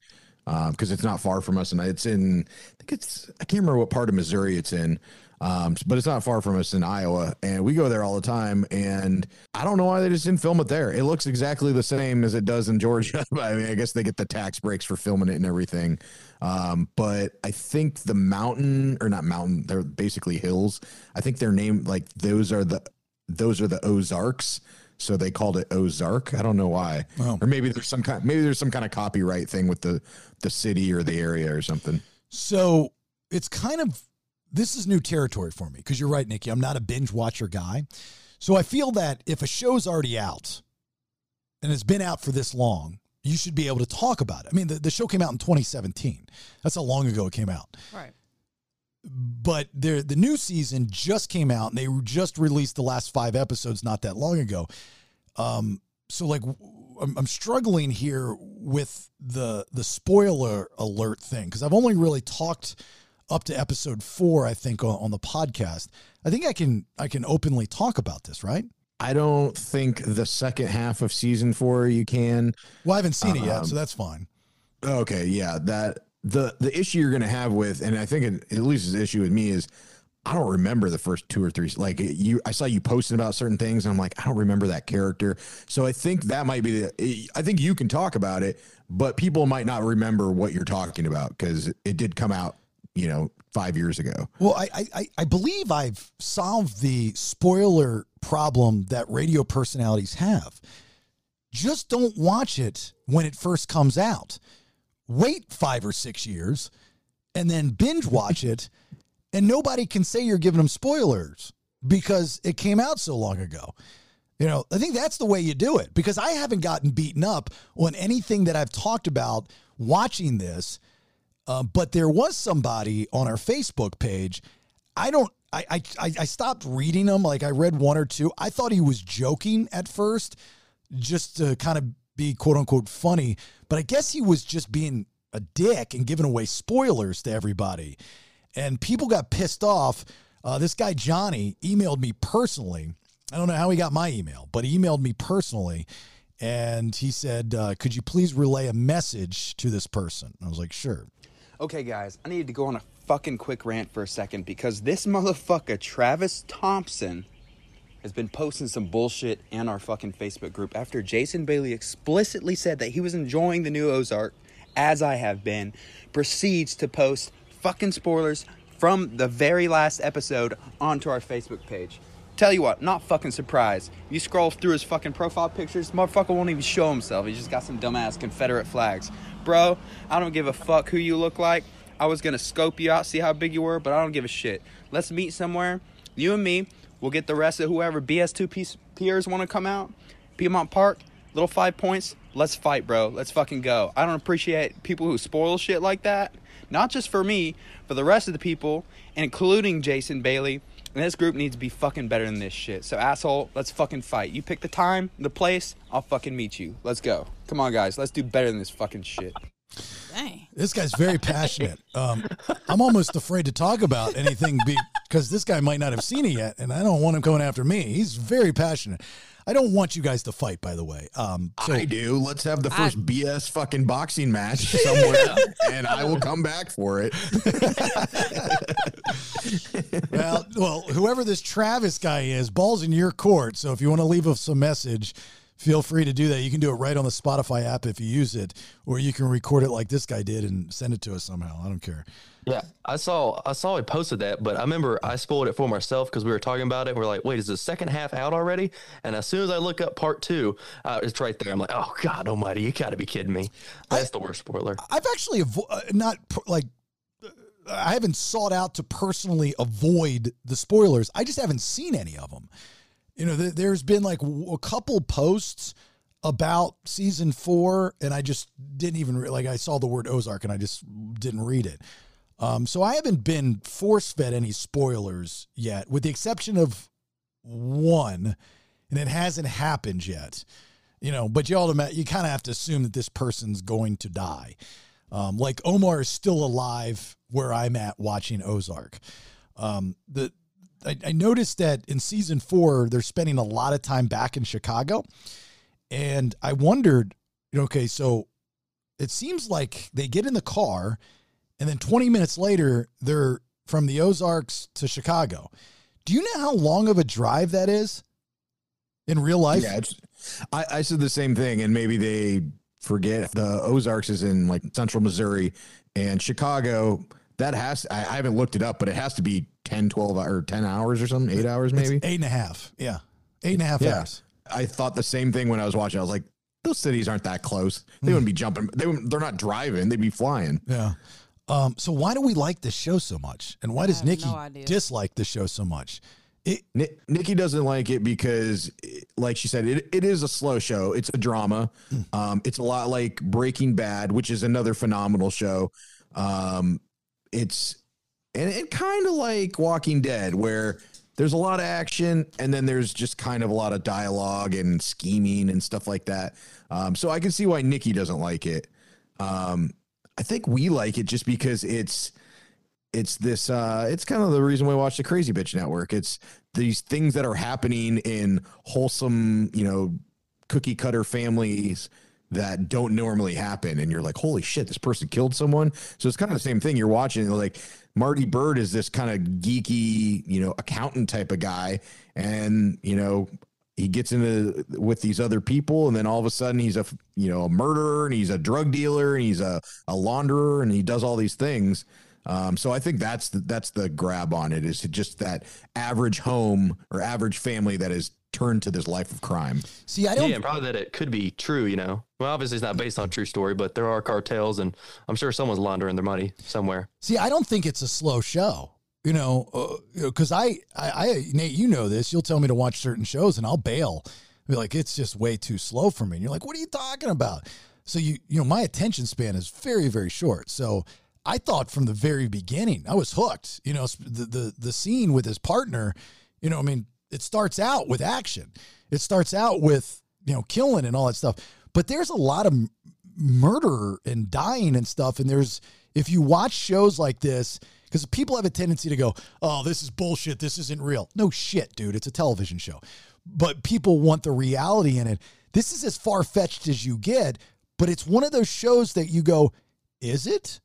because um, it's not far from us, and it's in I think it's I can't remember what part of Missouri it's in. Um, but it's not far from us in Iowa, and we go there all the time, and I don't know why they just didn't film it there. It looks exactly the same as it does in Georgia. I mean, I guess they get the tax breaks for filming it and everything. Um, but I think the mountain, or not mountain, they're basically hills. I think they're named, like, those are the those are the Ozarks, so they called it Ozark. I don't know why. Wow. Or maybe there's some kind, maybe there's some kind of copyright thing with the, the city or the area or something. So it's kind of... This is new territory for me because you're right, Nikki. I'm not a binge watcher guy. So I feel that if a show's already out and it's been out for this long, you should be able to talk about it. I mean, the, the show came out in twenty seventeen. That's how long ago it came out. Right. But the the new season just came out and they just released the last five episodes not that long ago. Um, so like I'm, I'm struggling here with the the spoiler alert thing because I've only really talked up to episode four, I think, on, on the podcast. I think I can I can openly talk about this, right? I don't think the second half of season four you can. Well, I haven't seen um, it yet, so that's fine. Okay, yeah. That the the issue you're going to have with, and I think it, at least the issue with me is, I don't remember the first two or three. Like you, I saw you posting about certain things, and I'm like, I don't remember that character. So I think that might be the. I think you can talk about it, but people might not remember what you're talking about because it did come out, you know, five years ago. Well, I, I, I believe I've solved the spoiler problem that radio personalities have. Just don't watch it when it first comes out. Wait five or six years and then binge watch it. And nobody can say you're giving them spoilers because it came out so long ago. You know, I think that's the way you do it because I haven't gotten beaten up on anything that I've talked about watching this. Uh, but there was somebody on our Facebook page. I don't, I, I, I stopped reading them. Like I read one or two. I thought he was joking at first just to kind of be quote unquote funny, but I guess he was just being a dick and giving away spoilers to everybody. And people got pissed off. Uh, this guy, Johnny, emailed me personally. I don't know how he got my email, but he emailed me personally. And he said, uh, could you please relay a message to this person? And I was like, sure. Okay, guys, I needed to go on a fucking quick rant for a second because this motherfucker, Travis Thompson, has been posting some bullshit in our fucking Facebook group after Jason Bailey explicitly said that he was enjoying the new Ozark, as I have been, proceeds to post fucking spoilers from the very last episode onto our Facebook page. Tell you what, not fucking surprised. You scroll through his fucking profile pictures, motherfucker won't even show himself. He's just got some dumbass Confederate flags. Bro, I don't give a fuck who you look like. I was going to scope you out, see how big you were, but I don't give a shit. Let's meet somewhere. You and me. We'll get the rest of whoever B S two Peers want to come out. Piedmont Park, little five points. Let's fight, bro. Let's fucking go. I don't appreciate people who spoil shit like that. Not just for me, for the rest of the people, including Jason Bailey. And this group needs to be fucking better than this shit. So, asshole, let's fucking fight. You pick the time, the place, I'll fucking meet you. Let's go. Come on, guys. Let's do better than this fucking shit. Dang. This guy's very passionate. Um, I'm almost afraid to talk about anything because this guy might not have seen it yet, and I don't want him coming after me. He's very passionate. I don't want you guys to fight, by the way. Um, so I do. Let's have the first I... B S fucking boxing match somewhere, and I will come back for it. well, well, whoever this Travis guy is, ball's in your court. So if you want to leave us a message, feel free to do that. You can do it right on the Spotify app if you use it, or you can record it like this guy did and send it to us somehow. I don't care. Yeah, I saw I saw he posted that, but I remember I spoiled it for myself because we were talking about it. And we're like, wait, is the second half out already? And as soon as I look up part two, uh, it's right there. I'm like, oh, God almighty, you got to be kidding me. That's I, the worst spoiler. I've actually avo- not like I haven't sought out to personally avoid the spoilers. I just haven't seen any of them. You know, th- there's been like w- a couple posts about season four, and I just didn't even re- like I saw the word Ozark and I just didn't read it. Um, so I haven't been force-fed any spoilers yet, with the exception of one, and it hasn't happened yet. You know, but you all you kind of have to assume that this person's going to die. Um, like Omar is still alive where I'm at watching Ozark. Um, the I, I noticed that in season four they're spending a lot of time back in Chicago, and I wondered, you know, okay, so it seems like they get in the car. And then twenty minutes later, they're from the Ozarks to Chicago. Do you know how long of a drive that is in real life? Yeah, it's, I, I said the same thing, and maybe they forget the Ozarks is in like central Missouri and Chicago. That has, I, I haven't looked it up, but it has to be ten, twelve or ten hours or something, eight hours maybe. It's eight and a half. Yeah. Eight and a half yeah. hours. I thought the same thing when I was watching. I was like, those cities aren't that close. They mm. wouldn't be jumping. They wouldn't, they're not driving. They'd be flying. Yeah. Um, so why do we like this show so much? And why does Nikki no dislike this show so much? It, N- Nikki doesn't like it because, it, like she said, it, it is a slow show. It's a drama. Mm. Um, it's a lot like Breaking Bad, which is another phenomenal show. Um, it's and it kind of like Walking Dead, where there's a lot of action and then there's just kind of a lot of dialogue and scheming and stuff like that. Um, so I can see why Nikki doesn't like it. Um, I think we like it just because it's, it's this, uh, it's kind of the reason we watch the Crazy Bitch Network. It's these things that are happening in wholesome, you know, cookie cutter families that don't normally happen. And you're like, holy shit, this person killed someone. So it's kind of the same thing you're watching. Like Marty Bird is this kind of geeky, you know, accountant type of guy. And, you know, he gets into with these other people, and then all of a sudden he's a, you know, a murderer, and he's a drug dealer, and he's a, a launderer, and he does all these things. Um, so I think that's the, that's the grab on it, is just that average home or average family that is turned to this life of crime. See, I don't yeah, probably that it could be true, you know. Well, obviously it's not based on a true story, but there are cartels, and I'm sure someone's laundering their money somewhere. See, I don't think it's a slow show. You know, because uh, you know, I, I, I, Nate, you know this. You'll tell me to watch certain shows, and I'll bail. I'll be like, it's just way too slow for me. And you're like, what are you talking about? So you, you know, my attention span is very, very short. So I thought from the very beginning, I was hooked. You know, the the the scene with his partner. You know, I mean, it starts out with action. It starts out with, you know, killing and all that stuff. But there's a lot of m- murder and dying and stuff. And there's, if you watch shows like this. Because people have a tendency to go, oh, this is bullshit. This isn't real. No shit, dude. It's a television show. But people want the reality in it. This is as far-fetched as you get, but it's one of those shows that you go, is it?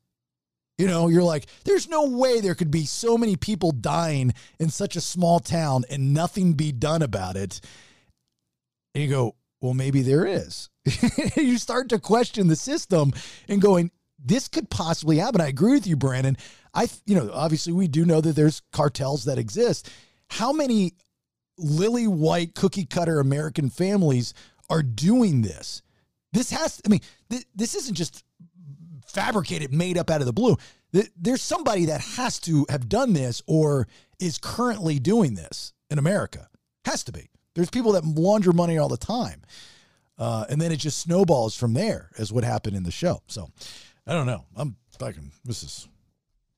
You know, you're like, there's no way there could be so many people dying in such a small town and nothing be done about it. And you go, well, maybe there is. You start to question the system and going, this could possibly happen. I agree with you, Brandon. I, you know, obviously we do know that there's cartels that exist. How many lily white cookie cutter American families are doing this? This has, I mean, th- this isn't just fabricated, made up out of the blue. Th- there's somebody that has to have done this or is currently doing this in America. Has to be. There's people that launder money all the time. Uh, and then it just snowballs from there, as what happened in the show. So I don't know. I'm fucking, this is,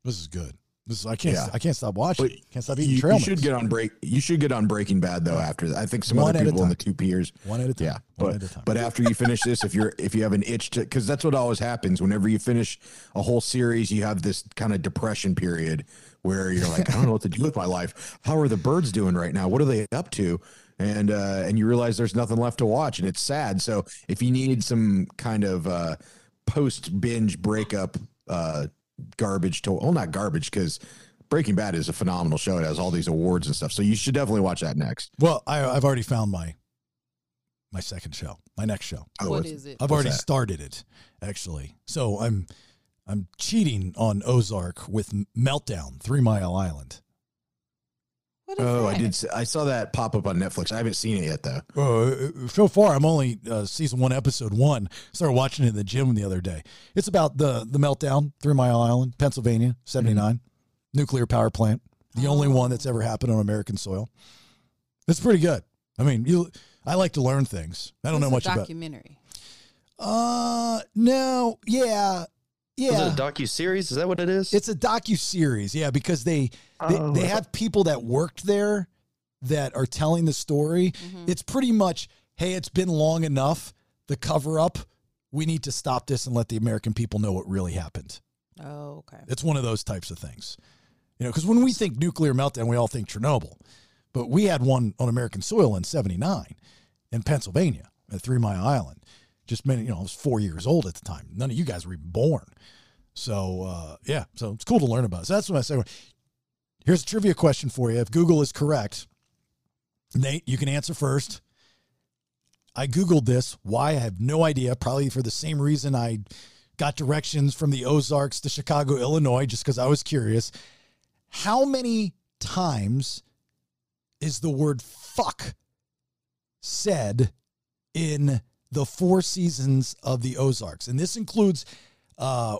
this is good. This is, I can't, yeah. I can't stop watching. But can't stop eating you, trail mix. You should get on break. You should get on Breaking Bad though. After that, I think some One other people in the two peers. One at a time. Yeah, One but, at a time. But after you finish this, if you're, if you have an itch to, cause that's what always happens. Whenever you finish a whole series, you have this kind of depression period where you're like, I don't know what to do with my life. How are the birds doing right now? What are they up to? And, uh, and you realize there's nothing left to watch and it's sad. So if you need some kind of, uh, post binge breakup, uh, garbage to, well, not garbage, because Breaking Bad is a phenomenal show. It has all these awards and stuff. So you should definitely watch that next. Well, I, I've already found my, my second show, my next show. What, what is it? I've What's already that? started it actually. So I'm, I'm cheating on Ozark with Meltdown, Three Mile Island. Oh, that? I did. I saw that pop up on Netflix. I haven't seen it yet, though. Uh, so far, I'm only uh, season one, episode one. Started watching it in the gym the other day. It's about the the meltdown, Three Mile Island, Pennsylvania, seventy-nine, mm-hmm. nuclear power plant, the oh. only one that's ever happened on American soil. It's pretty good. I mean, you. I like to learn things. I don't What's know much documentary? about. Documentary. Uh, no, yeah. Yeah. Is it a docu-series? Is that what it is? It's a docu-series, yeah, because they they, oh. they have people that worked there that are telling the story. Mm-hmm. It's pretty much, hey, it's been long enough, the cover-up, we need to stop this and let the American people know what really happened. Oh, okay. It's one of those types of things. You know, because when we think nuclear meltdown, we all think Chernobyl. But we had one on American soil in seventy-nine in Pennsylvania at Three Mile Island. Just many, you know, I was four years old at the time. None of you guys were even born. So, uh, yeah, so it's cool to learn about it. So that's what I say. Here's a trivia question for you. If Google is correct, Nate, you can answer first. I Googled this. Why? I have no idea. Probably for the same reason I got directions from the Ozarks to Chicago, Illinois, just because I was curious. How many times is the word fuck said in the four seasons of the Ozarks? And this includes uh,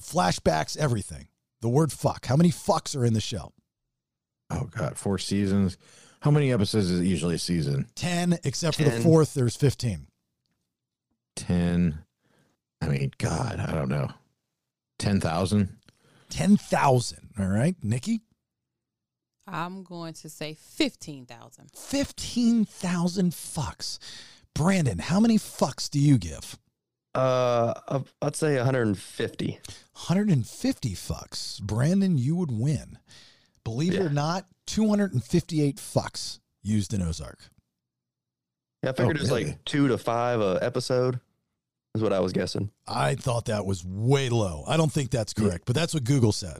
flashbacks, everything. The word fuck. How many fucks are in the show? Oh, God. Four seasons. How many episodes is it usually a season? Ten, except Ten. for the fourth, there's fifteen. Ten. I mean, God, I don't know. ten thousand? ten thousand. All right. Nikki? I'm going to say fifteen thousand. fifteen thousand fucks. Brandon, how many fucks do you give? Uh, I'd say one hundred fifty. one hundred fifty fucks. Brandon, you would win. Believe yeah. it or not, two hundred fifty-eight fucks used in Ozark. Yeah, I figured oh, it was really? like two to five a episode is what I was guessing. I thought that was way low. I don't think that's correct, yeah. but that's what Google said.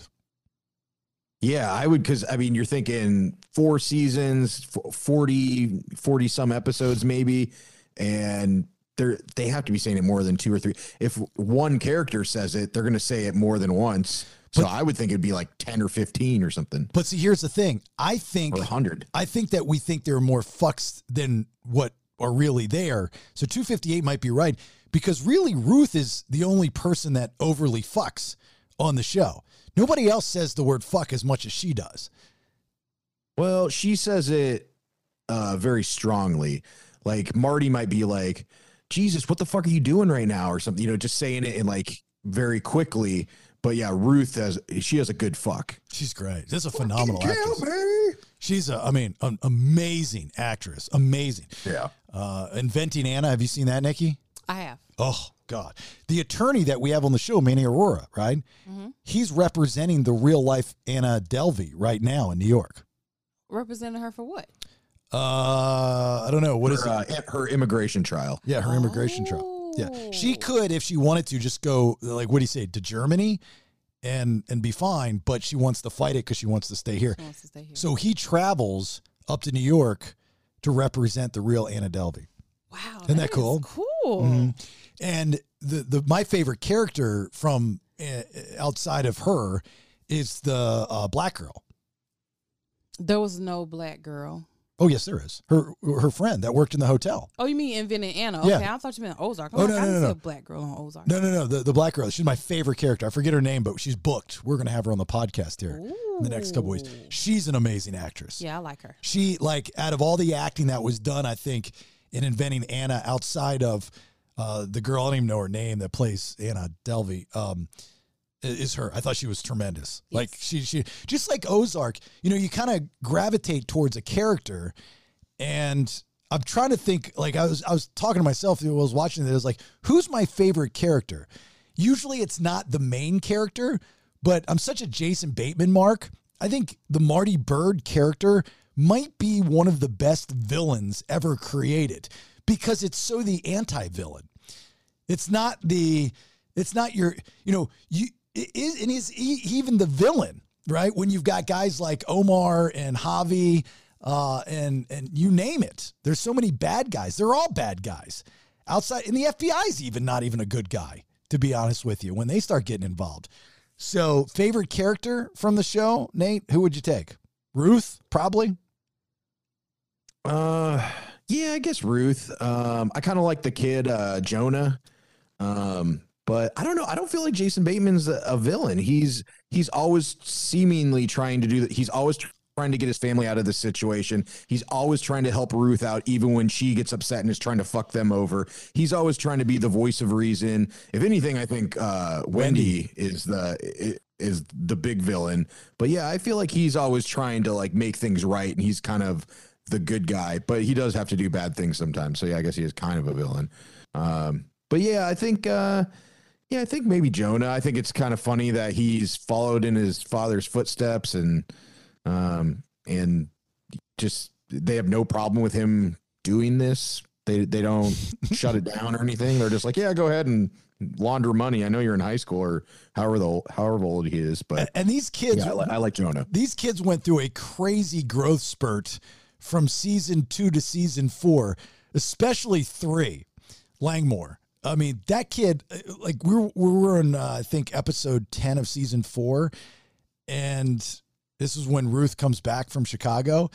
Yeah, I would, because, I mean, you're thinking four seasons, forty, forty some episodes maybe. And they're they have to be saying it more than two or three. If one character says it, they're going to say it more than once. So but, I would think it'd be like ten or fifteen or something. But see, here's the thing. I think one hundred. I think that we think there are more fucks than what are really there. So two fifty-eight might be right, because really Ruth is the only person that overly fucks on the show. Nobody else says the word fuck as much as she does. Well, she says it uh, very strongly. Like Marty might be like, Jesus, what the fuck are you doing right now? Or something, you know, just saying it in like very quickly. But yeah, Ruth has, she has a good fuck. She's great. This is a phenomenal actress. Me. She's a, I mean, an amazing actress. Amazing. Yeah. Uh, Inventing Anna. Have you seen that, Nikki? I have. Oh, God. The attorney that we have on the show, Manny Aurora, right? Mm-hmm. He's representing the real life Anna Delvey right now in New York. Representing her for what? Uh, I don't know. What her, is it? Uh, her immigration trial. Yeah, her oh. immigration trial. Yeah. She could, if she wanted to, just go, like, what do you say, to Germany and and be fine, but she wants to fight it because she wants to stay here. She wants to stay here. So he travels up to New York to represent the real Anna Delvey. Wow. Isn't that, that cool? Is cool. Mm-hmm. And the, the my favorite character from uh, outside of her is the uh, black girl. There was no black girl. Oh, yes, there is. Her her friend that worked in the hotel. Oh, you mean Inventing Anna? Okay, yeah. I thought you meant Ozark. I'm oh, like, no, no, I no, no. see a black girl on Ozark. No, no, no. The, the black girl. She's my favorite character. I forget her name, but she's booked. We're going to have her on the podcast here Ooh. in the next couple weeks. She's an amazing actress. Yeah, I like her. She, like, out of all the acting that was done, I think, in Inventing Anna, outside of uh, the girl, I don't even know her name, that plays Anna Delvey, um, is her. I thought she was tremendous. Yes. Like she, she, just like Ozark, you know, you kind of gravitate towards a character. And I'm trying to think, like I was, I was talking to myself while I was watching this, I was like, who's my favorite character? Usually it's not the main character, but I'm such a Jason Bateman mark. I think the Marty Bird character might be one of the best villains ever created because it's so the anti-villain. It's not the, it's not your, you know, you, It is, and he's even the villain, right? When you've got guys like Omar and Javi uh, and and you name it. There's so many bad guys. They're all bad guys. Outside, and the F B I is even not even a good guy, to be honest with you, when they start getting involved. So favorite character from the show, Nate, who would you take? Ruth, probably? Uh, yeah, I guess Ruth. Um, I kind of like the kid, uh, Jonah. Um But I don't know. I don't feel like Jason Bateman's a, a villain. He's he's always seemingly trying to do that. He's always trying to get his family out of this situation. He's always trying to help Ruth out, even when she gets upset and is trying to fuck them over. He's always trying to be the voice of reason. If anything, I think uh, Wendy is the is the big villain. But yeah, I feel like he's always trying to like make things right, and he's kind of the good guy. But he does have to do bad things sometimes. So yeah, I guess he is kind of a villain. Um, but yeah, I think. Uh, Yeah, I think maybe Jonah. I think it's kind of funny that he's followed in his father's footsteps and um, and just they have no problem with him doing this. They they don't shut it down or anything. They're just like, yeah, go ahead and launder money. I know you're in high school or however the however old he is, but and, and these kids, yeah, I, li- I like Jonah. These kids went through a crazy growth spurt from season two to season four, especially three. Langmore. I mean, that kid, like we were, we were in, uh, I think, episode ten of season four. And this is when Ruth comes back from Chicago.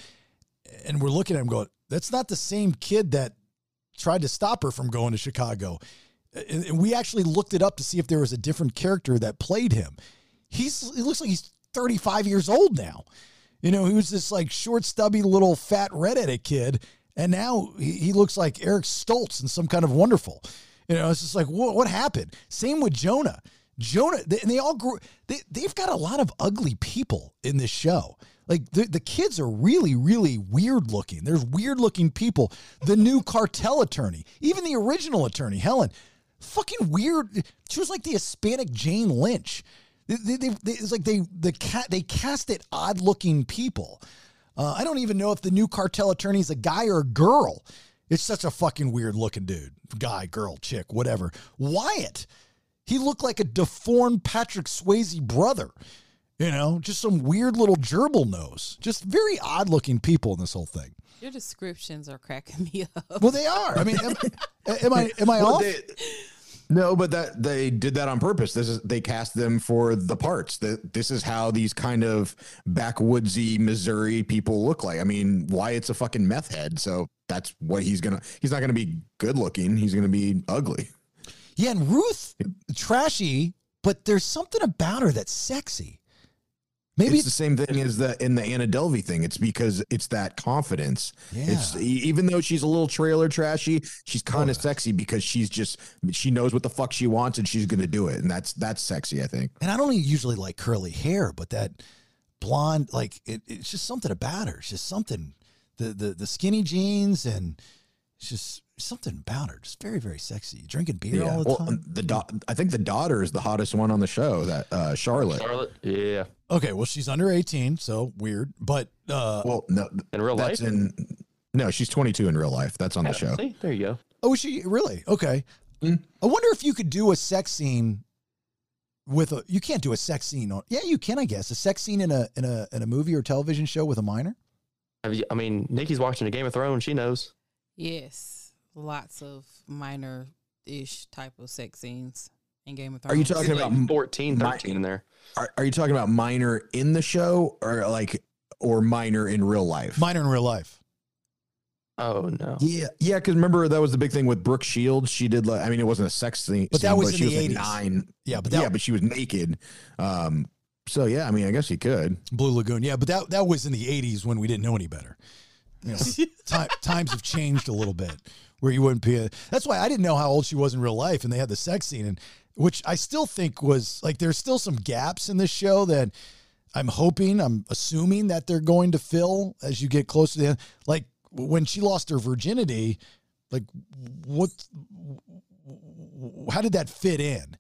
And we're looking at him going, that's not the same kid that tried to stop her from going to Chicago. And, and we actually looked it up to see if there was a different character that played him. He's, it looks like he's thirty-five years old now. You know, he was this like short, stubby, little fat redheaded kid. And now he, he looks like Eric Stoltz in Some Kind of Wonderful. You know, it's just like, what, what happened? Same with Jonah. Jonah, they, and they all grew, they, they've got a lot of ugly people in this show. Like, the, the kids are really, really weird looking. There's weird looking people. The new cartel attorney, even the original attorney, Helen, fucking weird. She was like the Hispanic Jane Lynch. They, they, they, it's like they, the cat, they cast at odd looking people. Uh, I don't even know if the new cartel attorney is a guy or a girl. It's such a fucking weird looking dude, guy, girl, chick, whatever. Wyatt, he looked like a deformed Patrick Swayze brother, you know, just some weird little gerbil nose, just very odd looking people in this whole thing. Your descriptions are cracking me up. Well, they are. I mean, am, am I, am I well, off? They, no, but that they did that on purpose. This is, they cast them for the parts that this is how these kind of backwoodsy Missouri people look like. I mean, Wyatt's a fucking meth head. So that's what he's going to, he's not going to be good looking. He's going to be ugly. Yeah. And Ruth, trashy, but there's something about her that's sexy. Maybe it's, it's the same thing as the, in the Anna Delvey thing. It's because it's that confidence. Yeah. It's even though she's a little trailer trashy, she's kind of oh. sexy because she's just, she knows what the fuck she wants and she's going to do it. And that's, that's sexy, I think. And I don't usually like curly hair, but that blonde, like it, it's just something about her. It's just something. The, the the skinny jeans and it's just something about her, just very very sexy. Drinking beer yeah. all the well, time. The do- I think the daughter is the hottest one on the show. That uh, Charlotte. Charlotte, yeah. Okay, well she's under eighteen, so weird. But uh, well, no, in real that's life, in, no, she's twenty-two in real life. That's on yeah, the show. See? There you go. Oh, is she really? Okay. Mm. I wonder if you could do a sex scene with a. You can't do a sex scene on. Yeah, you can. I guess a sex scene in a in a in a movie or television show with a minor. I mean, Nikki's watching a Game of Thrones. She knows. Yes. Lots of minor ish type of sex scenes in Game of Thrones. Are you talking about like fourteen, thirteen in there? Are, are you talking about minor in the show, or like, or minor in real life? Minor in real life. Oh no. Yeah, yeah. Because remember that was the big thing with Brooke Shields. She did. Like, I mean, it wasn't a sex scene, but that scene, was but in she the was eighties. Nine. Yeah, but that, yeah, but she was naked. Um. So yeah, I mean, I guess you could. Blue Lagoon. Yeah, but that that was in the eighties when we didn't know any better. You know, time, times have changed a little bit where you wouldn't be. A, that's why I didn't know how old she was in real life, and they had the sex scene, and which I still think was like there's still some gaps in this show that I'm hoping, I'm assuming that they're going to fill as you get closer to the end. Like. When she lost her virginity, like what, how did that fit in?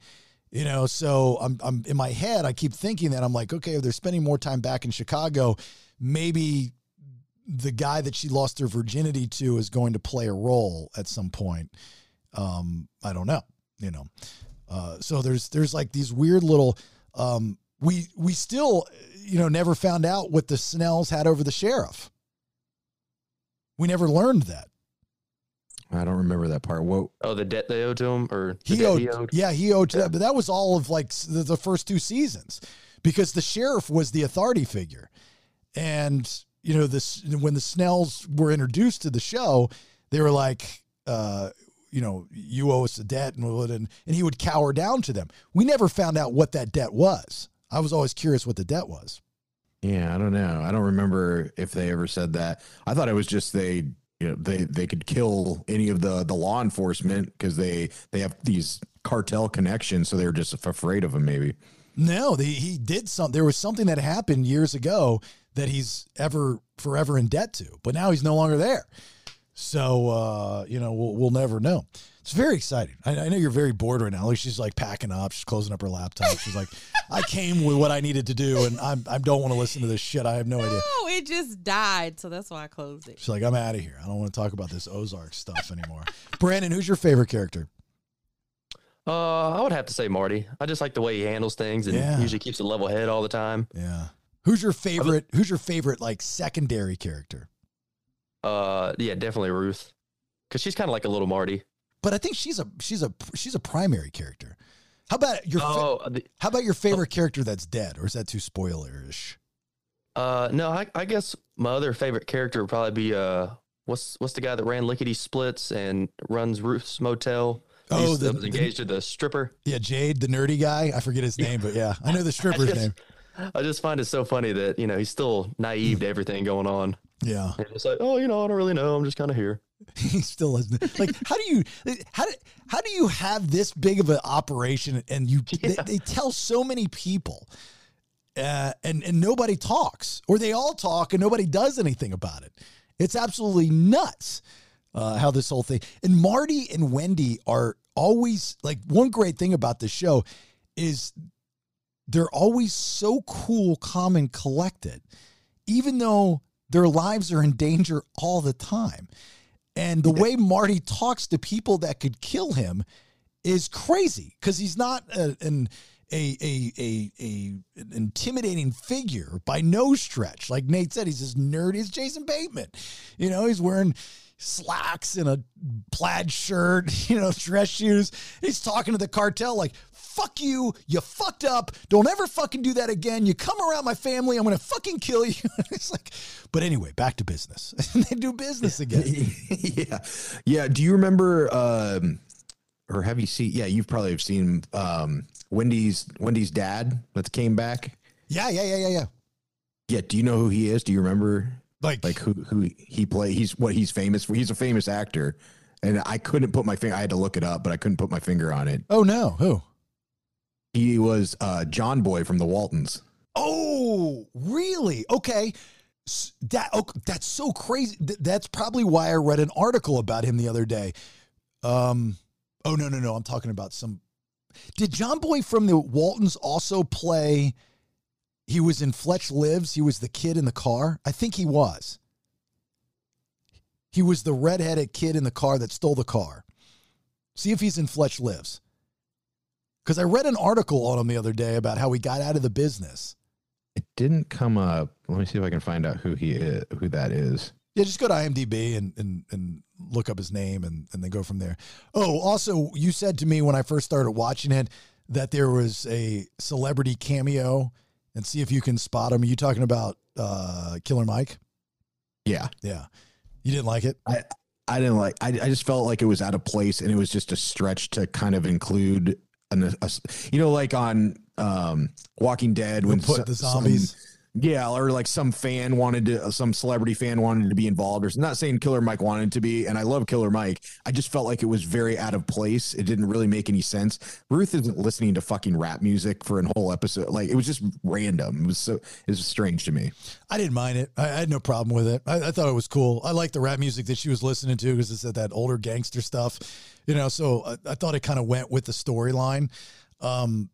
You know, so I'm, I'm in my head, I keep thinking that I'm like, okay, if they're spending more time back in Chicago, maybe the guy that she lost her virginity to is going to play a role at some point. Um, I don't know, you know? Uh, so there's, there's like these weird little, um, we, we still, you know, never found out what the Snells had over the sheriff. We never learned that. I don't remember that part. What? Oh, the debt they owed to him, or the he, owed, he owed. Yeah, he owed to yeah. that. But that was all of like the, the first two seasons, because the sheriff was the authority figure, and you know this. When the Snells were introduced to the show, they were like, uh, you know, you owe us a debt, and and and he would cower down to them. We never found out what that debt was. I was always curious what the debt was. Yeah, I don't know. I don't remember if they ever said that. I thought it was just they, you know, they, they could kill any of the, the law enforcement because they, they have these cartel connections, so they were just afraid of him maybe. No, they, he did something. There was something that happened years ago that he's ever forever in debt to, but now he's no longer there. So, uh, you know, we'll, we'll never know. It's very exciting. I, I know you're very bored right now. Like she's like packing up. She's closing up her laptop. She's like, I came with what I needed to do, and I'm, I don't want to listen to this shit. I have no, no idea. No, it just died, so that's why I closed it. She's like, I'm out of here. I don't want to talk about this Ozark stuff anymore. Brandon, who's your favorite character? Uh, I would have to say Marty. I just like the way he handles things, and yeah. usually keeps a level head all the time. Yeah. Who's your favorite? Who's your favorite like secondary character? Uh, yeah, definitely Ruth, because she's kind of like a little Marty. But I think she's a she's a she's a primary character. How about your oh, fa- the, how about your favorite oh, character that's dead, or is that too spoilerish? Uh, no, I, I guess my other favorite character would probably be uh, what's what's the guy that ran Lickety Splits and runs Ruth's Motel? Oh, He's, the, was engaged the, to the stripper. Yeah, Jade, the nerdy guy. I forget his name, but yeah, I know the stripper's I just, name. I just find it so funny that you know he's still naive to everything going on. Yeah, and it's like, oh, you know, I don't really know. I'm just kind of here. He still isn't. Like, how do you how do, how do you have this big of an operation and you yeah. they, they tell so many people uh, and and nobody talks, or they all talk and nobody does anything about it? It's absolutely nuts uh, how this whole thing. And Marty and Wendy are always like one great thing about this show is they're always so cool, calm, and collected, even though their lives are in danger all the time. And the way Marty talks to people that could kill him is crazy, because he's not a, an a, a, a, a an intimidating figure by no stretch. Like Nate said, he's as nerdy as Jason Bateman. You know, he's wearing slacks and a plaid shirt, you know, dress shoes. He's talking to the cartel like, fuck you, you fucked up, don't ever fucking do that again, you come around my family, I'm gonna fucking kill you. It's like, but anyway, back to business. And they do business again. yeah yeah do you remember um or have you seen, yeah, you've probably have seen um Wendy's Wendy's dad that came back? Yeah yeah yeah yeah yeah Do you know who he is? Do you remember like like who who he played? He's what he's famous for. He's a famous actor, and I couldn't put my finger, I had to look it up, but I couldn't put my finger on it. Oh no, who? He was uh, John Boy from the Waltons. Oh, really? Okay. That, oh, that's so crazy. Th- that's probably why I read an article about him the other day. Um, oh, no, no, no. I'm talking about some. Did John Boy from the Waltons also play? He was in Fletch Lives. He was the kid in the car. I think he was. He was the redheaded kid in the car that stole the car. See if he's in Fletch Lives. Because I read an article on him the other day about how he got out of the business. It didn't come up. Let me see if I can find out who he is, who that is. Yeah, just go to I M D B and and, and look up his name and, and then go from there. Oh, also, you said to me when I first started watching it that there was a celebrity cameo, and see if you can spot him. Are you talking about uh, Killer Mike? Yeah. Yeah. You didn't like it? I, I didn't like I I just felt like it was out of place, and it was just a stretch to kind of include, an, a, you know, like on um, Walking Dead. When put some, the zombies. Some, Yeah, or like some fan wanted to, some celebrity fan wanted to be involved. Or I'm not saying Killer Mike wanted to be, and I love Killer Mike. I just felt like it was very out of place. It didn't really make any sense. Ruth isn't listening to fucking rap music for an whole episode. Like, it was just random. It was so, it was strange to me. I didn't mind it. I, I had no problem with it. I, I thought it was cool. I liked the rap music that she was listening to because it said that older gangster stuff, you know. So I, I thought it kind of went with the storyline. Um,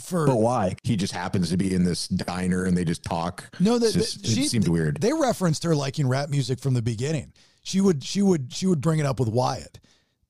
For, but why? He just happens to be in this diner and they just talk. No, that it seemed weird. They referenced her liking rap music from the beginning. She would, she would, she would bring it up with Wyatt.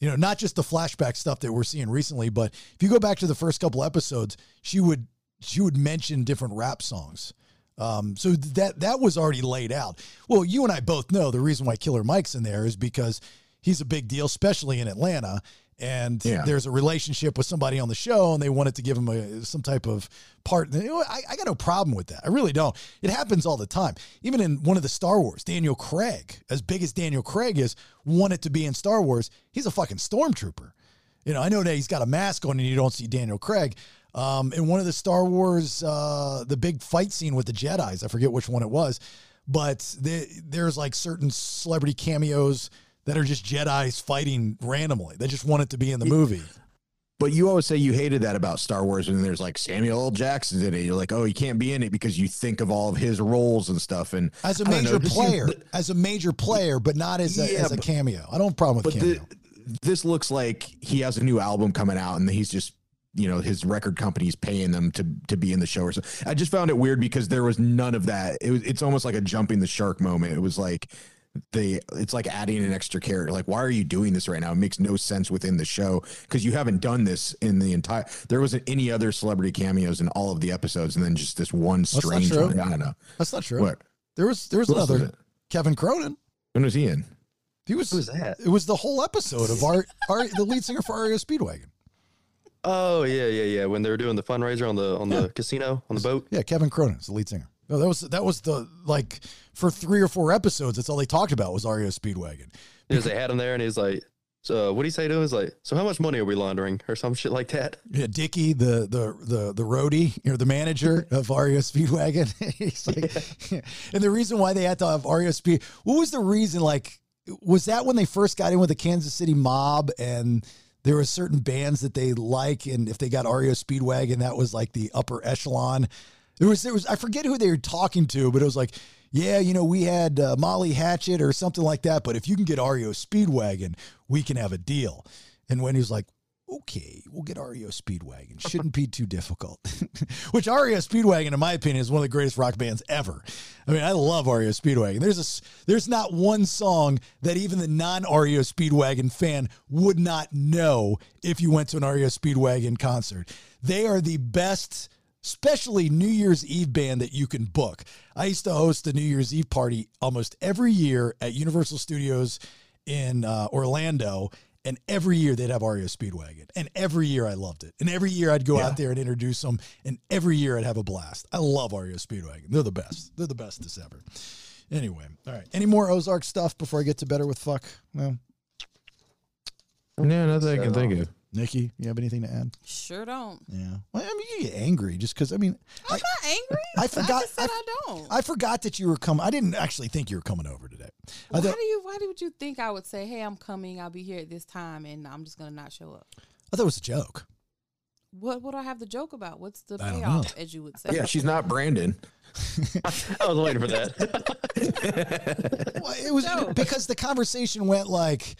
You know, not just the flashback stuff that we're seeing recently, but if you go back to the first couple episodes, she would, she would mention different rap songs. Um, so that that was already laid out. Well, you and I both know the reason why Killer Mike's in there is because he's a big deal, especially in Atlanta. And yeah. There's a relationship with somebody on the show, and they wanted to give him a, some type of part. I, I got no problem with that. I really don't. It happens all the time. Even in one of the Star Wars, Daniel Craig, as big as Daniel Craig is, wanted to be in Star Wars. He's a fucking stormtrooper. You know, I know that he's got a mask on and you don't see Daniel Craig. Um, in one of the Star Wars, uh, the big fight scene with the Jedis, I forget which one it was, but the, there's like certain celebrity cameos that are just Jedis fighting randomly. They just want it to be in the movie. But you always say you hated that about Star Wars, and there's like Samuel L. Jackson's in it. You're like, oh, he can't be in it because you think of all of his roles and stuff. And as a major know, player, seems, but, as a major player, but not as a, yeah, as a but, cameo. I don't have a problem with but cameo. The, this looks like he has a new album coming out, and he's just, you know, his record company's paying them to to be in the show or something. I just found it weird because there was none of that. It was, it's almost like a jumping the shark moment. It was like, They, it's like adding an extra character. Like, why are you doing this right now? It makes no sense within the show because you haven't done this in the entire. There wasn't any other celebrity cameos in all of the episodes, and then just this one strange one. I don't know. That's not true. What? There was there was Who another was Kevin Cronin. When was he in? He was. Who was that? It was the whole episode of our our the lead singer for R E O Speedwagon. Oh yeah yeah yeah. When they were doing the fundraiser on the on yeah. the casino on the boat. Yeah, Kevin Cronin is the lead singer. No, that was that was the like for three or four episodes. That's all they talked about was R E O Speedwagon. Because they had him there, and he's like, "So what do you say to him?" He's like, "So how much money are we laundering?" or some shit like that. Yeah, Dickie, the the the the roadie, or the manager of R E O Speedwagon. He's like, yeah. And the reason why they had to have R E O Speed, what was the reason? Like, was that when they first got in with the Kansas City Mob, and there were certain bands that they like, and if they got R E O Speedwagon, that was like the upper echelon. There was, there was, I forget who they were talking to, but it was like, yeah, you know, we had uh, Molly Hatchet or something like that. But if you can get R E O Speedwagon, we can have a deal. And when he was like, okay, we'll get R E O Speedwagon. Shouldn't be too difficult. Which R E O Speedwagon, in my opinion, is one of the greatest rock bands ever. I mean, I love R E O Speedwagon. There's a, there's not one song that even the non-R E O Speedwagon fan would not know if you went to an R E O Speedwagon concert. They are the best, especially New Year's Eve band that you can book. I used to host a New Year's Eve party almost every year at Universal Studios in uh, Orlando, and every year they'd have R E O Speedwagon, and every year I loved it. And every year I'd go yeah. out there and introduce them, and every year I'd have a blast. I love R E O Speedwagon. They're the best. They're the best this ever. Anyway, all right. Any more Ozark stuff before I get to Better with Fuck? No. No, nothing so, I can think of. Nikki, you have anything to add? Sure don't. Yeah. Well, I mean, you get angry just because, I mean. I'm I, not angry. I forgot. I just said I, I don't. I forgot that you were coming. I didn't actually think you were coming over today. Why thought, do you, why would you think I would say, hey, I'm coming, I'll be here at this time, and I'm just going to not show up? I thought it was a joke. What would I have the joke about? What's the payoff, as you would say? Yeah, she's not Brandon. I was waiting for that. Well, it was no. Because the conversation went like,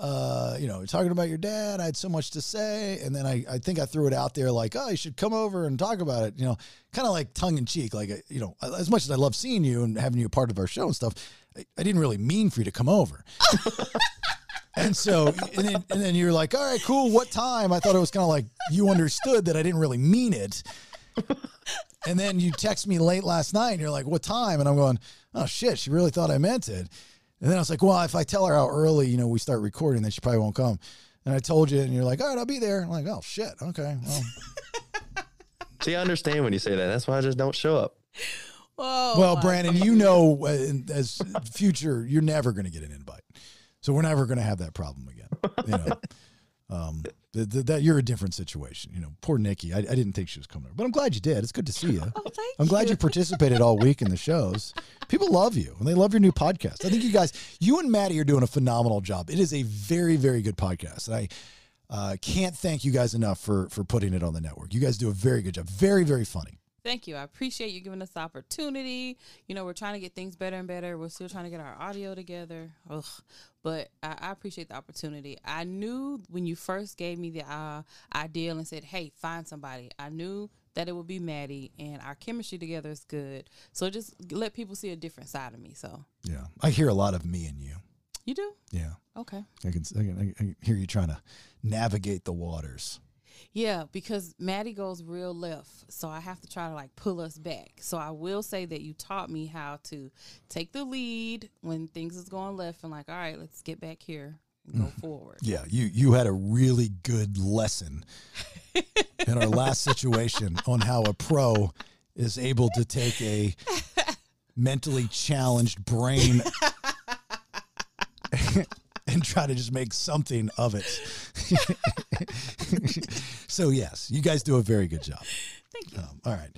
Uh, you know, talking about your dad, I had so much to say. And then I, I think I threw it out there like, oh, you should come over and talk about it. You know, kind of like tongue in cheek, like, you know, as much as I love seeing you and having you a part of our show and stuff, I, I didn't really mean for you to come over. And so, and then, and then you're like, all right, cool. What time? I thought it was kind of like, you understood that I didn't really mean it. And then you text me late last night and you're like, what time? And I'm going, oh shit, she really thought I meant it. And then I was like, well, if I tell her how early, you know, we start recording, then she probably won't come. And I told you, and you're like, all right, I'll be there. I'm like, oh, shit. Okay. Well. See, I understand when you say that. That's why I just don't show up. Whoa, well, Brandon, you know, as future, you're never going to get an invite. So we're never going to have that problem again. You know, um, th- th- that you're a different situation. You know, poor Nikki. I, I didn't think she was coming over, but I'm glad you did. It's good to see you. Oh, thank I'm you. glad you participated all week in the shows. People love you, and they love your new podcast. I think you guys, you and Maddie, are doing a phenomenal job. It is a very, very good podcast, and I uh, can't thank you guys enough for for putting it on the network. You guys do a very good job. Very, very funny. Thank you. I appreciate you giving us the opportunity. You know, we're trying to get things better and better. We're still trying to get our audio together. Ugh. But I, I appreciate the opportunity. I knew when you first gave me the uh, idea and said, hey, find somebody, I knew that it would be Maddie, and our chemistry together is good. So just let people see a different side of me. So yeah, I hear a lot of me in you. You do? Yeah. Okay. I can, I can, I can hear you trying to navigate the waters. Yeah, because Maddie goes real left, so I have to try to, like, pull us back. So I will say that you taught me how to take the lead when things is going left and, like, all right, let's get back here and go forward. Yeah, you, you had a really good lesson in our last situation on how a pro is able to take a mentally challenged brain and try to just make something of it. So, yes, you guys do a very good job. Thank you. Um, all right.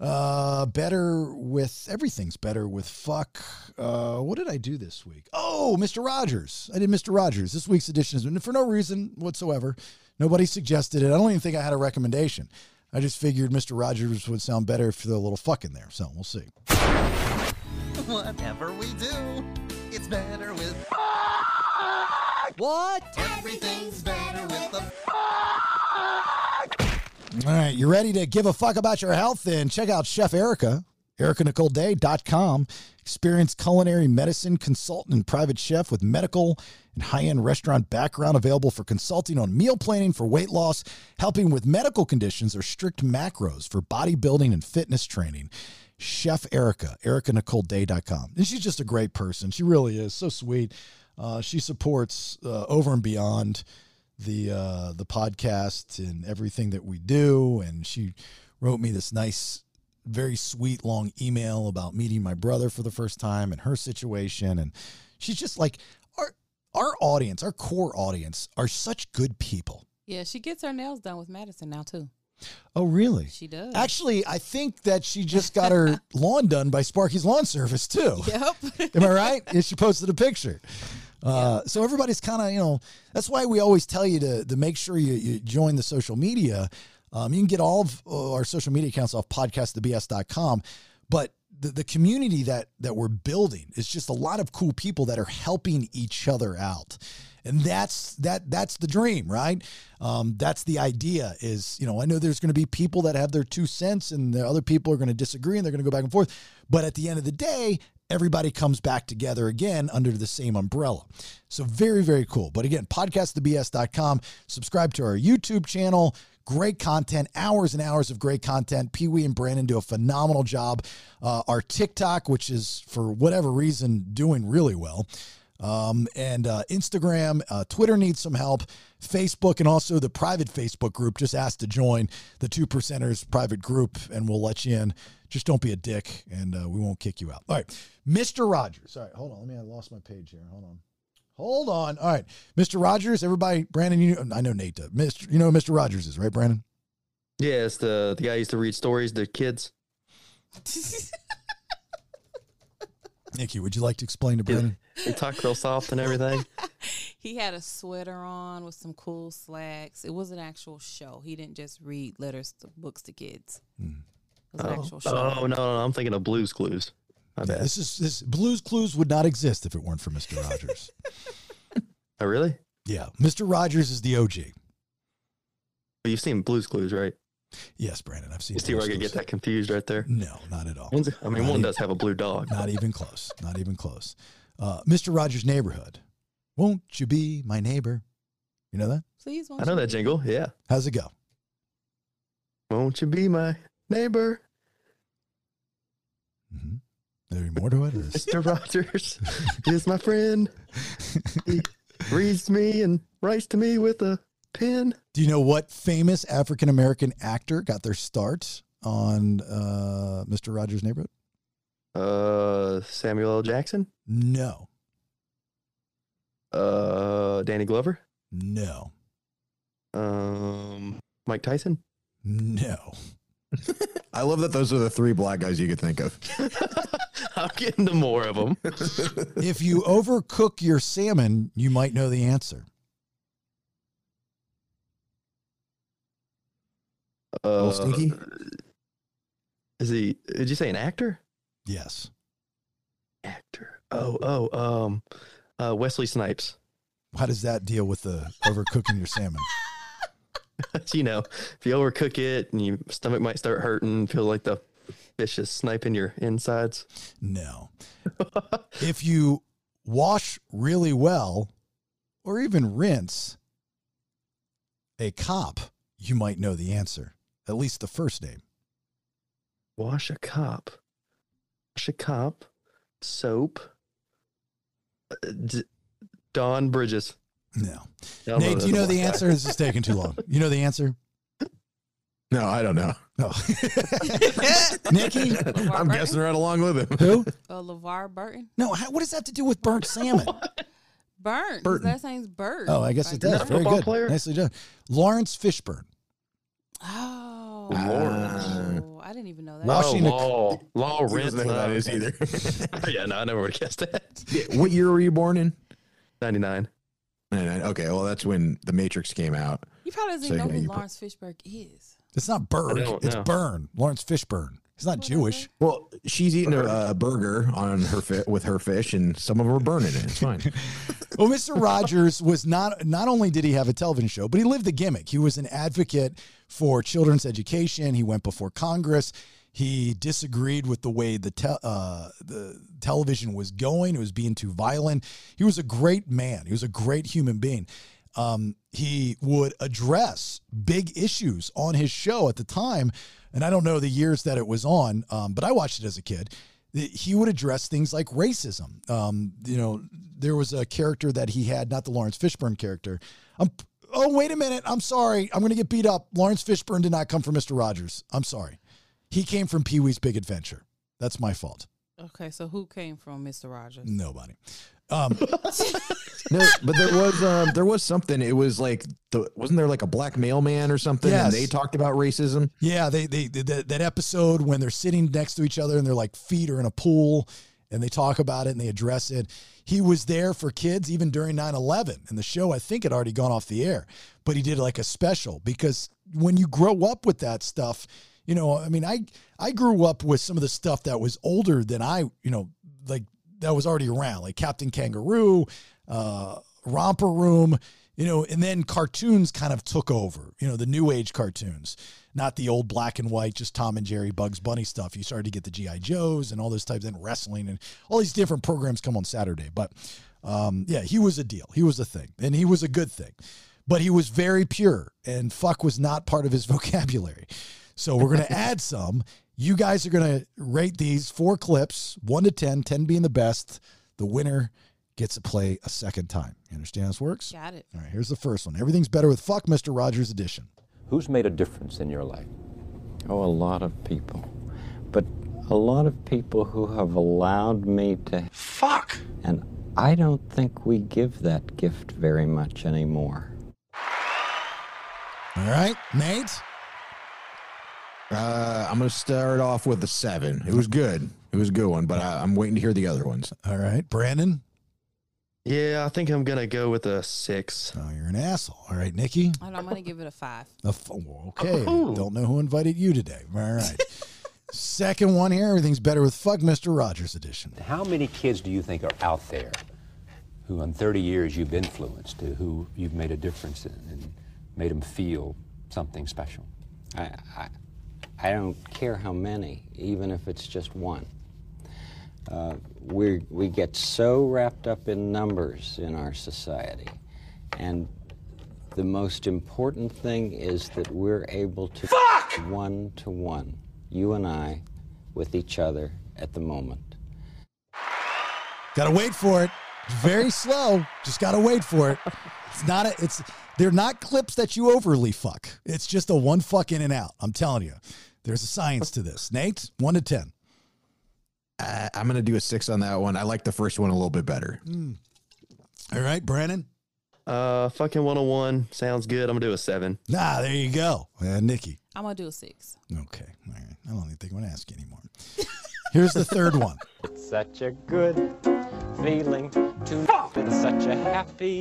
Uh, better with, everything's better with fuck. Uh, what did I do this week? Oh, Mister Rogers. I did Mister Rogers. This week's edition has been for no reason whatsoever. Nobody suggested it. I don't even think I had a recommendation. I just figured Mister Rogers would sound better if there's a little fuck in there. So, we'll see. Whatever we do, it's better with fuck. What? Everything's better with the fuck. All right, you ready to give a fuck about your health? Then check out Chef Erica, erica nicole day dot com. Experienced culinary medicine consultant and private chef with medical and high-end restaurant background, available for consulting on meal planning for weight loss, helping with medical conditions, or strict macros for bodybuilding and fitness training. Chef Erica, erica nicole day dot com. And she's just a great person. She really is. So sweet. Uh, she supports uh, over and beyond the uh, the podcast and everything that we do. And she wrote me this nice, very sweet, long email about meeting my brother for the first time and her situation. And she's just like, our our audience, our core audience, are such good people. Yeah, she gets her nails done with Madison now, too. Oh, really? She does. Actually, I think that she just got her lawn done by Sparky's Lawn Service, too. Yep. Am I right? Yeah, she posted a picture. Uh, so everybody's kind of, you know, that's why we always tell you to to make sure you, you join the social media. Um, you can get all of our social media accounts off podcast the b s dot com. But the, the community that, that we're building is just a lot of cool people that are helping each other out. And that's that that's the dream, right? Um, that's the idea is, you know, I know there's going to be people that have their two cents and the other people are going to disagree and they're going to go back and forth. But at the end of the day, everybody comes back together again under the same umbrella. So very, very cool. But again, podcast the b s dot com. Subscribe to our YouTube channel. Great content, hours and hours of great content. Pee Wee and Brandon do a phenomenal job. Uh, our TikTok, which is for whatever reason doing really well. Um, and, uh, Instagram, uh, Twitter needs some help, Facebook, and also the private Facebook group. Just ask to join the two percenters private group and we'll let you in. Just don't be a dick and, uh, we won't kick you out. All right. Mister Rogers. All right. Hold on. Let me, I lost my page here. Hold on. Hold on. All right. Mister Rogers, everybody, Brandon, you know, I know Nate does. Mister You know who Mister Rogers is, right, Brandon? Yeah. It's the, the guy who used to read stories to kids. Nikki, would you like to explain to Brandon? He talked real soft and everything. He had a sweater on with some cool slacks. It was an actual show. He didn't just read letters to books to kids. Mm. It was oh, an actual show. Oh, no, no, I'm thinking of Blue's Clues. My bad. Yeah, this is, this, Blue's Clues would not exist if it weren't for Mister Rogers. Oh, really? Yeah. Mister Rogers is the O G. Well, you've seen Blue's Clues, right? Yes, Brandon, I've seen. You see where I could get that confused right there? No, not at all. One's, I mean, not one even, does have a blue dog. Not even close. Not even close. Uh, Mister Rogers' Neighborhood. Won't you be my neighbor? You know that? Please. Won't I know that jingle. Yeah. How's it go? Won't you be my neighbor? Mm-hmm. There more to it. Mister Rogers is my friend. He reads me and writes to me with a pen. Do you know what famous African-American actor got their start on uh, Mister Rogers' Neighborhood? Uh, Samuel L. Jackson? No. Uh, Danny Glover? No. Um, Mike Tyson? No. I love that those are the three black guys you could think of. I'm getting to more of them. If you overcook your salmon, you might know the answer. Uh, stinky? Is he? Did you say an actor? Yes. Actor. Oh, oh, um, uh, Wesley Snipes. How does that deal with the overcooking your salmon? You know, if you overcook it and your stomach might start hurting, feel like the fish is sniping your insides. No. If you wash really well or even rinse a cop, you might know the answer, at least the first name. Wash a cop. Wash a cop. Soap. D- Don Bridges. No. no Nate, do you know the answer? This is taking too long. You know the answer? No, I don't know. No. Nikki? LeVar I'm Burton? Guessing right along with him. Who? Uh, LeVar Burton? No, how, what does that have to do with burnt salmon? Burnt. His last name's Burnt. Oh, I guess like, it does. Very good. Player? Nicely done. Lawrence Fishburne. Oh. Lawrence. Oh, I didn't even know that. Washington. Oh, law. Law Rent. I don't know that is either. Yeah, no, I never would have guessed that. Yeah, what year were you born in? ninety-nine. Okay, well, that's when The Matrix came out. You probably doesn't so, know who Lawrence Fishburne is. It's not Berg. It's Burn. Lawrence Fishburne. He's not what Jewish. Well, she's eating a uh, burger on her fi- with her fish, and some of them are burning it. It's fine. Well, Mister Rogers was not, not only did he have a television show, but he lived the gimmick. He was an advocate for children's education. He went before Congress. He disagreed with the way the te- uh, the television was going. It was being too violent. He was a great man. He was a great human being. Um, he would address big issues on his show at the time, and I don't know the years that it was on, um, but I watched it as a kid. He would address things like racism. Um, you know, there was a character that he had, not the Lawrence Fishburne character. I'm, oh, wait a minute. I'm sorry. I'm going to get beat up. Lawrence Fishburne did not come from Mister Rogers. I'm sorry. He came from Pee-wee's Big Adventure. That's my fault. Okay, so who came from Mister Rogers? Nobody. Um, no, but there was um, there was something. It was like the, wasn't there like a black mailman or something? Yes. And they talked about racism. Yeah, they they, they that, that episode when they're sitting next to each other and they're like feet are in a pool, and they talk about it and they address it. He was there for kids even during nine eleven. And the show, I think, had already gone off the air, but he did like a special because when you grow up with that stuff. You know, I mean, I, I grew up with some of the stuff that was older than I, you know, like that was already around, like Captain Kangaroo, uh, Romper Room, you know, and then cartoons kind of took over, you know, the new age cartoons, not the old black and white, just Tom and Jerry, Bugs Bunny stuff. You started to get the G I. Joes and all those types and wrestling and all these different programs come on Saturday. But um, yeah, he was a deal. He was a thing and he was a good thing, but he was very pure and fuck was not part of his vocabulary. So we're going to add some. You guys are going to rate these four clips, one to ten, ten being the best. The winner gets to play a second time. You understand how this works? Got it. All right, here's the first one. Everything's Better with Fuck Mister Rogers edition. Who's made a difference in your life? Oh, a lot of people. But a lot of people who have allowed me to... Fuck! And I don't think we give that gift very much anymore. All right, Nate? Uh, I'm going to start off with a seven. It was good. It was a good one, but I, I'm waiting to hear the other ones. All right. Brandon? Yeah, I think I'm going to go with a six. Oh, you're an asshole. All right, Nikki? And I'm going to give it a five. A f- okay. Oh. Don't know who invited you today. All right. Second one here. Everything's Better with Fuck Mister Rogers edition. How many kids do you think are out there who in thirty years you've influenced, who you've made a difference in and made them feel something special? I... I I don't care how many, even if it's just one. Uh, we we get so wrapped up in numbers in our society, and the most important thing is that we're able to fuck one to one, you and I, with each other at the moment. Gotta wait for it. It's very slow. Just gotta wait for it. It's not a, it's, they're not clips that you overly fuck. It's just a one fuck in and out. I'm telling you, there's a science to this. Nate, one to ten. Uh, I'm going to do a six on that one. I like the first one a little bit better. Mm. All right, Brandon. Uh, fucking one oh one. Sounds good. I'm going to do a seven. Nah, there you go. Uh, Nikki. I'm going to do a six. Okay. All right. I don't even think I'm going to ask you anymore. Here's the third one. It's such a good feeling to fuck. It's such a happy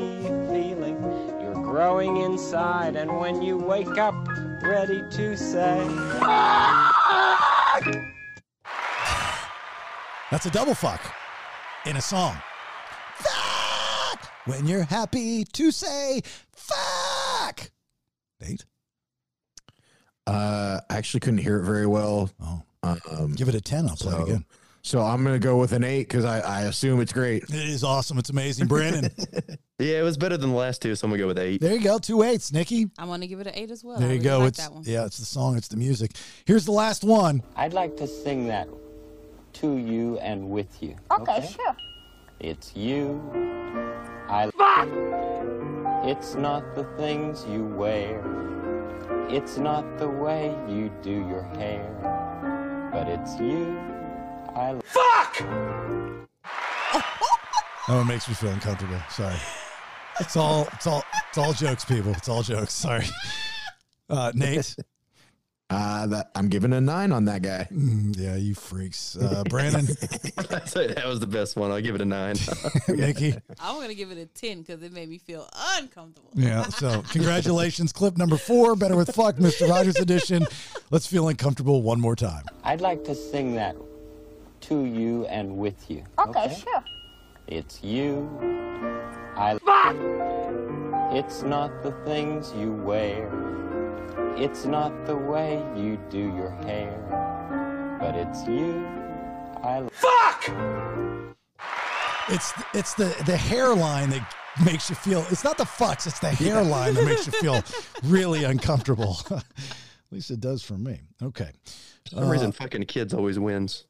feeling. You're growing inside, and when you wake up, ready to say fuck. That's a double fuck in a song. Fuck! When you're happy to say fuck. Nate? Uh, I actually couldn't hear it very well. Oh. Um, give it a ten. I'll so, play it again. So I'm going to go with an eight because I, I assume it's great. It is awesome. It's amazing. Brandon? Yeah, it was better than the last two, so I'm going to go with eight. There you go. Two eights. Nikki? I'm going to give it an eight as well. There you really go. Like it's, that one. Yeah, it's the song. It's the music. Here's the last one. I'd like to sing that to you and with you. Okay, okay? Sure. It's you. I fuck. It's not the things you wear. It's not the way you do your hair. But it's you. I fuck. Oh, it makes me feel uncomfortable. Sorry. It's all it's all it's all jokes, people. It's all jokes. Sorry. Uh, Nate. Uh, that, I'm giving a nine on that guy. Mm, yeah, you freaks. Uh, Brandon? That was the best one. I'll give it a nine. Nikki? I'm going to give it a ten because it made me feel uncomfortable. Yeah, so congratulations. Clip number four, Better With Fuck, Mister Rogers edition. Let's feel uncomfortable one more time. I'd like to sing that to you and with you. Okay, okay? Sure. It's you. I fuck. It's not the things you wear. It's not the way you do your hair, but it's you. I fuck. It's it's the the hairline that makes you feel. It's not the fucks. It's the hairline that makes you feel really uncomfortable. At least it does for me. Okay. For some uh, reason, fucking kids always wins.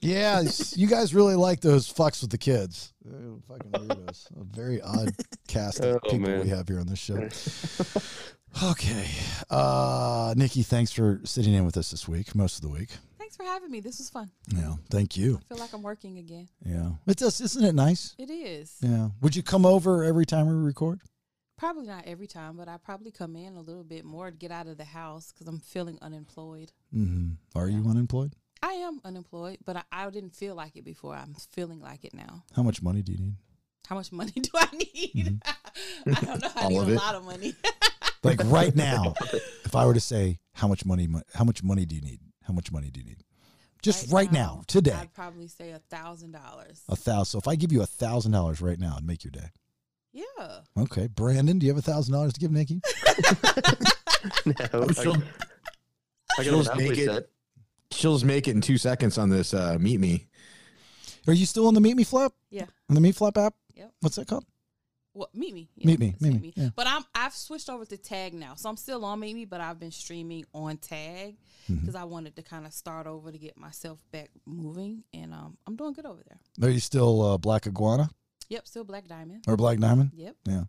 Yeah, you guys really like those fucks with the kids. They're fucking weirdos. A very odd cast of oh, people man. we have here on this show. Okay. Uh, Nikki, thanks for sitting in with us this week, most of the week. Thanks for having me. This was fun. Yeah, thank you. I feel like I'm working again. Yeah. It's us, isn't it nice? It is. Yeah. Would you come over every time we record? Probably not every time, but I probably come in a little bit more to get out of the house because I'm feeling unemployed. Mm-hmm. Are yeah. you unemployed? I am unemployed, but I, I didn't feel like it before. I'm feeling like it now. How much money do you need? How much money do I need? Mm-hmm. I don't know. I need a lot of money. Like right now, if I were to say, how much money, how much money do you need? How much money do you need? Just right, right now, now, today. I'd probably say a thousand dollars. A thousand. So if I give you a thousand dollars right now, it'd make your day. Yeah. Okay. Brandon, do you have a thousand dollars to give Nikki? No. She'll, she'll, just make it, she'll just make it in two seconds on this uh, Meet Me. Are you still on the Meet Me flap? Yeah. On the Meet Flap app? Yep. What's that called? Well, Meet Me. Meet me, meet me. Meet me. Yeah. But I'm, I've switched over to Tag now. So I'm still on Meet Me, but I've been streaming on Tag because mm-hmm. I wanted to kind of start over to get myself back moving. And um, I'm doing good over there. Are you still uh, Black Iguana? Yep, still Black Diamond. Or Black Diamond? Yep. Yeah.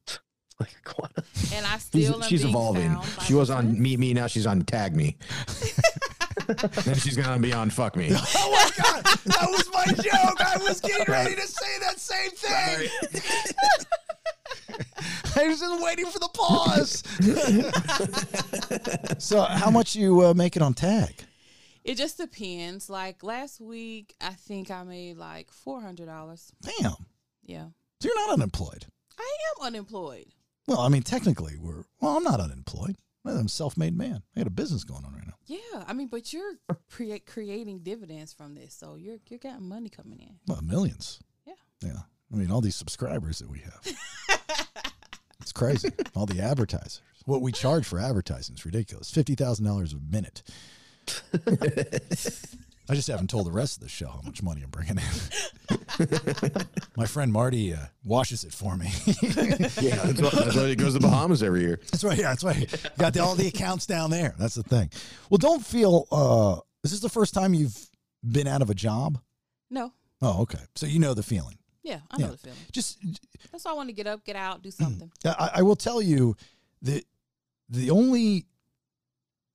Black Iguana. And I still She's, she's evolving. She was on friends. Meet Me. Now she's on Tag Me. Then she's going to be on Fuck Me. Oh, my God. That was my joke. I was getting ready to say that same thing. I was just waiting for the pause. So how much you uh, make it on Tag? It just depends. Like last week, I think I made like four hundred dollars. Damn. Yeah. So you're not unemployed. I am unemployed. Well, I mean, technically we're, well, I'm not unemployed. I'm a self-made man. I got a business going on right now. Yeah. I mean, but you're cre- creating dividends from this. So you're, you're getting money coming in. Well, millions. Yeah. Yeah. I mean, all these subscribers that we have. It's crazy. All the advertisers. What we charge for advertising is ridiculous. fifty thousand dollars a minute. I just haven't told the rest of the show how much money I'm bringing in. My friend Marty uh, washes it for me. Yeah, that's why, that's why he goes to the Bahamas every year. That's right. Yeah, that's right. You got the, all the accounts down there. That's the thing. Well, don't feel, uh, is this the first time you've been out of a job? No. Oh, okay. So you know the feeling. Yeah, I know yeah. the feeling. Just that's why I want to get up, get out, do something. I, I will tell you that the only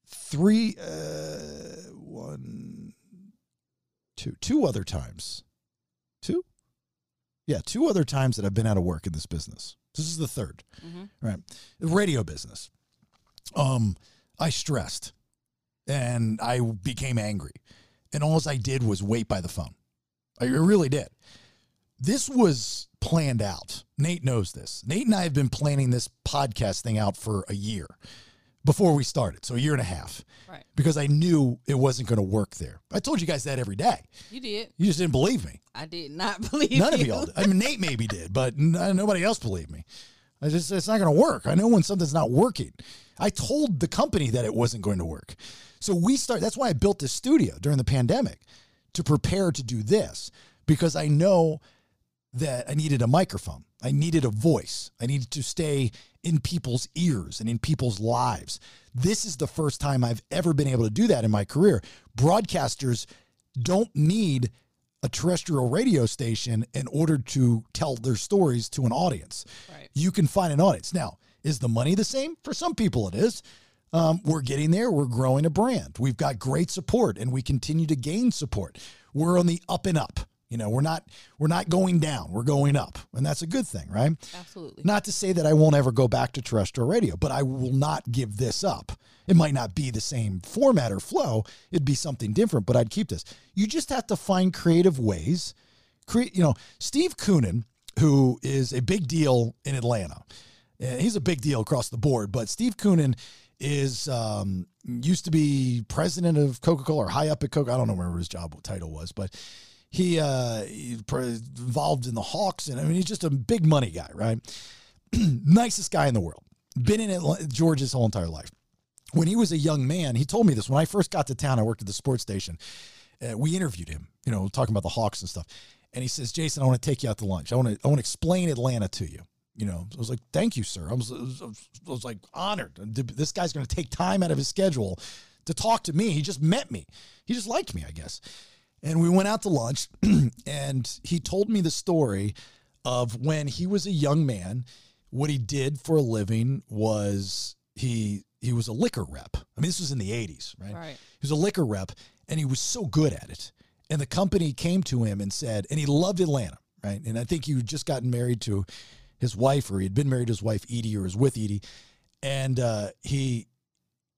three, uh, one, two, two other times, two, yeah, two other times that I've been out of work in this business. This is the third, mm-hmm. right? The radio business. Um, I stressed, and I became angry, and all I did was wait by the phone. I really did. This was planned out. Nate knows this. Nate and I have been planning this podcast thing out for a year before we started, so a year and a half, right? Because I knew it wasn't going to work there. I told you guys that every day. You did. You just didn't believe me. I did not believe you. None of you all did. I mean, Nate maybe did, but n- nobody else believed me. I just, it's not going to work. I know when something's not working. I told the company that it wasn't going to work. So we start. That's why I built this studio during the pandemic, to prepare to do this, because I know that I needed a microphone. I needed a voice. I needed to stay in people's ears and in people's lives. This is the first time I've ever been able to do that in my career. Broadcasters don't need a terrestrial radio station in order to tell their stories to an audience. Right. You can find an audience. Now, is the money the same? For some people it is. Um, we're getting there. We're growing a brand. We've got great support, and we continue to gain support. We're on the up and up. You know, we're not we're not going down. We're going up, and that's a good thing, right? Absolutely. Not to say that I won't ever go back to terrestrial radio, but I will not give this up. It might not be the same format or flow. It'd be something different, but I'd keep this. You just have to find creative ways. Create, you know, Steve Coonan, who is a big deal in Atlanta. He's a big deal across the board, but Steve Coonan is um, used to be president of Coca-Cola or high up at Coca. I don't know where his job title was, but he uh, he's involved in the Hawks, and I mean, he's just a big money guy, right? Nicest guy in the world. Been in Atlanta, Georgia his whole entire life. When he was a young man, he told me this. When I first got to town, I worked at the sports station. Uh, we interviewed him, you know, talking about the Hawks and stuff. And he says, "Jason, I want to take you out to lunch. I want to I want to explain Atlanta to you." You know, I was like, "Thank you, sir." I was, I was, I was like honored. This guy's going to take time out of his schedule to talk to me. He just met me. He just liked me, I guess. And we went out to lunch, and he told me the story of when he was a young man. What he did for a living was he he was a liquor rep. I mean, this was in the eighties, right? Right. He was a liquor rep, and he was so good at it. And the company came to him and said, and he loved Atlanta, right? And I think he had just gotten married to his wife, or he had been married to his wife, Edie, or was with Edie. And uh, he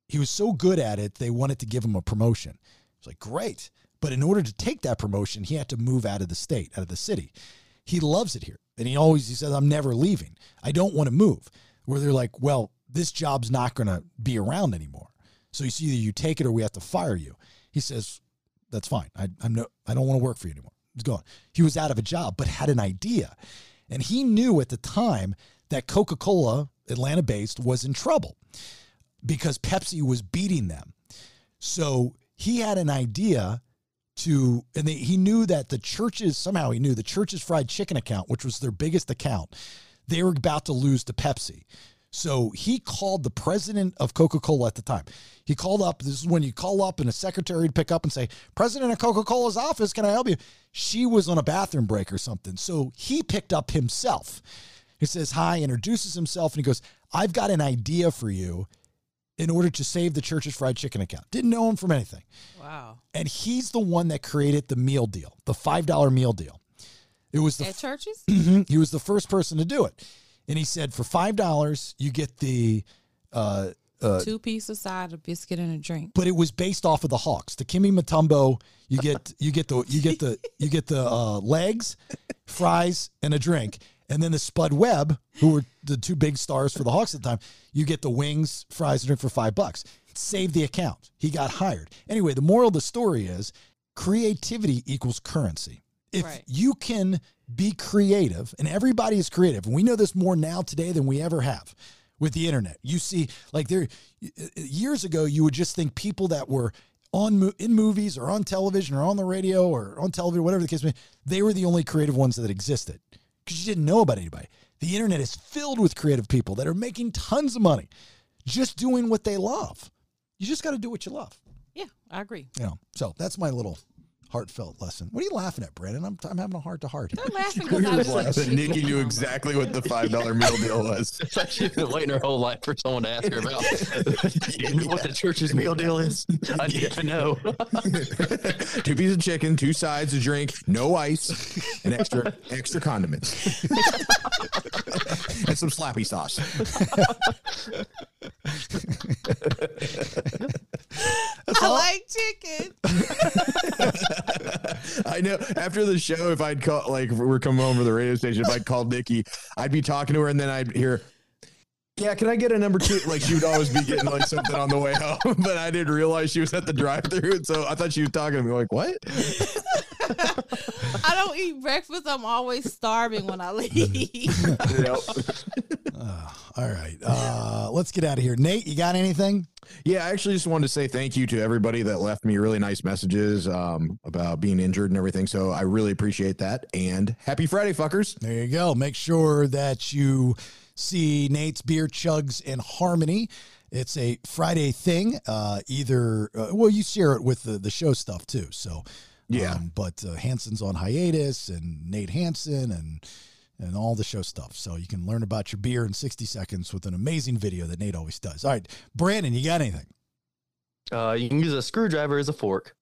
he was so good at it, they wanted to give him a promotion. It's like, great. But in order to take that promotion, he had to move out of the state, out of the city. He loves it here. And he always, he says, "I'm never leaving. I don't want to move." Where they're like, "Well, this job's not going to be around anymore. So it's either you take it or we have to fire you." He says, "That's fine. I, I'm no, I don't want to work for you anymore." He's gone. He was out of a job, but had an idea. And he knew at the time that Coca-Cola, Atlanta-based, was in trouble because Pepsi was beating them. So he had an idea to, and they, he knew that the churches, somehow he knew the church's fried chicken account, which was their biggest account, they were about to lose to Pepsi. So he called the president of Coca-Cola at the time. He called up. This is when you call up and a secretary would pick up and say, "President of Coca-Cola's office, can I help you?" She was on a bathroom break or something. So he picked up himself. He says, "Hi," introduces himself, and he goes, "I've got an idea for you in order to save the church's fried chicken account." Didn't know him from anything. Wow. And he's the one that created the meal deal, the five dollar meal deal. It was the, at churches? He was the first person to do it. And he said, for five dollars, you get the uh, uh, two piece of side, a biscuit, and a drink. But it was based off of the Hawks. The Kimmy Mutombo, you get you get the you get the you get the uh, legs, fries, and a drink. And then the Spud Webb, who were the two big stars for the Hawks at the time, you get the wings, fries, and drink for five bucks. Save the account. He got hired. Anyway, the moral of the story is creativity equals currency. If right. you can be creative, and everybody is creative, and we know this more now today than we ever have with the internet. You see, like there years ago, you would just think people that were on in movies or on television or on the radio or on television, whatever the case may be, they were the only creative ones that existed because you didn't know about anybody. The internet is filled with creative people that are making tons of money just doing what they love. You just got to do what you love. Yeah, I agree. You know, so that's my little heartfelt lesson. What are you laughing at, Brandon? I'm I'm having a heart to heart. I'm laughing because I was like, but Nikki knew exactly what the five dollar meal deal was. It's like she's been waiting her whole life for someone to ask her about yeah. you know what the church's meal deal is. I need yeah. to know. Two pieces of chicken, two sides, a drink, no ice, and extra extra condiments, and some slappy sauce. I all. like chicken. I know. After the show, if I'd call, like, we're coming home from the radio station, if I'd call Nikki, I'd be talking to her, and then I'd hear, yeah, can I get a number two? Like, she would always be getting, like, something on the way home, but I didn't realize she was at the drive-thru, and so I thought she was talking to me, like, what? I don't eat breakfast. I'm always starving when I leave. Nope. Uh, all right. Uh, let's get out of here. Nate, you got anything? Yeah, I actually just wanted to say thank you to everybody that left me really nice messages um, about being injured and everything. So I really appreciate that. And happy Friday, fuckers. There you go. Make sure that you see Nate's Beer Chugs and Harmony. It's a Friday thing. Uh, either, uh, well, you share it with the, the show stuff too. So. Yeah, um, but uh, Hanson's on hiatus, and Nate Hansen, and and all the show stuff. So you can learn about your beer in sixty seconds with an amazing video that Nate always does. All right, Brandon, you got anything? Uh, you can use a screwdriver as a fork.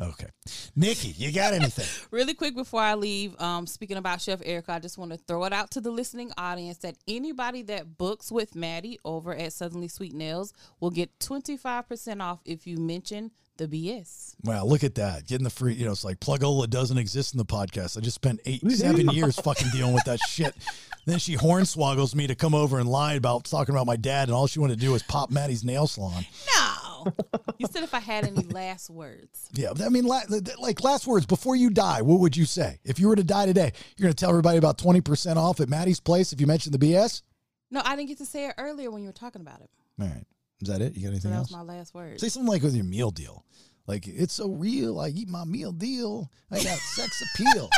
Okay. Nikki, you got anything? Really quick before I leave, um, speaking about Chef Erica, I just want to throw it out to the listening audience that anybody that books with Maddie over at Suddenly Sweet Nails will get twenty-five percent off if you mention the B S. Wow, look at that. Getting the free, you know, it's like Plugola doesn't exist in the podcast. I just spent eight, seven years fucking dealing with that shit. Then she hornswoggles me to come over and lie about talking about my dad, and all she wanted to do was pop Maddie's nail salon. No. You said if I had any last words. Yeah, I mean, like last words before you die, what would you say? If you were to die today, you're going to tell everybody about twenty percent off at Maddie's place if you mentioned the B S? No, I didn't get to say it earlier when you were talking about it. All right. Is that it? You got anything else? That was my last word. Say something like with your meal deal. Like, it's so real. I eat my meal deal. I got sex appeal.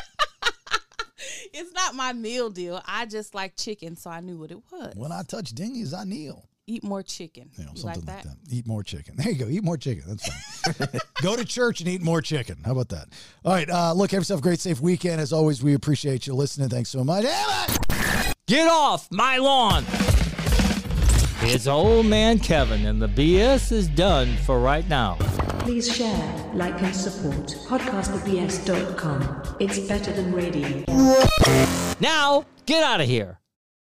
It's not my meal deal. I just like chicken, so I knew what it was. When I touch dinghies, I kneel. Eat more chicken. You know, you something like that? like that. Eat more chicken. There you go. Eat more chicken. That's fine. Go to church and eat more chicken. How about that? All right. Uh, look, have yourself a great, safe weekend. As always, we appreciate you listening. Thanks so much. Get off my lawn. It's old man Kevin, and the B S is done for right now. Please share, like, and support podcast the b s dot com. It's better than radio. Now, get out of here.